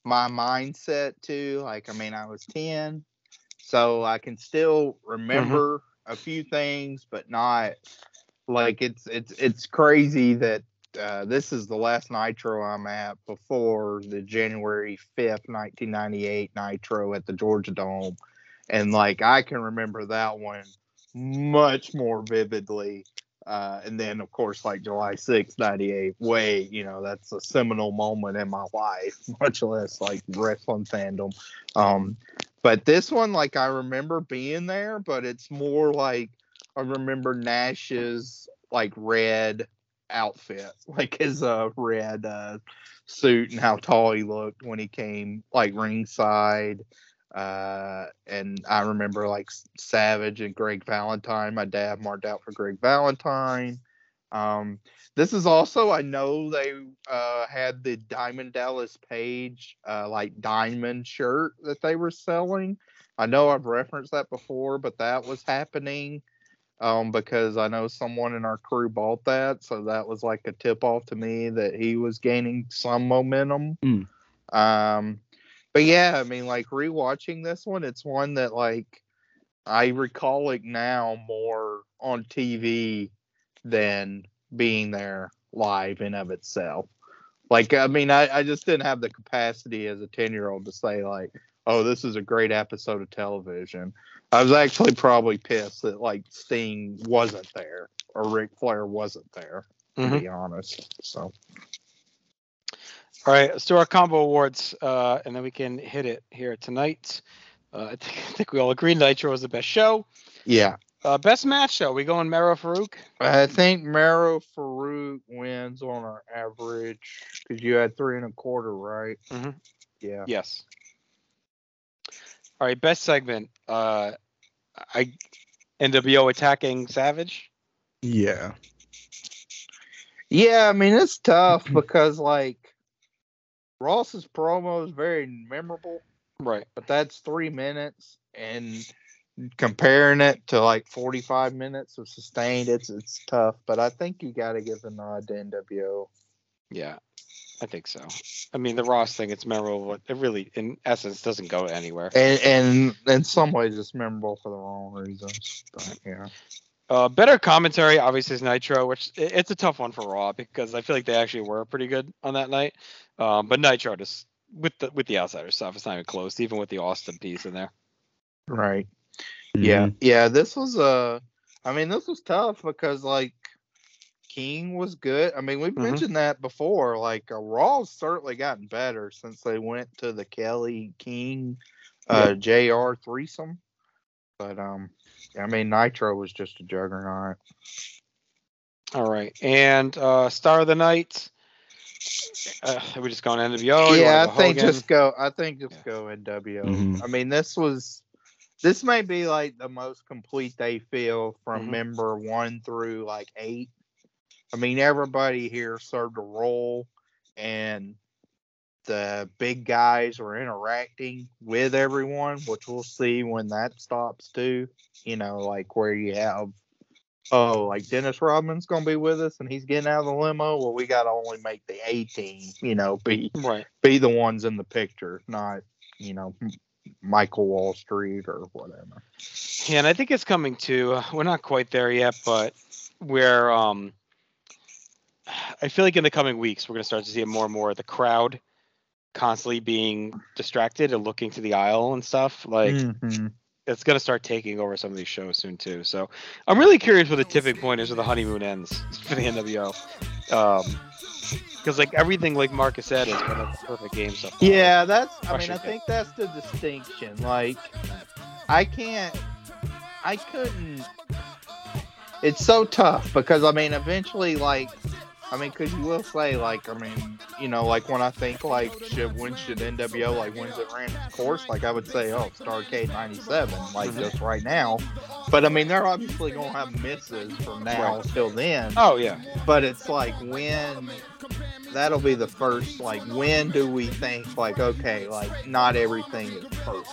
my mindset too. Like, I mean, I was ten, so I can still remember mm-hmm. a few things, but not like it's, it's, it's crazy that, uh, this is the last Nitro I'm at before the January fifth, nineteen ninety-eight Nitro at the Georgia Dome. And like, I can remember that one much more vividly. Uh, and then, of course, like July sixth, ninety-eight, way, you know, that's a seminal moment in my life, much less like wrestling fandom. Um, but this one, like, I remember being there, but it's more like I remember Nash's like red outfit, like his uh, red uh, suit and how tall he looked when he came like ringside. Uh, and I remember like Savage and Greg Valentine. My dad marked out for Greg Valentine. Um, this is also, I know they, uh, had the Diamond Dallas Page, uh, like diamond shirt that they were selling. I know I've referenced that before, but that was happening, um, because I know someone in our crew bought that. So that was like a tip off to me that he was gaining some momentum. Mm. Um, But yeah, I mean, like rewatching this one, it's one that like I recall it now more on T V than being there live in of itself. Like, I mean, I, I just didn't have the capacity as a ten year old to say like, oh, this is a great episode of television. I was actually probably pissed that like Sting wasn't there or Ric Flair wasn't there, mm-hmm. to be honest. So. All right, let's do our combo awards, uh, and then we can hit it here tonight. Uh, I, think, I think we all agree Nitro was the best show. Yeah. Uh, best match show. We going Mero Farouk? I think Mero Farouk wins on our average because you had three and a quarter, right? Mm-hmm. Yeah. Yes. All right, best segment. Uh, I N W O attacking Savage. Yeah. Yeah, I mean it's tough because like. Ross's promo is very memorable, right? But that's three minutes, and comparing it to like forty-five minutes of sustained, it's it's tough. But I think you got to give a nod to N W O. Yeah, I think so. I mean, the Ross thing, it's memorable. It really, in essence, doesn't go anywhere. And and in some ways, it's memorable for the wrong reasons. But yeah. Uh, better commentary, obviously, is Nitro, which it, it's a tough one for Raw because I feel like they actually were pretty good on that night. Um, but Nitro just with the with the outsider stuff, it's not even close, even with the Austin piece in there. Right. Yeah. Mm-hmm. Yeah. This was a. Uh, I mean, this was tough because like King was good. I mean, we've mm-hmm. mentioned that before. Like uh, Raw's certainly gotten better since they went to the Kelly King, uh, yeah. J R threesome. But, um, I mean, Nitro was just a juggernaut. All right. And uh, Star of the Night. Uh, are we just going N W O? Yeah, I think just go. I think just yeah. go N W O. Mm-hmm. I mean, this was. This might be like the most complete they feel from mm-hmm. member one through like eight. I mean, everybody here served a role, and the big guys were interacting with everyone, which we'll see when that stops too. You know, like where you have, oh, like Dennis Rodman's going to be with us and he's getting out of the limo. Well, we got to only make the A team, you know, be, right. be the ones in the picture, not, you know, Michael Wall Street or whatever. Yeah, and I think it's coming to uh, we're not quite there yet, but we're um I feel like in the coming weeks we're going to start to see it more and more, the crowd constantly being distracted and looking to the aisle and stuff like mm-hmm. It's going to start taking over some of these shows soon too, so I'm really curious what the tipping point is where the honeymoon ends for the N W O. um Because, like, everything, like Marcus said, is kind of perfect game stuff. Yeah, that's, I mean, I think that's the distinction. Like, I can't, I couldn't, it's so tough because, I mean, eventually, like, I mean, because you will say, like, I mean, you know, like, when I think, like, should, when should N W O, like, when's it ran its course? Like, I would say, oh, Starrcade ninety-seven, like, mm-hmm. just right now. But, I mean, they're obviously going to have misses from now right. till then. Oh, yeah. But it's, like, when, that'll be the first, like, when do we think, like, okay, like, not everything is perfect.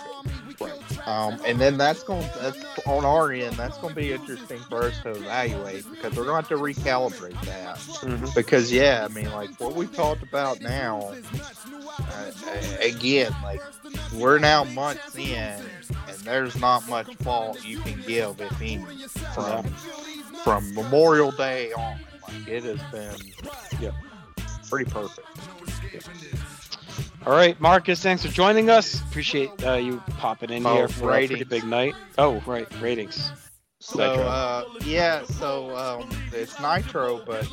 Right. Um, and then that's going to, on our end, that's going to be interesting for us to evaluate because we're going to have to recalibrate that. Mm-hmm. Because, yeah, I mean, like, what we talked about now, uh, again, like, we're now months in, and there's not much fault you can give, if any, from, from Memorial Day on. Like, it has been, yeah, pretty perfect. Yeah. All right, Marcus, thanks for joining us. Appreciate uh, you popping in oh, here for ratings. A pretty big night. Oh, right, ratings. So, uh, yeah, so um, it's Nitro, but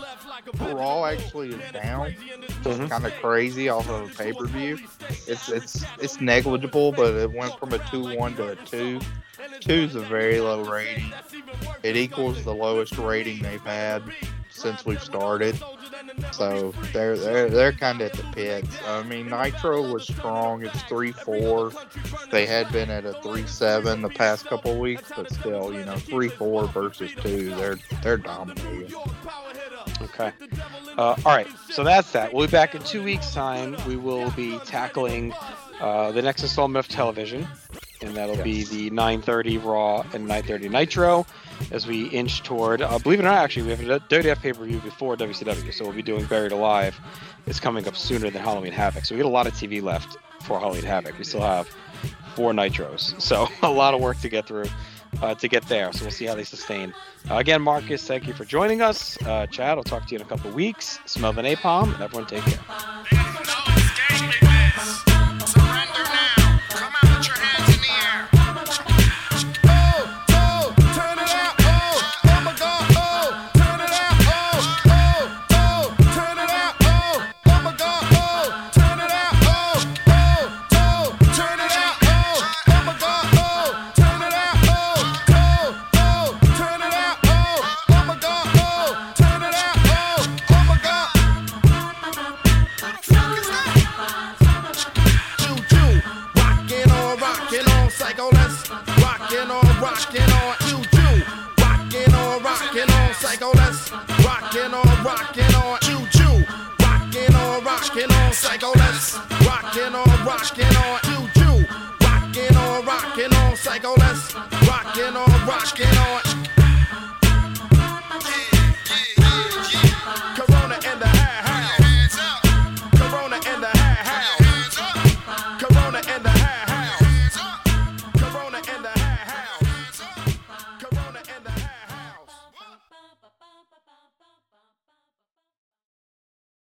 Raw actually is down. Mm-hmm. It's kind of crazy off of a pay-per-view. It's it's it's negligible, but it went from a two one to a two. two's a very low rating. It equals the lowest rating they've had since we've started. So they're they're they're kind of at the pits. I mean, Nitro was strong. It's three four. They had been at a three seven the past couple of weeks, but still, you know, three four versus two. They're they're dominating. Okay. Uh, all right. So that's that. We'll be back in two weeks' time. We will be tackling uh, the next installment of television, and that'll be the nine thirty Raw and nine thirty Nitro as we inch toward, uh, believe it or not, actually, we have a W W F pay-per-view before W C W, so we'll be doing Buried Alive. It's coming up sooner than Halloween Havoc, so we got a lot of T V left for Halloween Havoc. We still have four Nitros, so a lot of work to get through uh, to get there, so we'll see how they sustain. Uh, again, Marcus, thank you for joining us. Uh, Chad, I'll talk to you in a couple weeks. Smell the napalm, and everyone take care. Psycho, let's rockin' on, rockin' on, you, you, rockin' on, rockin' on, psycho, let's rockin' on, rockin' on.